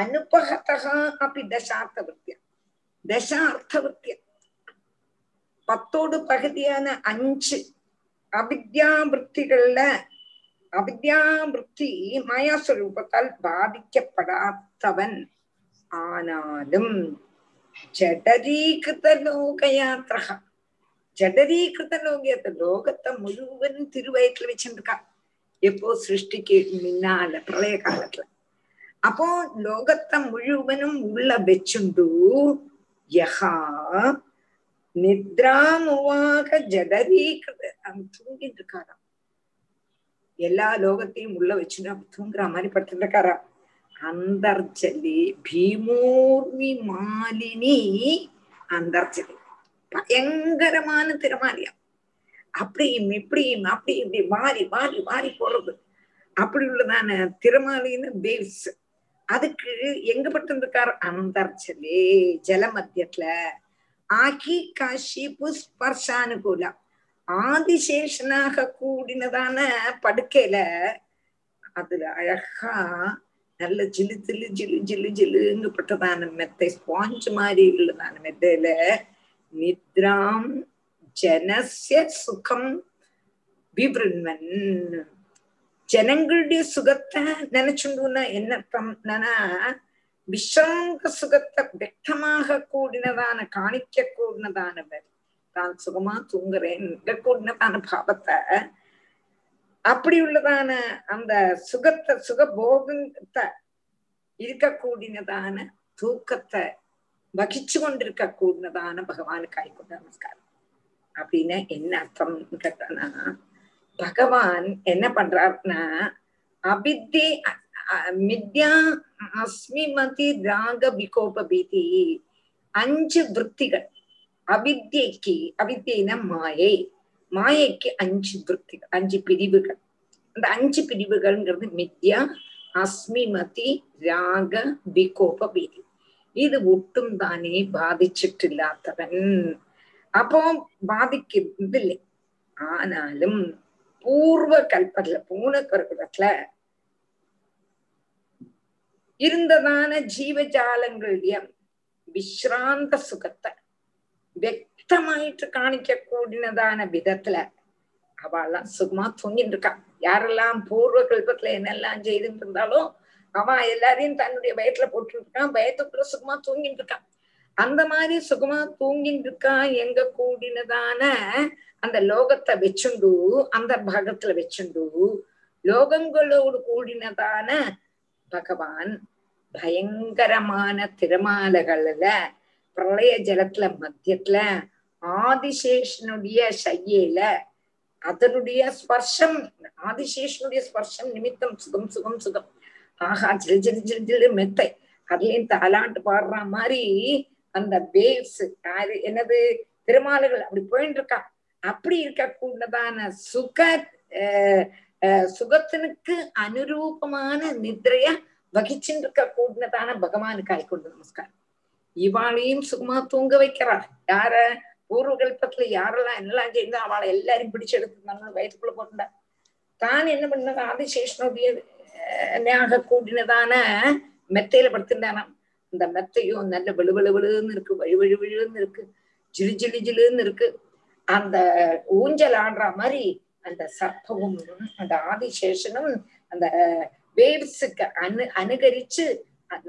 அனுபகதஹா அபி தசார்த்த விருத்தியா தசார்த்த விருத்தியா பத்தோடு பகுதியான அஞ்சு அவித்யாவிருத்திகள்ல அவித்யாவிருத்தி மாயாஸ்வரூபத்தால் பாதிக்கப்படாதவன். ஆனாலும் ஜடரீகிருத லோகயாத்ரஹா ஜடரீகிருத லோகயாத்ர லோகத்தை முழுவன் திருவயத்துல வச்சுருக்கா. எப்போ சிருஷ்டிக்கு முன்னால பிரளய காலத்துல. அப்போ லோகத்தை முழுவனும் உள்ள வச்சுண்டு யஹா நித்ராமுவாக ஜடரீகிருத அவன் தூங்கிட்டு இருக்காராம். எல்லா லோகத்தையும் உள்ள வச்சுன்னு அவன் தூங்குற மாதிரி படுத்துட்டு இருக்காராம். അന്തർജലി ഭീമൂർമി മാലിനി അന്തർജലി. பயங்கரமான திறமாலியா, அப்படியும் இப்படியும் அப்படி இப்படி மாறி மாறி மாறி போறது. அப்படி உள்ளதான திறமாலின்னு வேவ்ஸ். அதுக்கு எங்க பட்டிருந்திருக்காரு? அந்தர்ஜலே ஜல மத்தியத்துல. ஆகி காஷிபு ஸ்பர்ஷானுகூல ஆதிசேஷனாக கூடினதான படுக்கையில அதுல அழகா நல்ல ஜிலு ஜிலு ஜிலு ஜிலு ஜிலுங்கப்பட்டதான மெத்தை ஸ்பாஞ்சு மாதிரி உள்ளதான மெத்தையில நித்ராம் ஜனஸ்ய சுகம் விவருண்மன். ஜனங்களுடைய சுகத்தை நினைச்சுண்டோன்னா என்ன அர்த்தம்னா, விஷாங்க சுகத்தை வெட்டமாக கூடினதான காணிக்க கூடினதானவர் தான் சுகமா தூங்குறேன் கூடினதான பாவத்தை, அப்படி உள்ளதான அந்த சுகத்தை சுகபோகத்தை இருக்க கூடினதான தூக்கத்தை வகிச்சு கொண்டிருக்க கூடினதான பகவானுக்கு ஆயிக்கொண்டு நமஸ்காரம். அப்படின்னா என்ன அர்த்தம் கேட்டனா, பகவான் என்ன பண்றாருன்னா, அபித்தி மித்யா அஸ்மி மதி ராக விகோப பீதி, அஞ்சு விருத்திகள் அவித்தியைக்கு, அவித்தியன மாயை, மாயைக்கு அஞ்சு விருத்திகள் அஞ்சு பிரிவுகள். அந்த அஞ்சு பிரிவுகள்ங்கிறது மித்யா அஸ்மி மதி ராக விகோப பீதி. இது ஒட்டும் தானே பாதிச்சுட்டு இல்லாதவன், அப்போ பாதிக்கிறது இல்லை. ஆனாலும் பூர்வ கல்பத்துல பூன கருத்துல இருந்ததான ஜீவஜாலங்களுடைய விஸ்ராந்த சுகத்தை வெக்தமாயிட்டு காணிக்க கூடினதான விதத்துல அவெல்லாம் சுகமா தூங்கிட்டு இருக்கா. யாரெல்லாம் பூர்வ கல்பத்துல என்னெல்லாம் செய்துட்டு இருந்தாலும் அவன் எல்லாரையும் தன்னுடைய வயத்துல போட்டு இருக்கான், வயத்துக்குள்ள சுகமா தூங்கிட்டு இருக்கான். அந்த மாதிரி சுகமா தூங்கிட்டு இருக்கான். எங்க கூடினதான அந்த லோகத்தை வச்சுண்டு, அந்த பாகத்துல வச்சுண்டு லோகங்களோடு கூடினதான பகவான் பயங்கரமான திருமாலைகள்ல பிரளய ஜலத்துல மத்தியத்துல ஆதிசேஷனுடைய சையில அதனுடைய ஸ்பர்ஷம், ஆதிசேஷனுடைய ஸ்பர்ஷம் நிமித்தம் சுகம் சுகம் சுகம். ஆஹா ஜில் ஜில் ஜில் ஜில் மெத்தை, அதுலயும் தாலாண்டு பாடுற மாதிரி அந்த வேவ்ஸ் என்னது திருமாலைகள் அப்படி போயிட்டு இருக்கா. அப்படி இருக்க கூடதான சுக சுகத்தினுக்கு அனுரூபமான நிதிரைய வகிச்சுட்டு இருக்க கூடினதான பகவானுக்கு ஆய்கொண்டு நமஸ்காரம். இவாளையும் சுகமா தூங்க வைக்கிறார். யார பூர்வகல்பத்துல யாரெல்லாம் என்னெல்லாம் செய்யணும் அவளை எல்லாரையும் பிடிச்சு எடுத்துருந்தாங்க, வயிற்றுக்குள்ள போட்டுண்டா. தான் என்ன பண்ணது? ஆதிசேஷனுடைய ாக கூடினதான மெத்தையில படுத்துட்டானாம். அந்த மெத்தையும் நல்ல வெளு வெளு வெளுன்னு இருக்கு, வழி வழி விழுன்னு இருக்கு, ஜிலு ஜிலு ஜிலுன்னு இருக்கு. அந்த ஊஞ்சல் ஆடுற மாதிரி அந்த சர்ப்பமும் அந்த ஆதிசேஷனும் அந்த வேவ்ஸுக்கு அனு அனுகரிச்சு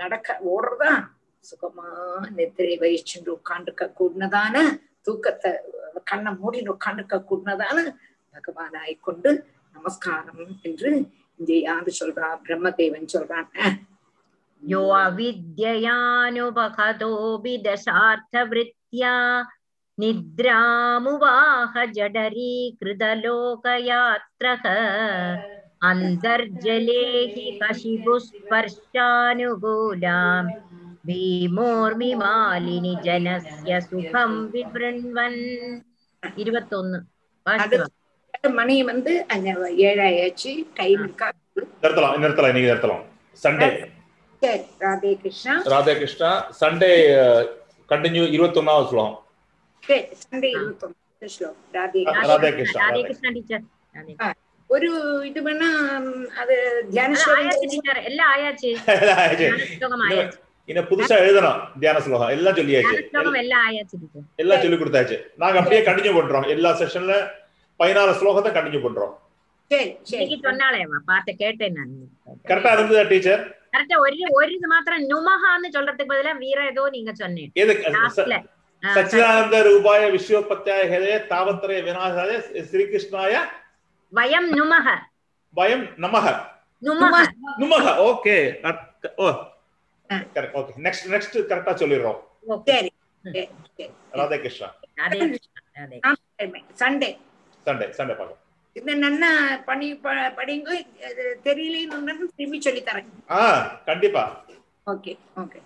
நடக்க ஓடுறதா சுகமா நெத்திரை வயிற்று உட்காண்டிருக்க கூடினதான தூக்கத்தை கண்ணை மூடினு உட்காண்டிருக்க கூடினதான பகவான் ஆய்கொண்டு நமஸ்காரம் என்று யாரு சொல்றா? பிரம்மதேவன் சொல்றான். யோ அவித்யானுபகதோபிதசார்த்தவிருத்யா நித்ராமுவாஹ ஜடரீகிருதலோகயாத்ரக அந்தர்ஜலேஹி கஷிபுஸ்பர்ஷானுகூலம் பீமோர்மி மாலினி ஜனஸ்ய சுகம் விவ்ருண்வன். இருபத்தொன்னு மணி வந்து ஏழாயாச்சு. Sunday Radhe Krishna, Radhe Krishna. Sunday continue இருபத்தொன்னாவது ஸ்லோகம். ராதே கிருஷ்ணா, ராதே கிருஷ்ணா டீச்சர். ஒரு இது பண்ணா அது தியான ஸ்லோகம் எல்லாம் ஆயாச்சு, இன்ன புதுசா எழுதணும். தியான ஸ்லோகம் எல்லாம் சொல்லியாச்சு, எல்லாம் ஆயாச்சு, எல்லாம் சொல்லி கொடுத்தாச்சு. நாங்க அப்படியே கண்டினியூ பண்றோம். எல்லா செஷன்ல பதினாலு ஸ்லோகத்தை கண்டினியூ பண்றோம். கரெக்டா இருந்ததா டீச்சர்? கரெக்டா. ஒரு ஒரு இது மாத்திரம் நுமஹான்னு சொல்றதுக்கு பதிலா வீர ஏதோ நீங்க சொன்னீங்க. சச்சிதானந்த ரூபாய விஸ்வோபத்யாயே தாவத்ரே விநாசாயே ஸ்ரீகிருஷ்ணாய வயம் நுமஹ, வயம் நமஹ, நுமஹ நுமஹ. Okay oh correct. Okay next next கரெக்டா சொல்லிரோம். சரி Radhe Krishna, Radhe Krishna. Sunday Sunday Sunday பார்க்கலாம். இத நன்னா பண்ணி படிங்க, தெரியலன்னு திரும்பி சொல்லி தரேன். கண்டிப்பா. Okay okay.